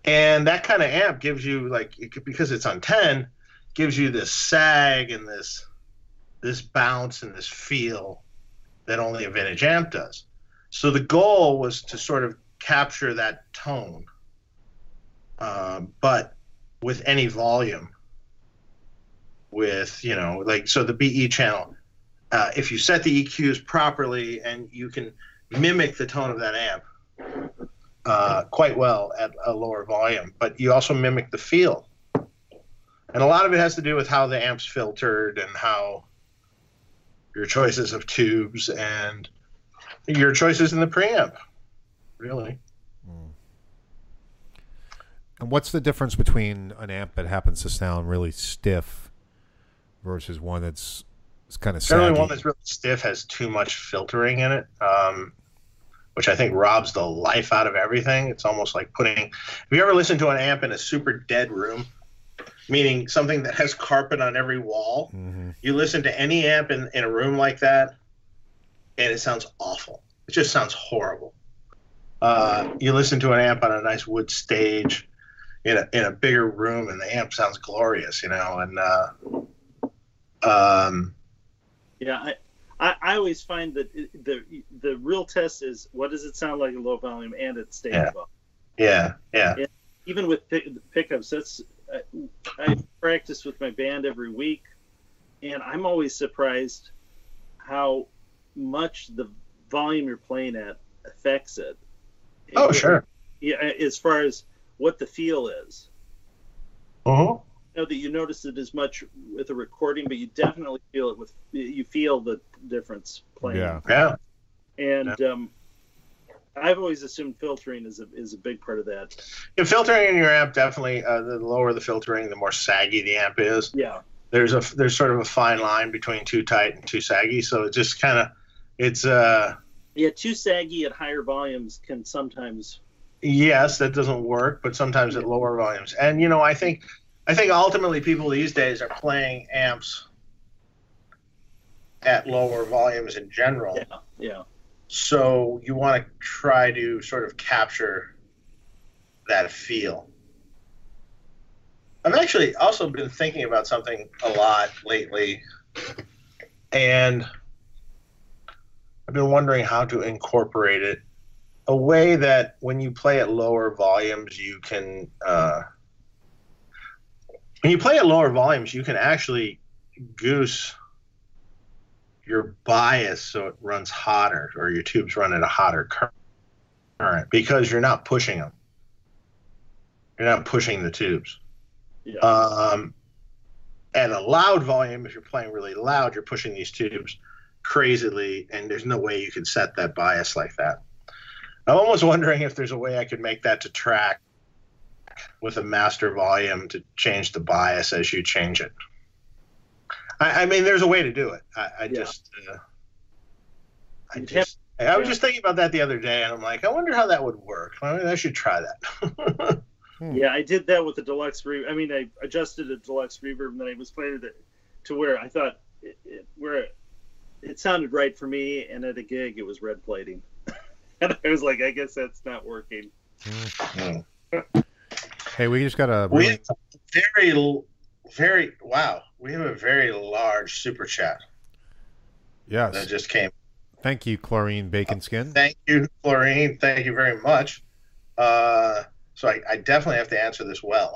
And that kind of amp gives you, like, because it's on 10, gives you this sag and this bounce and this feel that only a vintage amp does. So the goal was to sort of capture that tone, but with any volume, with, you know, like, so the BE channel, if you set the EQs properly, and you can mimic the tone of that amp quite well at a lower volume, but you also mimic the feel. And a lot of it has to do with how the amp's filtered and how your choices of tubes and your choices in the preamp, really. Mm. And what's the difference between an amp that happens to sound really stiff versus one that's... It's kind of sadly. One that's really stiff has too much filtering in it, which I think robs the life out of everything. It's almost like putting... Have you ever listened to an amp in a super dead room, meaning something that has carpet on every wall? Mm-hmm. You listen to any amp in a room like that, and it sounds awful. It just sounds horrible. You listen to an amp on a nice wood stage in a bigger room, and the amp sounds glorious, you know, and... Yeah, I always find that the real test is, what does it sound like at low volume and at stable volume? Yeah, yeah. And even with pickups, that's I practice with my band every week, and I'm always surprised how much the volume you're playing at affects it. And sure. Yeah, as far as what the feel is. Uh-huh. Know that you notice it as much with a recording, but you definitely feel it with, you feel the difference playing. Yeah. And yeah. I've always assumed filtering is a big part of that. Yeah, filtering in your amp, definitely. The lower the filtering, the more saggy the amp is. Yeah. There's sort of a fine line between too tight and too saggy. So it just kind of, it's yeah, too saggy at higher volumes can sometimes. Yes, that doesn't work, but sometimes at lower volumes. And you know, I think ultimately people these days are playing amps at lower volumes in general. Yeah. Yeah. So you want to try to sort of capture that feel. I've actually also been thinking about something a lot lately, and I've been wondering how to incorporate it. A way that when you play at lower volumes, you can... When you play at lower volumes, you can actually goose your bias so it runs hotter, or your tubes run at a hotter current, because you're not pushing them. You're not pushing the tubes. Yeah. At a loud volume, if you're playing really loud, you're pushing these tubes crazily, and there's no way you can set that bias like that. I'm almost wondering if there's a way I could make that to track with a master volume to change the bias as you change it. I mean, there's a way to do it. I was just thinking about that the other day, and I'm like, I wonder how that would work. I should try that. Yeah, I did that with the Deluxe Reverb. I mean, I adjusted a Deluxe Reverb, and then I was playing it to where I thought it sounded right for me, and at a gig, it was red plating. And I was like, I guess that's not working. Mm-hmm. Hey, we just got a... We have a very, wow. We have a very large super chat. Yes. That just came. Thank you, Chlorine Baconskin. Thank you, Chlorine. Thank you very much. So I definitely have to answer this well.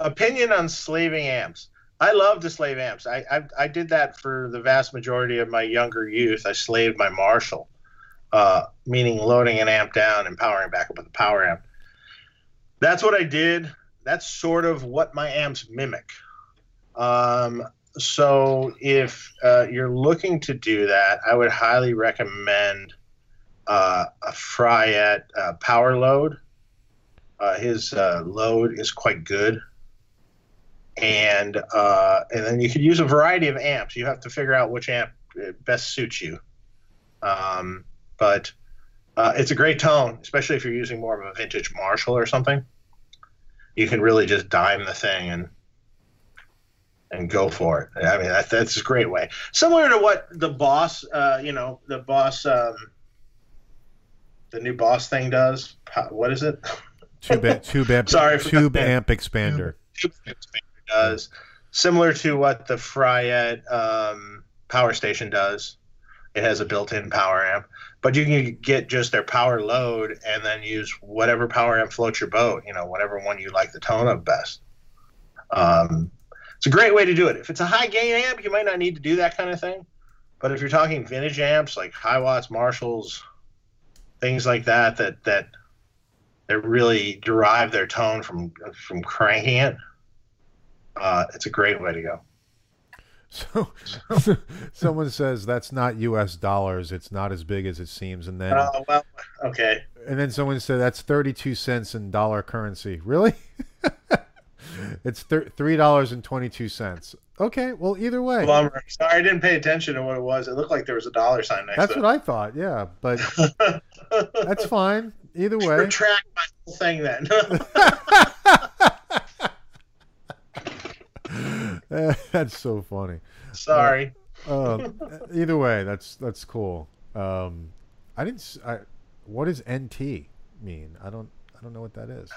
Opinion on slaving amps. I love to slave amps. I did that for the vast majority of my younger youth. I slaved my Marshall, meaning loading an amp down and powering back up with a power amp. That's what I did. That's sort of what my amps mimic. So if you're looking to do that, I would highly recommend a Fryette Power Load. His load is quite good. And then you could use a variety of amps. You have to figure out which amp best suits you. But it's a great tone, especially if you're using more of a vintage Marshall or something. You can really just dime the thing and go for it. I mean, that's a great way. Similar to what the Boss, the new Boss thing does. What is it? Tube amp expander. Tube amp expander does. Similar to what the Fryette power station does. It has a built-in power amp. But you can get just their power load and then use whatever power amp floats your boat, whatever one you like the tone of best. It's a great way to do it. If it's a high-gain amp, you might not need to do that kind of thing. But if you're talking vintage amps like high-watts, Marshalls, things like that, that really derive their tone from cranking it, it's a great way to go. So someone says that's not U.S. dollars. It's not as big as it seems. And then, well, okay. And then someone said that's 32 cents in dollar currency. Really? It's $3.22. Okay. Well, either way. Bummer. Sorry, I didn't pay attention to what it was. It looked like there was a dollar sign next to it. That's what I thought. Yeah, but that's fine. Either way. Retract my whole thing then. That's so funny. Sorry. Either way, that's cool. What does NT mean? I don't know what that is.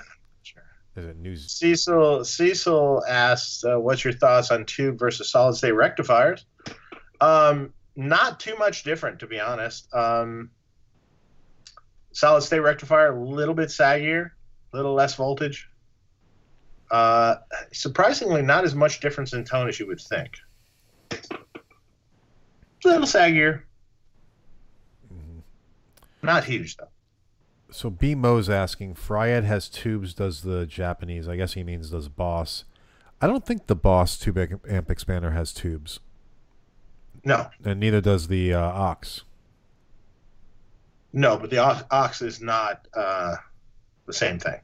Sure. Is it news? Cecil asks, "What's your thoughts on tube versus solid state rectifiers?" Not too much different, to be honest. Solid state rectifier, a little bit saggier, a little less voltage. Surprisingly, not as much difference in tone as you would think. A little saggier. Mm-hmm. Not huge, though. So B. Mo's asking, Fryette has tubes, does the Japanese? I guess he means does Boss. I don't think the Boss tube amp expander has tubes. No. And neither does the Ox. No, but the Ox is not the same thing.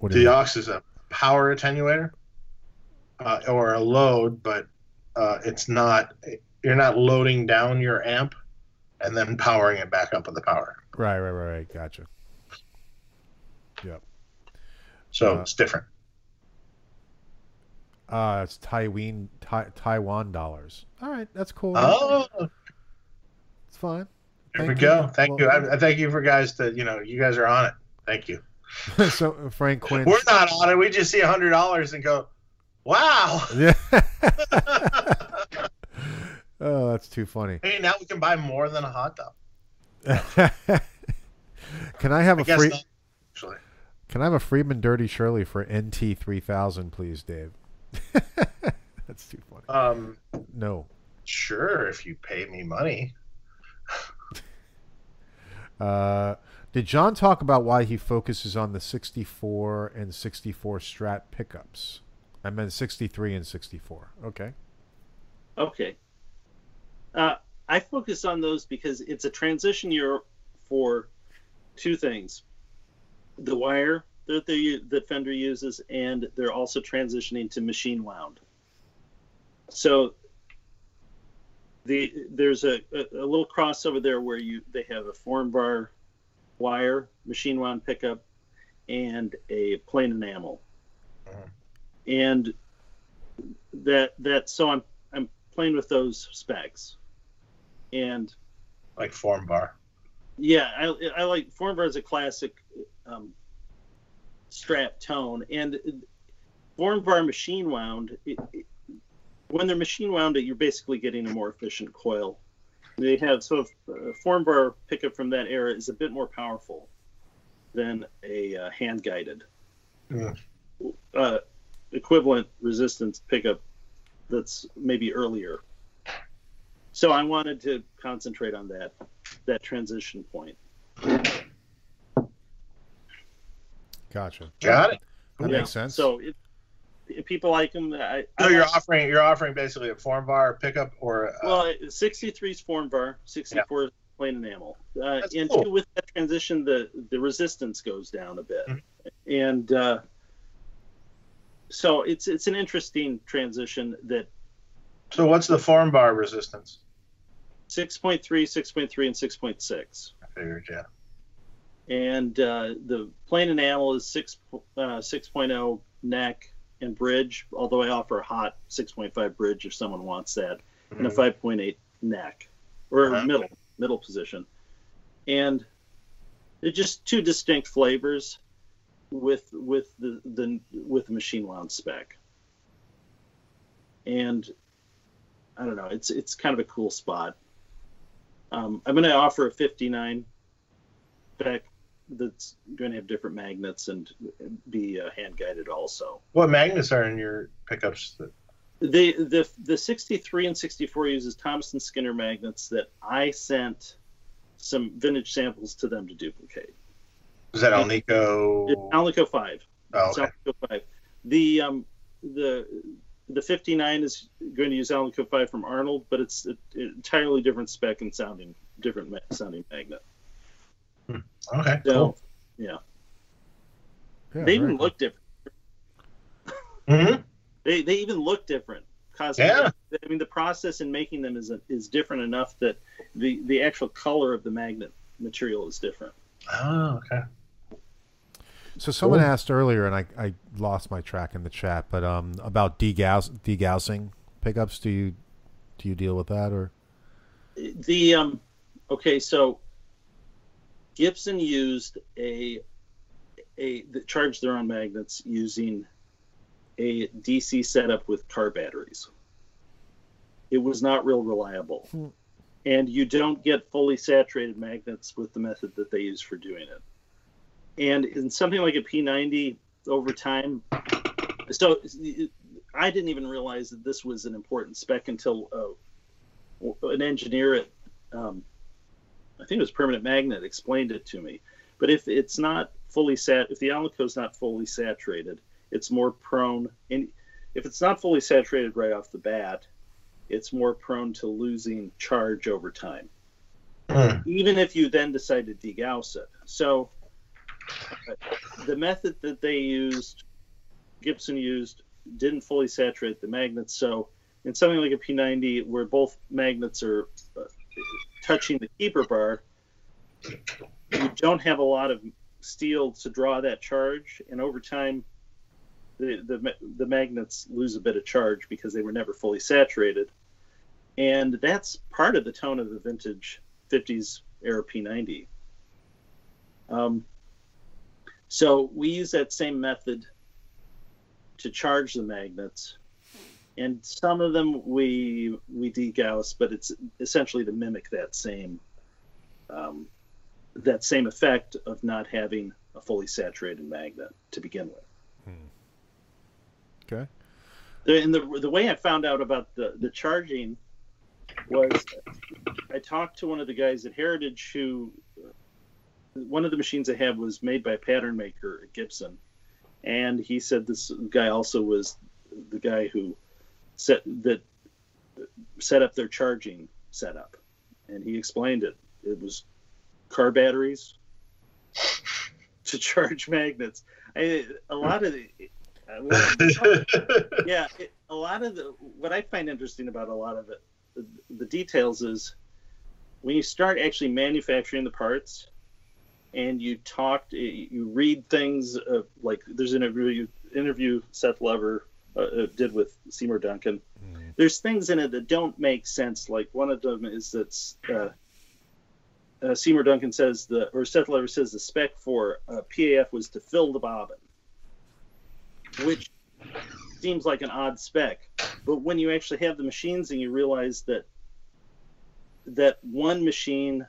The Aux is a power attenuator or a load, but it's not. You're not loading down your amp and then powering it back up with the power. Right. Gotcha. Yep. So it's different. It's Taiwan dollars. All right, that's cool. Oh, it's fine. There we go. Thank you. I thank you for guys that you guys are on it. Thank you. So Frank Quinn, we're not on it. We just see $100 and go, wow. Yeah. Oh, that's too funny. Hey, now we can buy more than a hot dog. Can I have a Friedman Dirty Shirley for NT 3000, please, Dave? That's too funny. No. Sure, if you pay me money. Did John talk about why he focuses on the 64 and 64 Strat pickups? I meant 63 and 64. Okay. Okay. I focus on those because it's a transition year for two things. The wire that Fender uses, and they're also transitioning to machine wound. So there's a little crossover there where they have a form bar wire, machine wound pickup, and a plain enamel. Mm-hmm. And so I'm playing with those specs. And like form bar. Yeah, I like form bar is a classic Strat tone, and form bar machine wound. When they're machine wound, you're basically getting a more efficient coil. they have sort of a form bar pickup from that era is a bit more powerful than a hand guided equivalent resistance pickup that's maybe earlier. So I wanted to concentrate on that transition point. Gotcha. Got it. That makes sense. So if people like them. So you're offering basically a form bar pickup or. Well, 63 is form bar, 64 is plain enamel, and cool. Too, with that transition, the resistance goes down a bit, and so it's an interesting transition that. So what's the form bar resistance? 6.3, 6.3, and 6.6. I figured, yeah. And the plain enamel is 6.0 neck and bridge, although I offer a hot 6.5 bridge if someone wants that, and a 5.8 neck, or middle position. And they're just two distinct flavors with the machine wound spec. And I don't know, it's kind of a cool spot. I'm going to offer a 59 back that's going to have different magnets and be hand guided also. What magnets are in your pickups? The 63 and 64 uses Thompson Skinner magnets that I sent some vintage samples to them to duplicate. Is that Alnico? It's Alnico 5. Oh, okay. It's Alnico 5. The 59 is going to use Alnico 5 from Arnold, but it's an entirely different spec and different sounding magnet. Okay. So, cool. Yeah. They even look different. They even look different. Yeah. I mean, the process in making them is different enough that the actual color of the magnet material is different. Oh, okay. So someone asked earlier, and I lost my track in the chat, but about degaussing pickups. Do you deal with that, or the okay? So Gibson used charged their own magnets using a DC setup with car batteries. It was not real reliable, and you don't get fully saturated magnets with the method that they use for doing it. And in something like a P90 over time, so I didn't even realize that this was an important spec until an engineer at, I think it was Permanent Magnet, explained it to me. But if it's not fully if the Alnico is not fully saturated, it's more prone, and if it's not fully saturated right off the bat, it's more prone to losing charge over time, even if you then decide to degauss it. So the method that they used, Gibson used, didn't fully saturate the magnets. So in something like a P90, where both magnets are touching the keeper bar, you don't have a lot of steel to draw that charge, and over time, the magnets lose a bit of charge because they were never fully saturated. And that's part of the tone of the vintage 50s era P90. So we use that same method to charge the magnets, and some of them we degauss, but it's essentially to mimic that same effect of not having a fully saturated magnet to begin with. Okay. And the way I found out about the charging was I talked to one of the guys at Heritage who. One of the machines I had was made by a pattern maker at Gibson, and he said this guy also was the guy who set up their charging setup, and he explained it. It was car batteries to charge magnets. What I find interesting about a lot of it, the details, is when you start actually manufacturing the parts. And you read things like there's an interview Seth Lever did with Seymour Duncan. There's things in it that don't make sense. Like one of them is that Seymour Duncan says or Seth Lever says the spec for PAF was to fill the bobbin, which seems like an odd spec. But when you actually have the machines and you realize that that one machine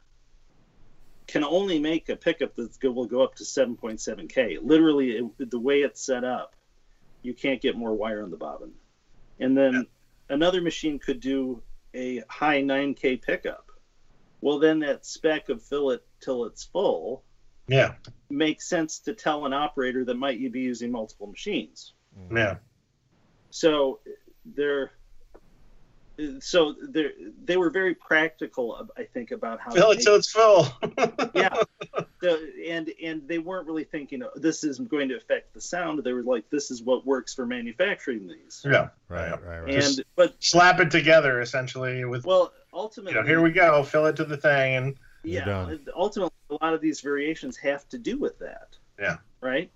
can only make a pickup that will go up to 7.7K. Literally, the way it's set up, you can't get more wire on the bobbin. And then another machine could do a high 9K pickup. Well, then that spec of fill it till it's full makes sense to tell an operator that might be using multiple machines. Yeah. So they were very practical, I think, about how fill it till it's full. And they weren't really thinking, oh, this is going to affect the sound. They were like, this is what works for manufacturing these. Right. And just slap it together essentially with, well, ultimately, you know, here we go, fill it to the thing, and ultimately a lot of these variations have to do with that. Yeah. Right.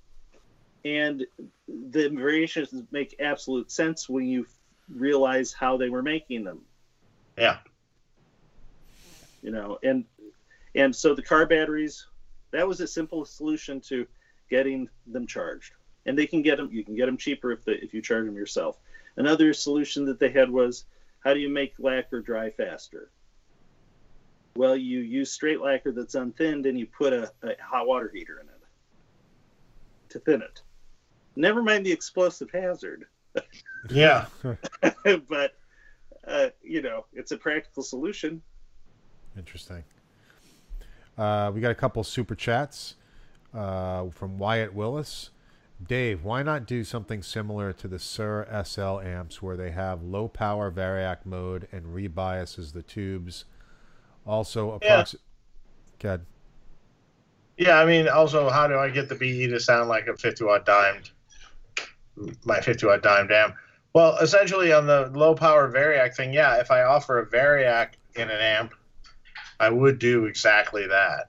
And the variations make absolute sense when you realize how they were making them. Yeah. You know, and so the car batteries, that was a simple solution to getting them charged. And they can get them, you can get them cheaper if you charge them yourself. Another solution that they had was, how do you make lacquer dry faster? Well, you use straight lacquer that's unthinned, and you put a hot water heater in it to thin it. Never mind the explosive hazard. Yeah. But, you know, it's a practical solution. Interesting. We got a couple super chats from Wyatt Willis. Dave, why not do something similar to the Sur SL amps where they have low power variac mode and rebiases the tubes? Also, I mean, also, how do I get the BE to sound like a 50-watt dimed, my 50-watt dimed amp? Well, essentially on the low-power variac thing, yeah, if I offer a variac in an amp, I would do exactly that.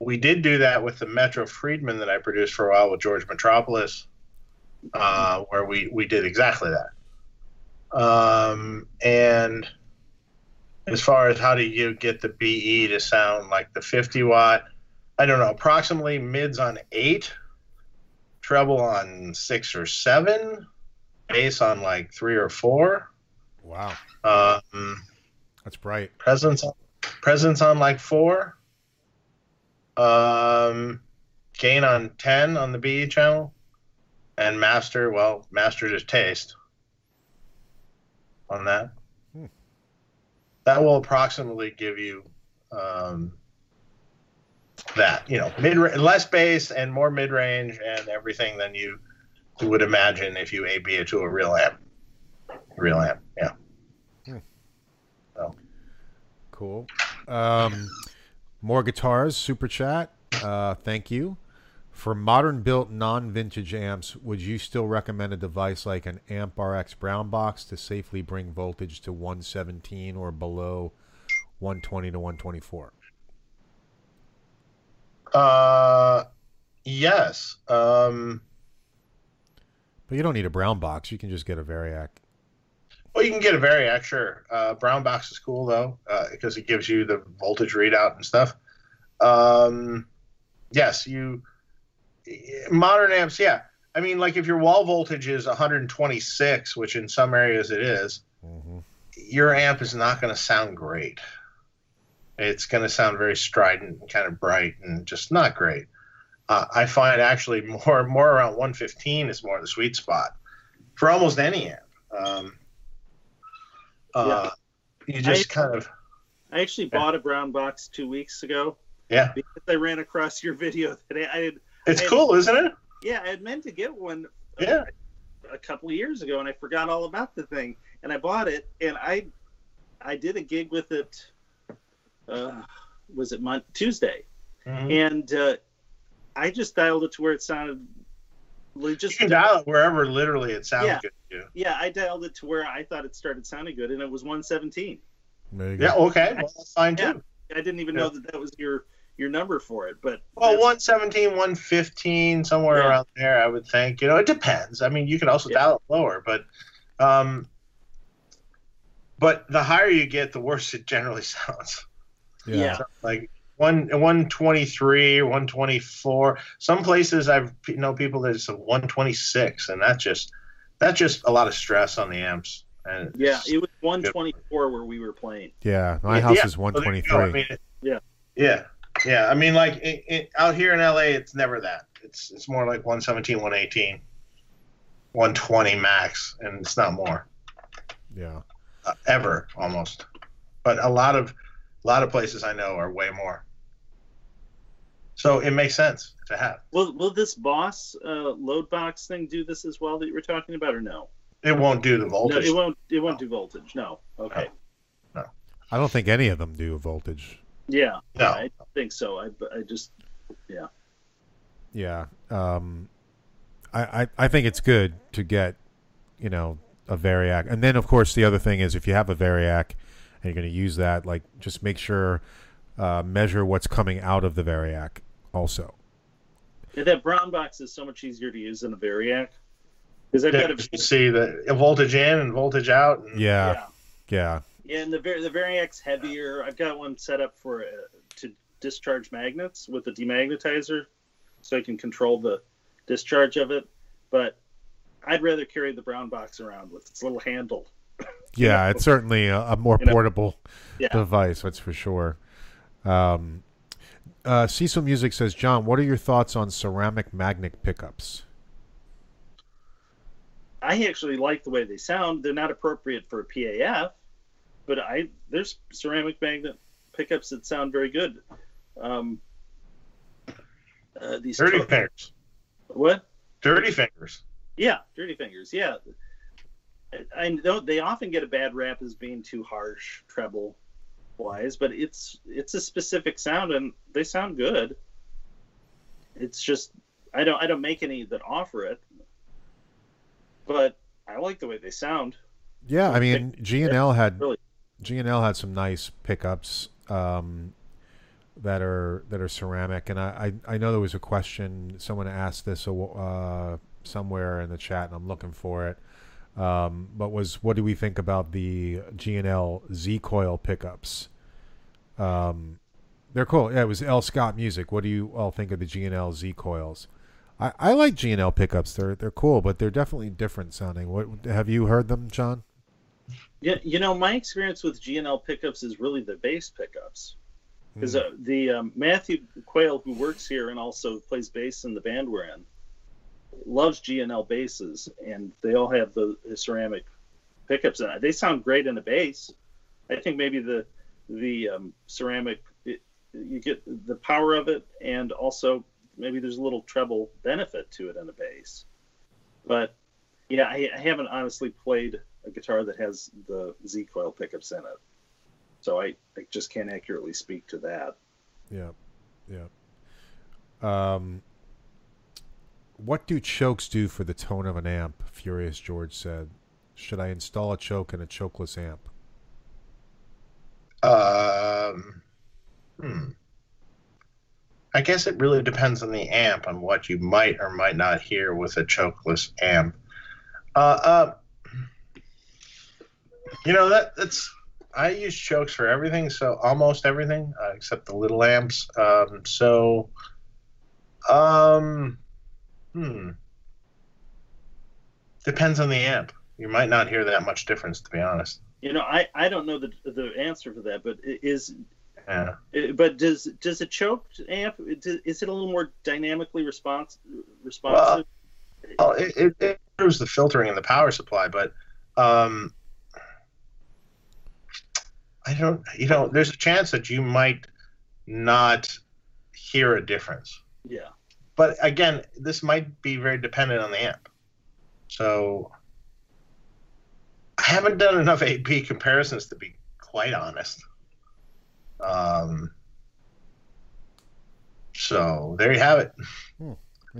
We did do that with the Metro Friedman that I produced for a while with George Metropolis, where we did exactly that. And as far as how do you get the BE to sound like the 50-watt, I don't know, approximately mids on 8, treble on 6 or 7, bass on like 3 or 4. Wow. That's bright. Presence on like 4. Gain on 10 on the BE channel. And master, well, master just taste on that. That will approximately give you that, you know, less bass and more mid-range and everything than you would imagine if you AB it to a real amp. Yeah. So. Cool. More guitars, super chat. Thank you. For modern-built non-vintage amps, would you still recommend a device like an Amp RX Brown Box to safely bring voltage to 117 or below 120 to 124? Yes. But you don't need a Brown Box. You can just get a Variac. Well, you can get a Variac, sure. Brown Box is cool, though, because it gives you the voltage readout and stuff. Yes, you – modern amps, yeah. I mean, like if your wall voltage is 126, which in some areas it is, your amp is not going to sound great. It's going to sound very strident and kind of bright and just not great. I find actually more around 115 is more the sweet spot for almost any amp. You just I actually bought a Brown Box 2 weeks ago. Yeah. Because I ran across your video today. It's cool, isn't it? Yeah, I had meant to get one a couple of years ago, and I forgot all about the thing. And I bought it, and I did a gig with it. Was it Tuesday? And I just dialed it to where it sounded. You can dial it wherever literally it sounded good to you. Yeah, I dialed it to where I thought it started sounding good, and it was 117. Yeah, okay. Well, that's fine, too. I didn't even know that was your number for it. But well, 117, 115, somewhere around there, I would think. You know, it depends. I mean, you can also dial it lower, but the higher you get, the worse it generally sounds. Yeah. So, like 123, 124. Some places I know people that it's 126, and that's just a lot of stress on the amps. And yeah, it was 124 where we were playing. Yeah, my house is 123. I mean, yeah. I mean, like out here in LA, it's never that. It's more like 117, 118, 120 max, and it's not more. Yeah, ever almost. But a lot of places I know are way more. So it makes sense to have. Will this Boss load box thing do this as well that you were talking about, or no? It won't do the voltage. No, it won't do voltage. No. Okay. No. I don't think any of them do voltage. Yeah. No. I think so. I just, yeah. Yeah. I think it's good to get, you know, a Variac. And then, of course, the other thing is if you have a Variac and you're going to use that, like, just make sure, measure what's coming out of the Variac also. Yeah, that brown box is so much easier to use than a Variac. Because you see the voltage in and voltage out. And, yeah. And the Variac's heavier. I've got one set up for to discharge magnets with a demagnetizer, so I can control the discharge of it. But I'd rather carry the brown box around with its little handle. Yeah, it's certainly a more portable device. That's for sure. Cecil Music says, John, what are your thoughts on ceramic magnet pickups? I actually like the way they sound. They're not appropriate for a PAF, but there's ceramic magnet pickups that sound very good. These Dirty Fingers. What? Dirty Fingers. Yeah, Dirty Fingers. Yeah, I know they often get a bad rap as being too harsh treble wise, but it's a specific sound and they sound good. It's just I don't make any that offer it. But I like the way they sound. Yeah, I mean, G&L had some nice pickups that are ceramic, and I know there was a question someone asked this somewhere in the chat, and I'm looking for it. But what do we think about the G&L Z-coil pickups? They're cool. Yeah, it was L. Scott Music. What do you all think of the G&L Z-coils? I like G&L pickups. They're cool, but they're definitely different sounding. What have you heard them, John? Yeah, you know, my experience with G&L pickups is really the bass pickups, because the Matthew Quayle, who works here and also plays bass in the band we're in, loves G&L basses, and they all have the ceramic pickups, and they sound great in the bass. I think maybe the ceramic, you get the power of it, and also maybe there's a little treble benefit to it in the bass. But yeah, I haven't honestly played a guitar that has the Z-coil pickups in it, so I just can't accurately speak to that. Yeah. What do chokes do for the tone of an amp? Furious George said, should I install a choke in a chokeless amp? I guess it really depends on the amp, on what you might or might not hear with a chokeless amp. You know, I use chokes for everything, so almost everything except the little amps. Depends on the amp. You might not hear that much difference, to be honest. You know, I don't know the answer for that, but But does a choked amp, is it a little more dynamically responsive? Well, it improves the filtering and the power supply, but there's a chance that you might not hear a difference. Yeah. But again, this might be very dependent on the amp. So I haven't done enough A/B comparisons to be quite honest. So there you have it.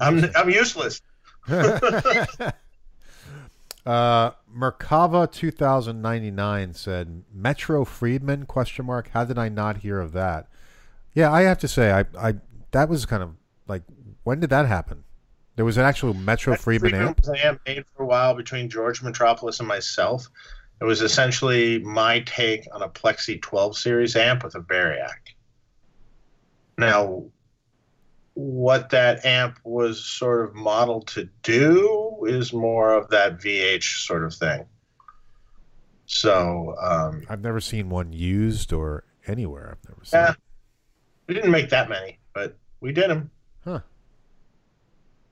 I'm useless. Merkava 2099 said Metro Friedman ? How did I not hear of that? Yeah, I have to say I that was kind of like, when did that happen? There was an actual Metro Friedman amp? Was an amp made for a while between George Metropolis and myself. It was essentially my take on a Plexi 12 series amp with a Variac. Now, what that amp was sort of modeled to do is more of that VH sort of thing. So I've never seen one used or anywhere. I've never seen. Yeah, we didn't make that many, but we did them. Huh.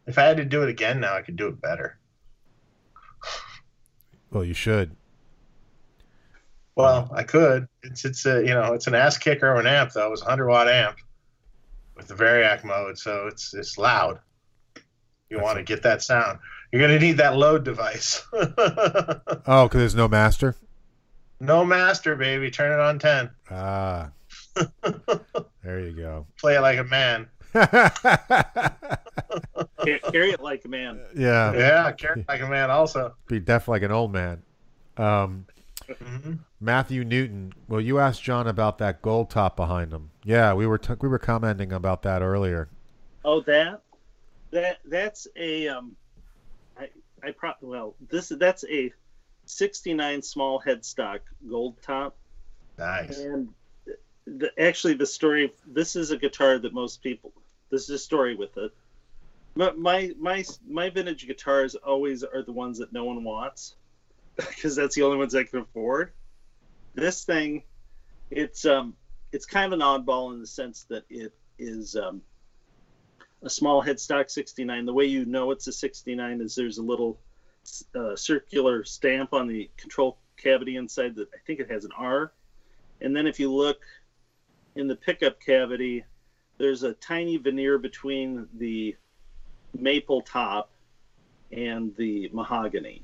If I had to do it again now, I could do it better. Well, you should. Well, I could. It's a, you know, it's an ass kicker of an amp though. It was a 100-watt amp with the variac mode, so it's loud. You want to get that sound. You're going to need that load device. Oh, because there's no master? No master, baby. Turn it on 10. Ah. There you go. Play it like a man. Carry it like a man. Yeah. Yeah, carry it like a man also. Be deaf like an old man. Matthew Newton, well, you asked John about that gold top behind him. Yeah, we were commenting about that earlier. Oh, that's a that's a 69 small headstock gold top. Nice. And actually the story, this is a guitar that most people, this is a story with it. My vintage guitars always are the ones that no one wants, because that's the only ones I can afford. This thing, it's kind of an oddball in the sense that it is a small headstock 69. The way you know it's a 69 is there's a little circular stamp on the control cavity inside that I think it has an R. And then if you look in the pickup cavity, there's a tiny veneer between the maple top and the mahogany.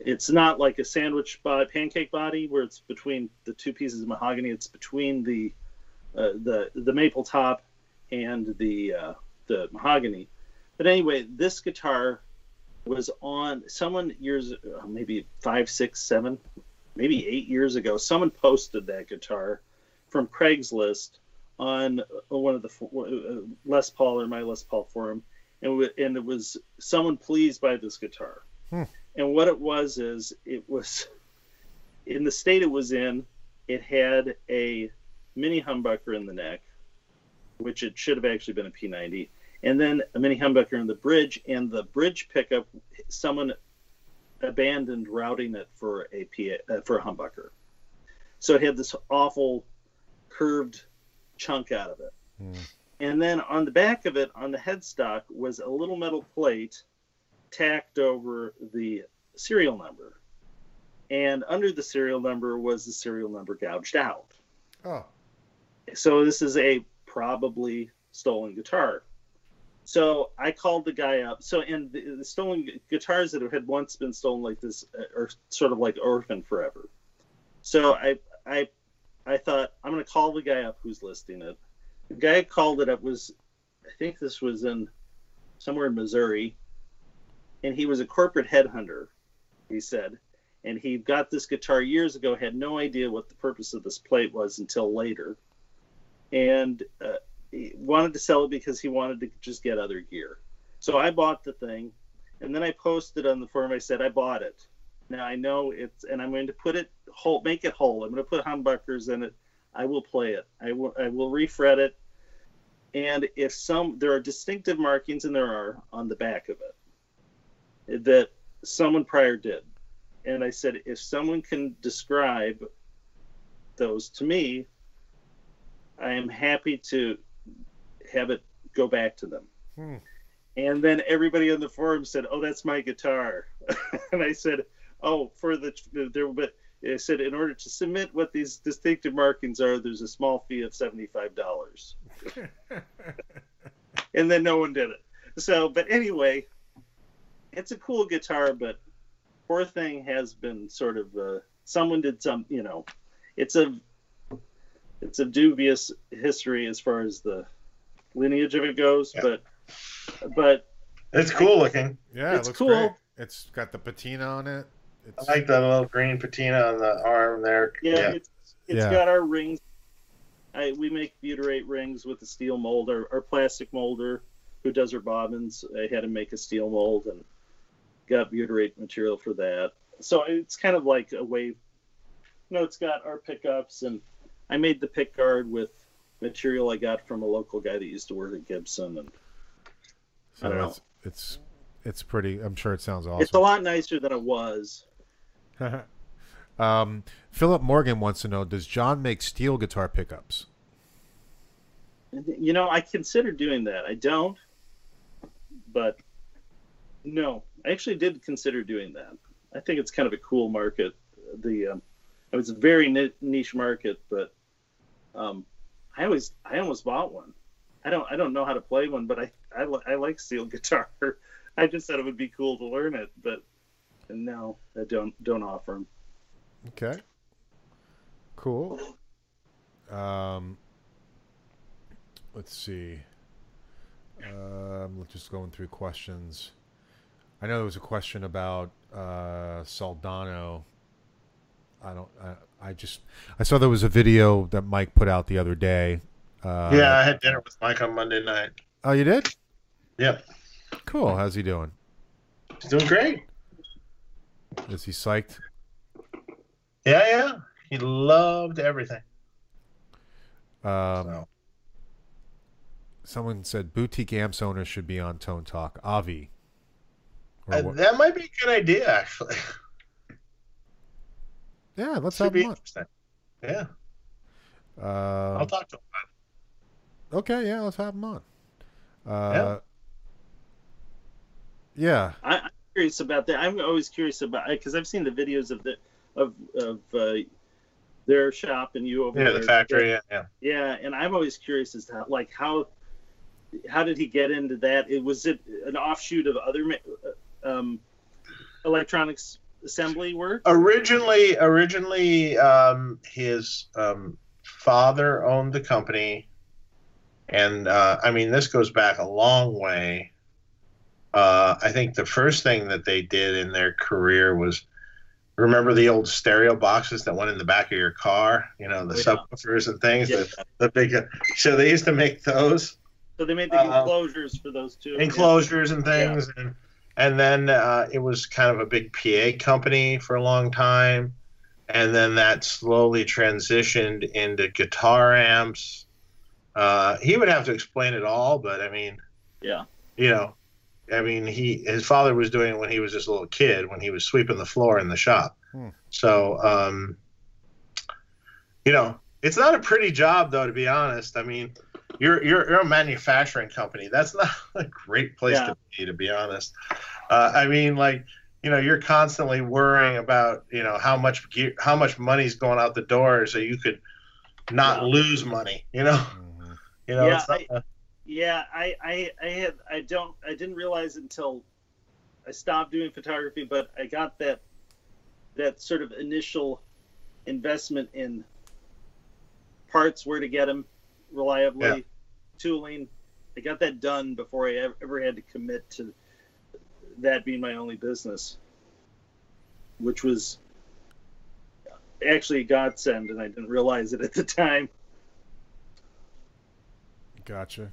It's not like a sandwich pancake body where it's between the two pieces of mahogany. It's between the maple top and the mahogany. But anyway, this guitar was on someone years, maybe 5, 6, 7, maybe 8 years ago. Someone posted that guitar from Craigslist on one of the Les Paul or my Les Paul forum, and it was someone pleased by this guitar. Hmm. And what it was is, it was in the state it was in, it had a mini humbucker in the neck, which it should have actually been a P90, and then a mini humbucker in the bridge, and the bridge pickup, someone abandoned routing it for a for a humbucker. So it had this awful curved chunk out of it. Mm. And then on the back of it, on the headstock, was a little metal plate tacked over the serial number. And under the serial number was the serial number gouged out. Oh. So this is a probably stolen guitar. So I called the guy up. So, and the stolen guitars that had once been stolen like this are sort of like orphaned forever. So I thought, I'm going to call the guy up who's listing it. The guy who called it up was, I think this was in somewhere in Missouri, and he was a corporate headhunter, he said. And he got this guitar years ago, had no idea what the purpose of this plate was until later. And he wanted to sell it because he wanted to just get other gear. So I bought the thing, and then I posted on the forum, I said, I bought it. Now I know it's, and I'm going to put it whole, make it whole. I'm going to put humbuckers in it. I will play it. I will refret it. And if there are distinctive markings, and there are on the back of it, that someone prior did. And I said, if someone can describe those to me, I am happy to have it go back to them. Hmm. And then everybody on the forum said, oh, that's my guitar. And I said, oh, but I said, in order to submit what these distinctive markings are, there's a small fee of $75. And then no one did it. So, but anyway, it's a cool guitar, but poor thing has been sort of someone did some, you know, it's a dubious history as far as the lineage of it goes. Yeah. But it's cool looking. Yeah, it's cool. Great. It's got the patina on it. I like that little green patina on the arm there. Yeah, yeah. It's got our rings. We make butyrate rings with a steel mold, our plastic molder who does her bobbins. I had him make a steel mold and got butyrate material for that. So it's kind of like a wave. You know, it's got our pickups, and I made the pick guard with material I got from a local guy that used to work at Gibson. And so I don't know. It's pretty. I'm sure it sounds awesome. It's a lot nicer than it was. Philip Morgan wants to know, does John make steel guitar pickups? You know, I consider doing that. I don't, but no, I actually did consider doing that. I think it's kind of a cool market. It was a very niche market, but I almost bought one. I don't know how to play one, but I like steel guitar. I just thought it would be cool to learn it, but no, I don't offer them. Okay. Cool. Let's see. I'm just going through questions. I know there was a question about Soldano. I saw there was a video that Mike put out the other day. Yeah, I had dinner with Mike on Monday night. Oh, you did? Yeah. Cool. How's he doing? He's doing great. Is he psyched? Yeah, yeah. He loved everything. Someone said boutique amps owners should be on Tone Talk. Avi. That might be a good idea, actually. Yeah, let's have him on. Yeah. I'll talk to him about it. Okay, yeah, let's have him on. Yeah. I'm curious about that. I'm always curious about, because I've seen the videos of their shop and you over there. Yeah, the factory. Yeah, and I'm always curious as to how, like, how did he get into that? Was it an offshoot of other electronics assembly work? Originally, his father owned the company, and I mean, this goes back a long way. I think the first thing that they did in their career was, remember the old stereo boxes that went in the back of your car? You know, the subwoofers and things. Yeah. The big. So they used to make those. So they made the enclosures for those two. Enclosures and things, yeah. And then it was kind of a big PA company for a long time, and then that slowly transitioned into guitar amps. He would have to explain it all, but I mean, yeah, you know. I mean, his father was doing it when he was just a little kid, when he was sweeping the floor in the shop. Hmm. So, you know, it's not a pretty job, though, to be honest. I mean, you're a manufacturing company. That's not a great place to be honest. I mean, like, you know, you're constantly worrying about, you know, how much money's going out the door so you could not lose money, you know? Mm-hmm. You know, it's not yeah, I didn't realize it until I stopped doing photography, but I got that sort of initial investment in parts, where to get them reliably, tooling. I got that done before I ever had to commit to that being my only business, which was actually a godsend, and I didn't realize it at the time. Gotcha.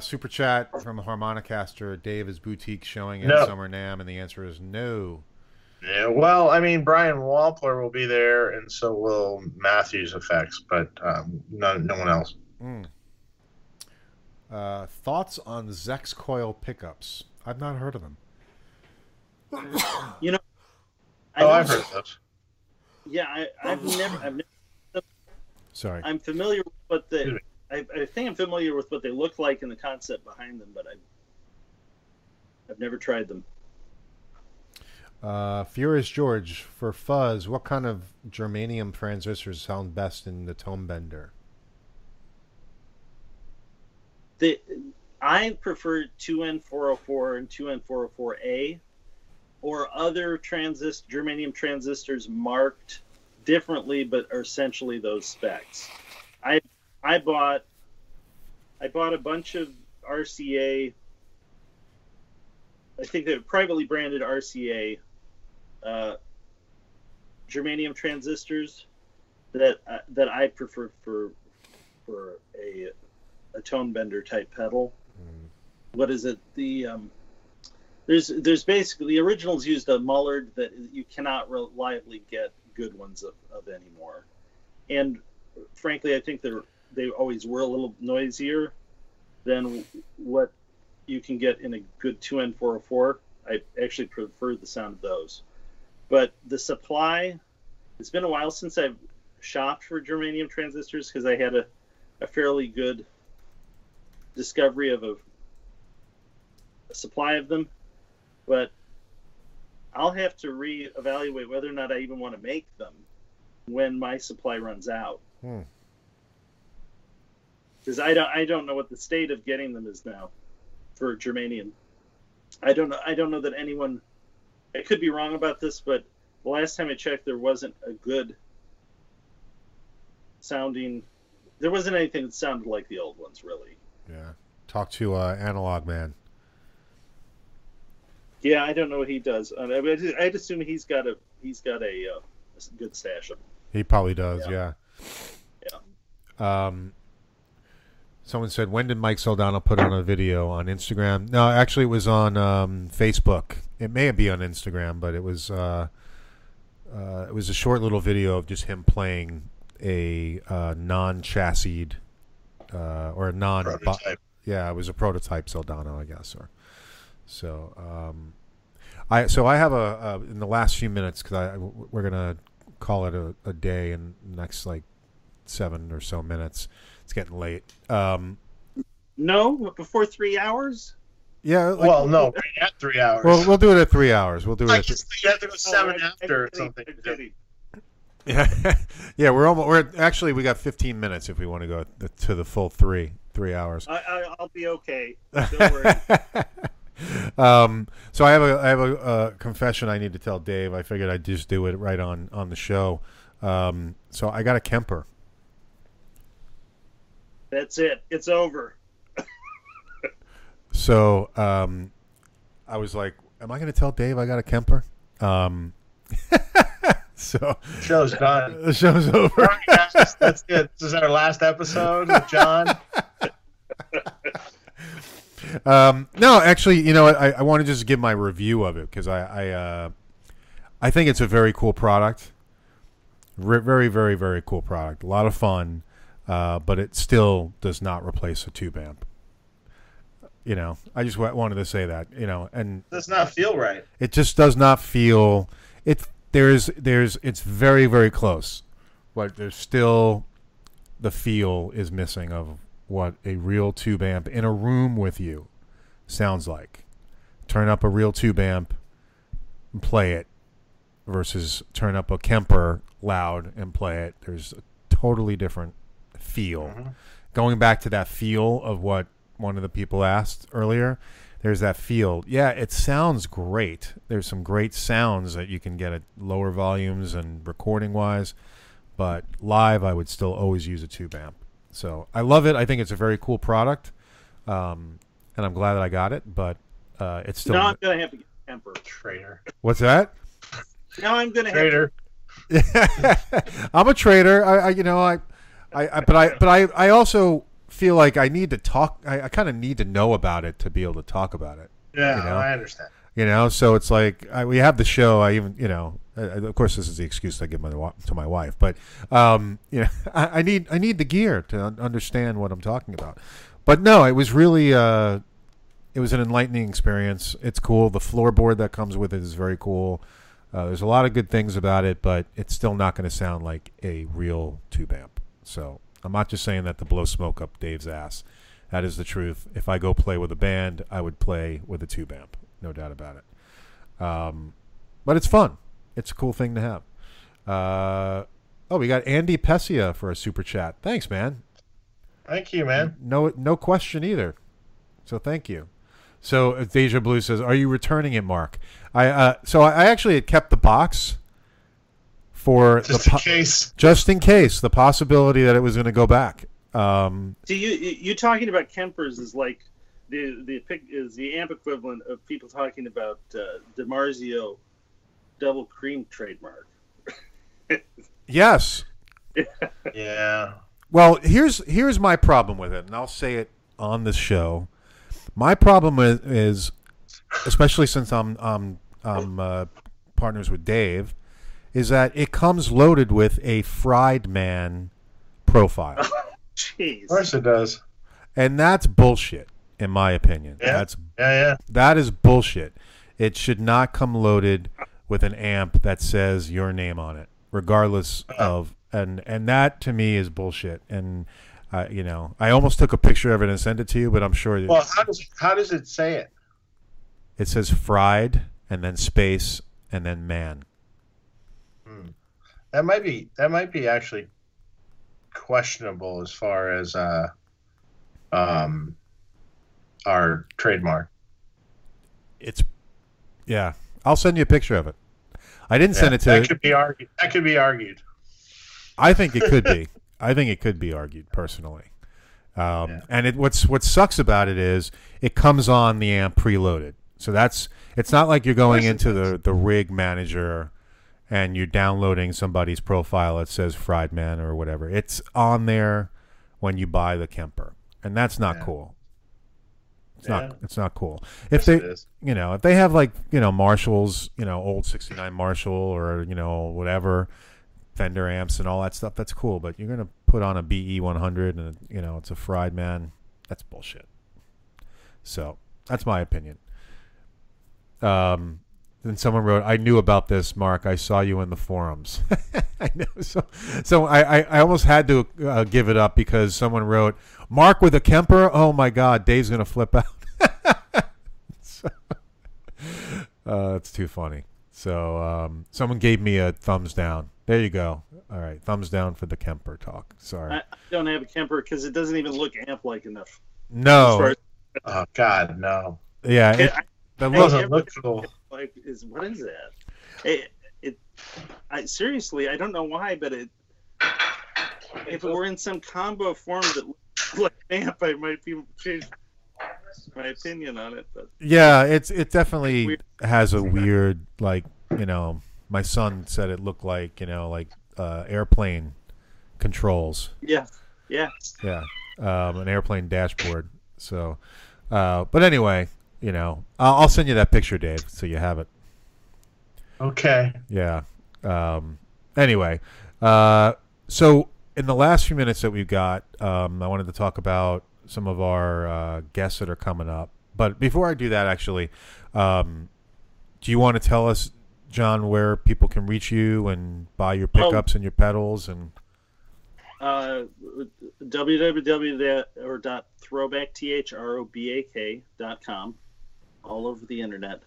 Super chat from Harmonicaster. Dave, is boutique showing at Summer NAMM? And the answer is no. Yeah, well, I mean, Brian Wampler will be there, and so will Matthews Effects, but no one else. Mm. Thoughts on Zex Coil pickups? I've not heard of them. You know, I've heard of those. Yeah, I've never heard of them. Sorry, I'm familiar with what the. I think I'm familiar with what they look like and the concept behind them, but I've never tried them. Furious George, for fuzz, what kind of germanium transistors sound best in the Tone Bender? I prefer 2N404 and 2N404A, or other germanium transistors marked differently, but are essentially those specs. I bought a bunch of RCA. I think they're privately branded RCA germanium transistors that I prefer for a Tone Bender type pedal. Mm. What is it? The there's basically the originals used a Mullard that you cannot reliably get good ones of anymore, and frankly, I think they always were a little noisier than what you can get in a good 2N404. I actually prefer the sound of those. But the supply It's been a while since I've shopped for germanium transistors because I had a fairly good discovery of a supply of them, but I'll have to reevaluate whether or not I even want to make them when my supply runs out. Because I don't know what the state of getting them is now for germanium. I don't know that anyone. I could be wrong about this, but the last time I checked, there wasn't a good sounding. There wasn't anything that sounded like the old ones, really. Yeah. Talk to Analog Man. Yeah, I don't know what he does. I mean, I'd assume he's got a good stash of them. He probably does. Yeah. Yeah. Someone said, when did Mike Soldano put on a video on Instagram? No, actually, it was on Facebook. It may be on Instagram, but it was a short little video of just him playing a non-chassied or a non prototype. Yeah, it was a prototype Soldano, I guess. Or so. I have a in the last few minutes, because we're gonna call it a day in the next like 7 or so minutes. It's getting late. No, before 3 hours? Yeah. Like, well, no, at 3 hours. Well, we'll do it at 3 hours. We'll do it. I guess you have to go 7 after or something. Yeah, yeah. We're actually we got 15 minutes if we want to go to the full three hours. I'll be okay. Don't worry. So I have a confession I need to tell Dave. I figured I'd just do it right on the show. So I got a Kemper. That's it. It's over. So I was like, am I going to tell Dave I got a Kemper? So show's done. The show's over. All right, guys, that's it. This is our last episode with John. No, actually, you know, I want to just give my review of it because I think it's a very cool product. Very, very, very cool product. A lot of fun. But it still does not replace a tube amp. You know, I just wanted to say that. You know, and it does not feel right. It just does not feel it. It's very, very close, but there's still the feel is missing of what a real tube amp in a room with you sounds like. Turn up a real tube amp and play it versus turn up a Kemper loud and play it. There's a totally different feel. Mm-hmm. Going back to that feel of what one of the people asked earlier, there's that feel. Yeah, it sounds great. There's some great sounds that you can get at lower volumes and recording wise, but live I would still always use a tube amp. So I love it. I think it's a very cool product, and I'm glad that I got it, but it's still... Now I'm going to have to get a Kemper. Traitor. What's that? Now I'm going to have to... I'm a traitor. I also feel like I need to talk. I kind of need to know about it to be able to talk about it. Yeah, you know? I understand. You know, so it's like we have the show. I even, you know, of course, this is the excuse I give to my wife, but you know, I need the gear to understand what I'm talking about. But no, it was really it was an enlightening experience. It's cool. The floorboard that comes with it is very cool. There's a lot of good things about it, but it's still not going to sound like a real tube amp. So I'm not just saying that to blow smoke up Dave's ass. That is the truth. If I go play with a band, I would play with a tube amp. No doubt about it. But it's fun. It's a cool thing to have. We got Andy Pescia for a super chat. Thanks, man. Thank you, man. No question either. So thank you. So Deja Blue says, are you returning it, Mark? I actually had kept the box. Just in case, the possibility that it was going to go back. So you talking about Kempers is like the amp equivalent of people talking about DiMarzio double cream trademark. Yes. Yeah. Well, here's my problem with it, and I'll say it on the show. My problem is, especially since I'm partners with Dave, is that it comes loaded with a Friedman profile. Jeez. Of course it does. And that's bullshit, in my opinion. Yeah. That is bullshit. It should not come loaded with an amp that says your name on it. regardless of, and that to me is bullshit. And you know, I almost took a picture of it and sent it to you, but I'm sure. Well, how does it say it? It says fried and then space and then man. That might be actually questionable as far as our trademark. It's, yeah. I'll send you a picture of it. I didn't send it to. That could be argued. That could be argued. I think it could be. I think it could be argued personally. And it, what sucks about it is it comes on the amp preloaded. So that's, it's not like you're going into the rig manager and you're downloading somebody's profile that says Friedman or whatever. It's on there when you buy the Kemper, and that's not cool. It's not. It's not cool. If they, you know, if they have like, you know, Marshalls, you know, old '69 Marshall or, you know, whatever, Fender amps and all that stuff, that's cool. But you're gonna put on a BE 100 and, you know, it's a Friedman. That's bullshit. So that's my opinion. Then someone wrote, I knew about this, Mark. I saw you in the forums. I know. So I almost had to give it up because someone wrote, Mark with a Kemper? Oh, my God. Dave's going to flip out. So, it's too funny. So someone gave me a thumbs down. There you go. All right. Thumbs down for the Kemper talk. Sorry. I don't have a Kemper because it doesn't even look amp-like enough. No. Oh, God, no. Yeah. That doesn't look cool. Like, what is that? I seriously don't know why, but if it were in some combo form that looked like an amp, I might be changing my opinion on it. But yeah, it definitely has a weird, like, you know, my son said it looked like, you know, like airplane controls. Yeah, yeah, yeah, an airplane dashboard. So, but anyway. You know, I'll send you that picture, Dave, so you have it. Okay. Yeah. Anyway, so in the last few minutes that we've got, I wanted to talk about some of our guests that are coming up. But before I do that, actually, do you want to tell us, John, where people can reach you and buy your pickups and your pedals? And www.throbak.com, all over the internet.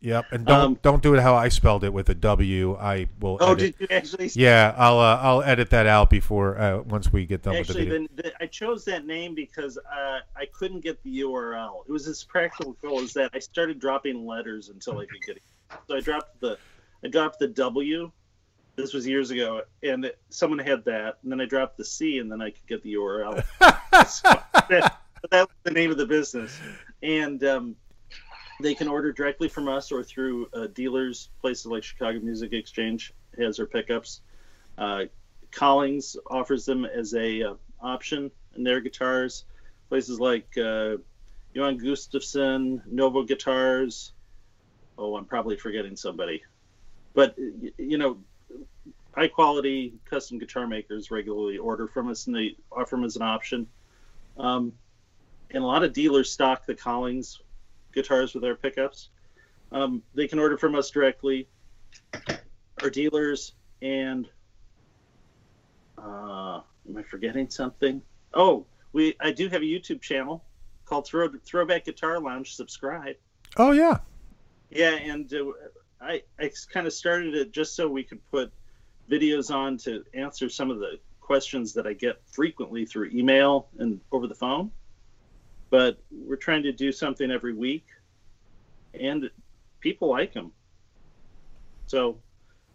Yep, and don't do it how I spelled it, with a W. I will. Oh, edit. Did you actually? Yeah, I'll edit that out before once we get done with the video. Actually, I chose that name because I couldn't get the URL. It was as practical as that. I started dropping letters until I could get it. So I dropped the W. This was years ago, and someone had that, and then I dropped the C, and then I could get the URL. So that was the name of the business. And they can order directly from us or through dealers, places like Chicago Music Exchange has their pickups. Collings offers them as a option in their guitars. Places like Johan Gustafsson, Novo Guitars. Oh, I'm probably forgetting somebody. But, you know, high-quality custom guitar makers regularly order from us, and they offer them as an option. And a lot of dealers stock the Collings guitars with their pickups. They can order from us directly, our dealers, and am I forgetting something? Oh, I do have a YouTube channel called Throbak Guitar Lounge. Subscribe. Oh, yeah. Yeah, and I kind of started it just so we could put videos on to answer some of the questions that I get frequently through email and over the phone. But we're trying to do something every week, and people like them. So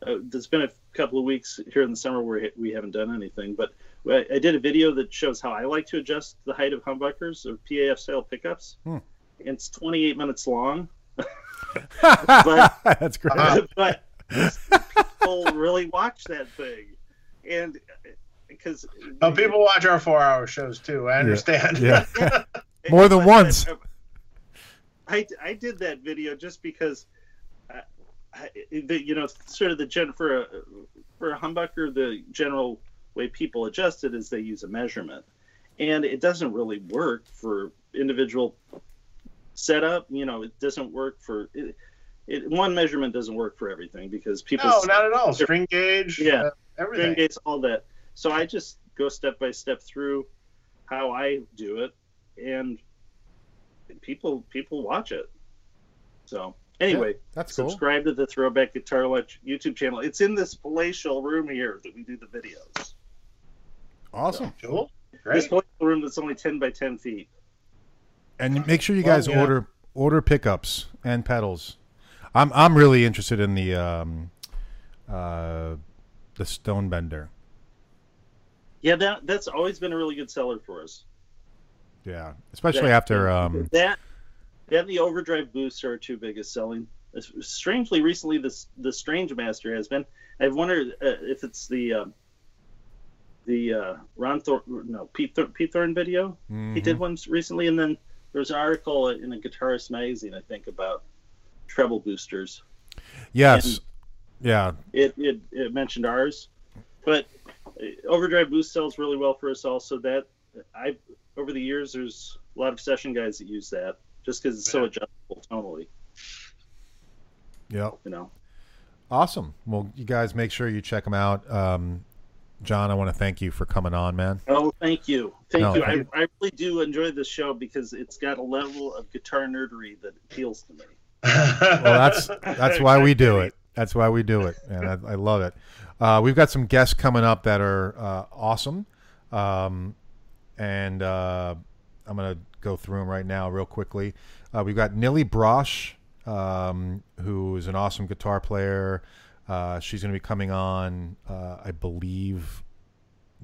there's been a couple of weeks here in the summer where we haven't done anything, but I did a video that shows how I like to adjust the height of humbuckers or PAF style pickups. And it's 28 minutes long. But, that's great. But people really watch that thing, and because people watch our 4-hour shows too. I understand. Yeah. Yeah. More than once. I did that video just because, you know, sort of the for a humbucker, the general way people adjust it is they use a measurement, and it doesn't really work for individual setup. You know, it doesn't work for. one measurement doesn't work for everything because people. No, not at all. String gauge. Yeah, everything. String gauge, all that. So I just go step by step through how I do it, and people watch it. So anyway, that's subscribe cool. to the Throwback Guitar Watch YouTube channel. It's in this palatial room here that we do the videos. Awesome. So, cool. Great. This palatial room that's only 10 by 10 feet. And make sure you guys order pickups and pedals. I'm really interested in the Stone Bender. Yeah, that's always been a really good seller for us. Yeah, especially after that and the Overdrive Boosts are our two biggest selling. Strangely, recently the Strange Master has been. I've wondered if it's the Pete Thorne video. Mm-hmm. He did one recently, and then there was an article in a Guitarist magazine, I think, about treble boosters. Yes, and it mentioned ours, but Overdrive Boost sells really well for us. Also, that I over the years, there's a lot of session guys that use that just because it's so adjustable tonally. Yeah, you know, awesome. Well, you guys make sure you check them out. John, I want to thank you for coming on, man. Oh, thank you. Thank you. I really do enjoy this show because it's got a level of guitar nerdery that appeals to me. Well, that's why we do it. That's why we do it. And I love it. We've got some guests coming up that are awesome. And I'm going to go through them right now real quickly. We've got Nilly Brosh, who is an awesome guitar player. She's going to be coming on, I believe,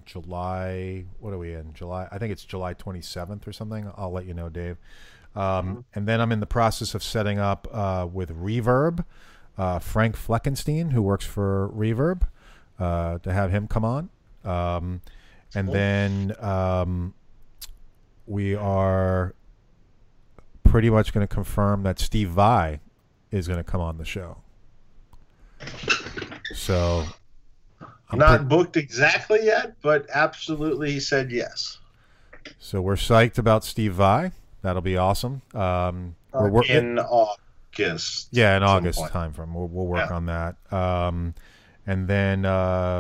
July. What are we in? July. I think it's July 27th or something. I'll let you know, Dave. And then I'm in the process of setting up with Reverb, Frank Fleckenstein, who works for Reverb, to have him come on. And then we are pretty much going to confirm that Steve Vai is going to come on the show. So I'm not booked exactly yet, but absolutely he said yes. So we're psyched about Steve Vai. That'll be awesome. We're working in August. Yeah, in August time frame. We'll work on that. And then I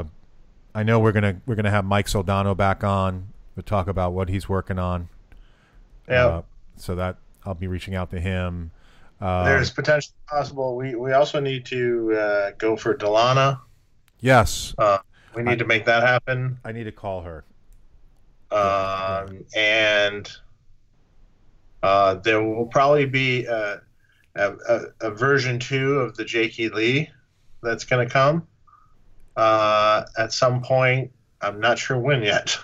know we're gonna have Mike Soldano back on to talk about what he's working on. Yeah. So that I'll be reaching out to him. There's potential possible. We also need to go for Delana. Yes. We need to make that happen. I need to call her. And there will probably be a version 2 of the Jakey Lee that's going to come at some point. I'm not sure when yet.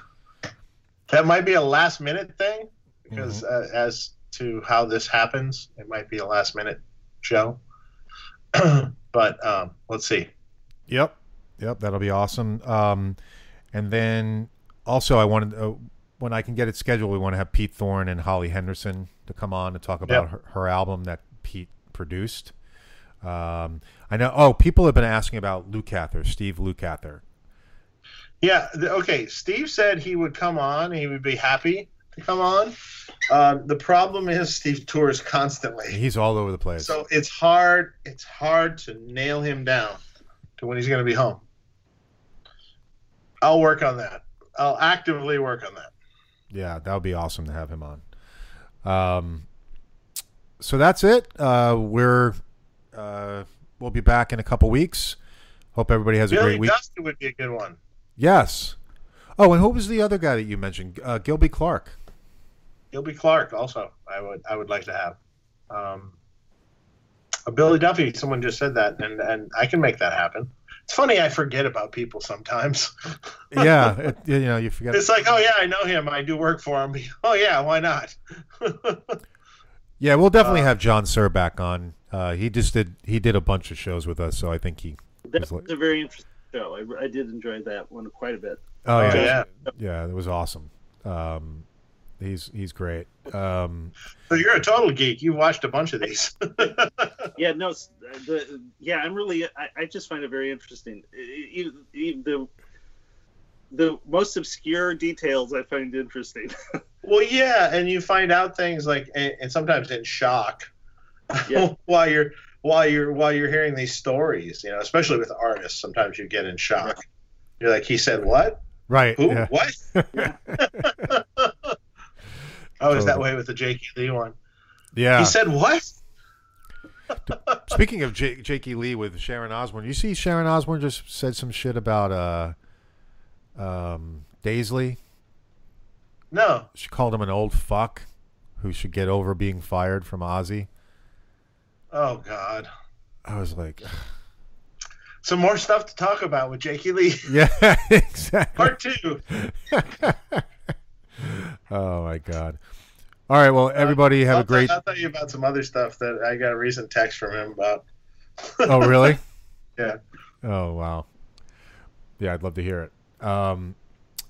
That might be a last minute thing because as to how this happens, it might be a last minute show. But let's see. Yep That'll be awesome. And then also I wanted when I can get it scheduled, we want to have Pete Thorne and Holly Henderson to come on to talk about her album that Pete produced. I know people have been asking about Lukather, Steve Lukather. Yeah, okay. Steve said he would come on, he would be happy to come on. The problem is Steve tours constantly. He's all over the place. So it's hard to nail him down to when he's going to be home. I'll work on that. I'll actively work on that. Yeah, that would be awesome to have him on. So that's it. We'll be back in a couple weeks. Hope everybody has a great week. Dustin would be a good one. Yes. Oh, and who was the other guy that you mentioned? Gilby Clark. Gilby Clark also I would like to have. Billy Duffy, someone just said that, and I can make that happen. It's funny, I forget about people sometimes. Yeah, you forget. It's like, oh yeah, I know him. I do work for him. Oh yeah, why not? Yeah, we'll definitely have John Sir back on. He did a bunch of shows with us, so I think that's a very interesting show. I did enjoy that one quite a bit. Oh yeah, yeah, it was awesome. He's great. So you're a total geek. You watched a bunch of these. Yeah, no, I'm really. I just find it very interesting. The most obscure details I find interesting. Well, yeah, and you find out things like, and sometimes in shock, while you're while you're hearing these stories, you know, especially with artists, sometimes you get in shock. You're like, he said what? Right. Who? Yeah. What? I was that way with the Jakey Lee one. Yeah. He said what? Speaking of Jakey Lee with Sharon Osbourne, you see Sharon Osbourne just said some shit about Daisley. No. She called him an old fuck who should get over being fired from Ozzy. Oh, God. I was like... Some more stuff to talk about with Jakey Lee. Yeah, exactly. Part 2. Oh, my God. All right, well, everybody have a great... I'll tell you about some other stuff that I got a recent text from him about. Oh, really? Yeah. Oh, wow. Yeah, I'd love to hear it.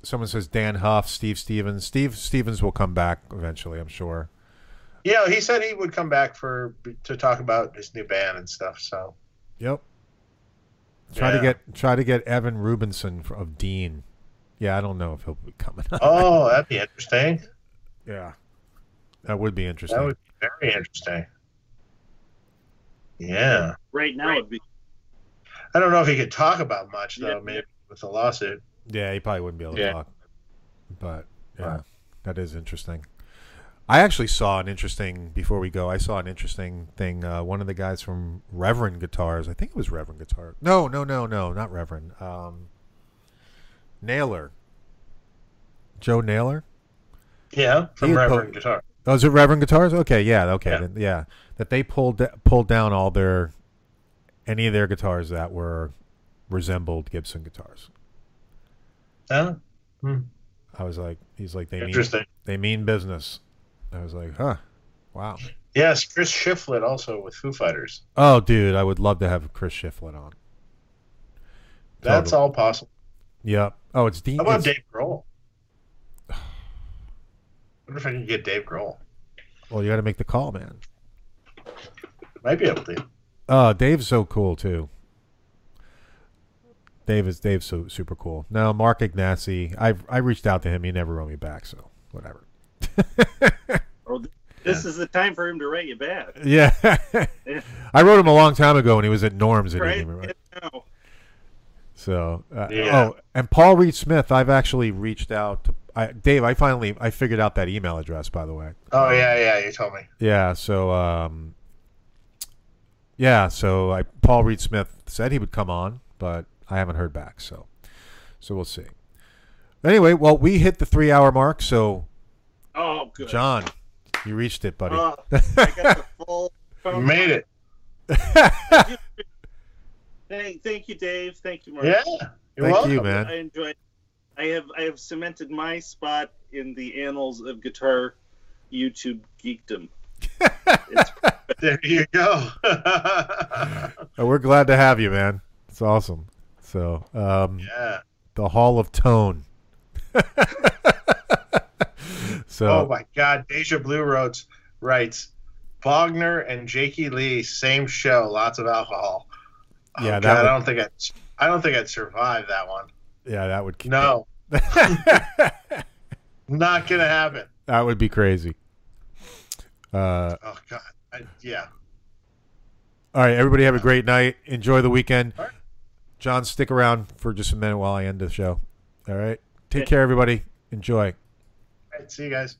Someone says Dan Huff, Steve Stevens. Steve Stevens will come back eventually, I'm sure. Yeah, he said he would come back to talk about his new band and stuff. So. Yep. Try to get Evan Rubinson of Dean. Yeah, I don't know if he'll be coming up. Oh, that'd be interesting. Yeah, that would be interesting. That would be very interesting. Yeah. Right now, it'd be... I don't know if he could talk about much though. Yeah. Maybe with the lawsuit. Yeah, he probably wouldn't be able to talk. But yeah, that is interesting. I actually saw an interesting, before we go, I saw an interesting thing. One of the guys from Reverend Guitars, I think it was Reverend Guitars. No, not Reverend. Naylor. Joe Naylor? Yeah, from Reverend Guitars. Oh, is it Reverend Guitars? Okay, yeah, okay. Yeah. Yeah. That they pulled down all their, any of their guitars that resembled Gibson guitars. Huh? Hmm. I was like, he's like, they mean business. I was like, huh, wow. Yes, Chris Shiflett also with Foo Fighters. Oh, dude, I would love to have Chris Shiflett on. That's all possible. Yep. Oh, it's Dean. How about Dave Grohl? I wonder if I can get Dave Grohl. Well, you got to make the call, man. Might be able to. Dave's so cool, too. Dave's so super cool. No, Mark Ignacy. I reached out to him. He never wrote me back, so whatever. Well, this is the time for him to write you back. Yeah. I wrote him a long time ago when he was at Norm's. Right. So oh, and Paul Reed Smith, I've actually reached out to Dave. I figured out that email address, by the way. Oh, yeah, you told me. Yeah, so Paul Reed Smith said he would come on, but I haven't heard back, so we'll see. Anyway, well, we hit the 3-hour mark, so oh, good. John, you reached it, buddy. I got the full phone. You made it. Thank you, Dave. Thank you, Mark. Yeah, thank you, man. I enjoyed it. I have cemented my spot in the annals of guitar YouTube geekdom. There you go. Oh, we're glad to have you, man. It's awesome. So, the Hall of Tone. So, oh my God, Deja Blue Roads writes, Wagner and Jakey Lee, same show, lots of alcohol. Oh, yeah, God, I don't think I'd survive that one. Yeah, that would. No, not gonna happen. That would be crazy. Oh God, yeah. All right, everybody, have a great night. Enjoy the weekend. Right. John, stick around for just a minute while I end the show. All right, take care, everybody. Enjoy. See you guys.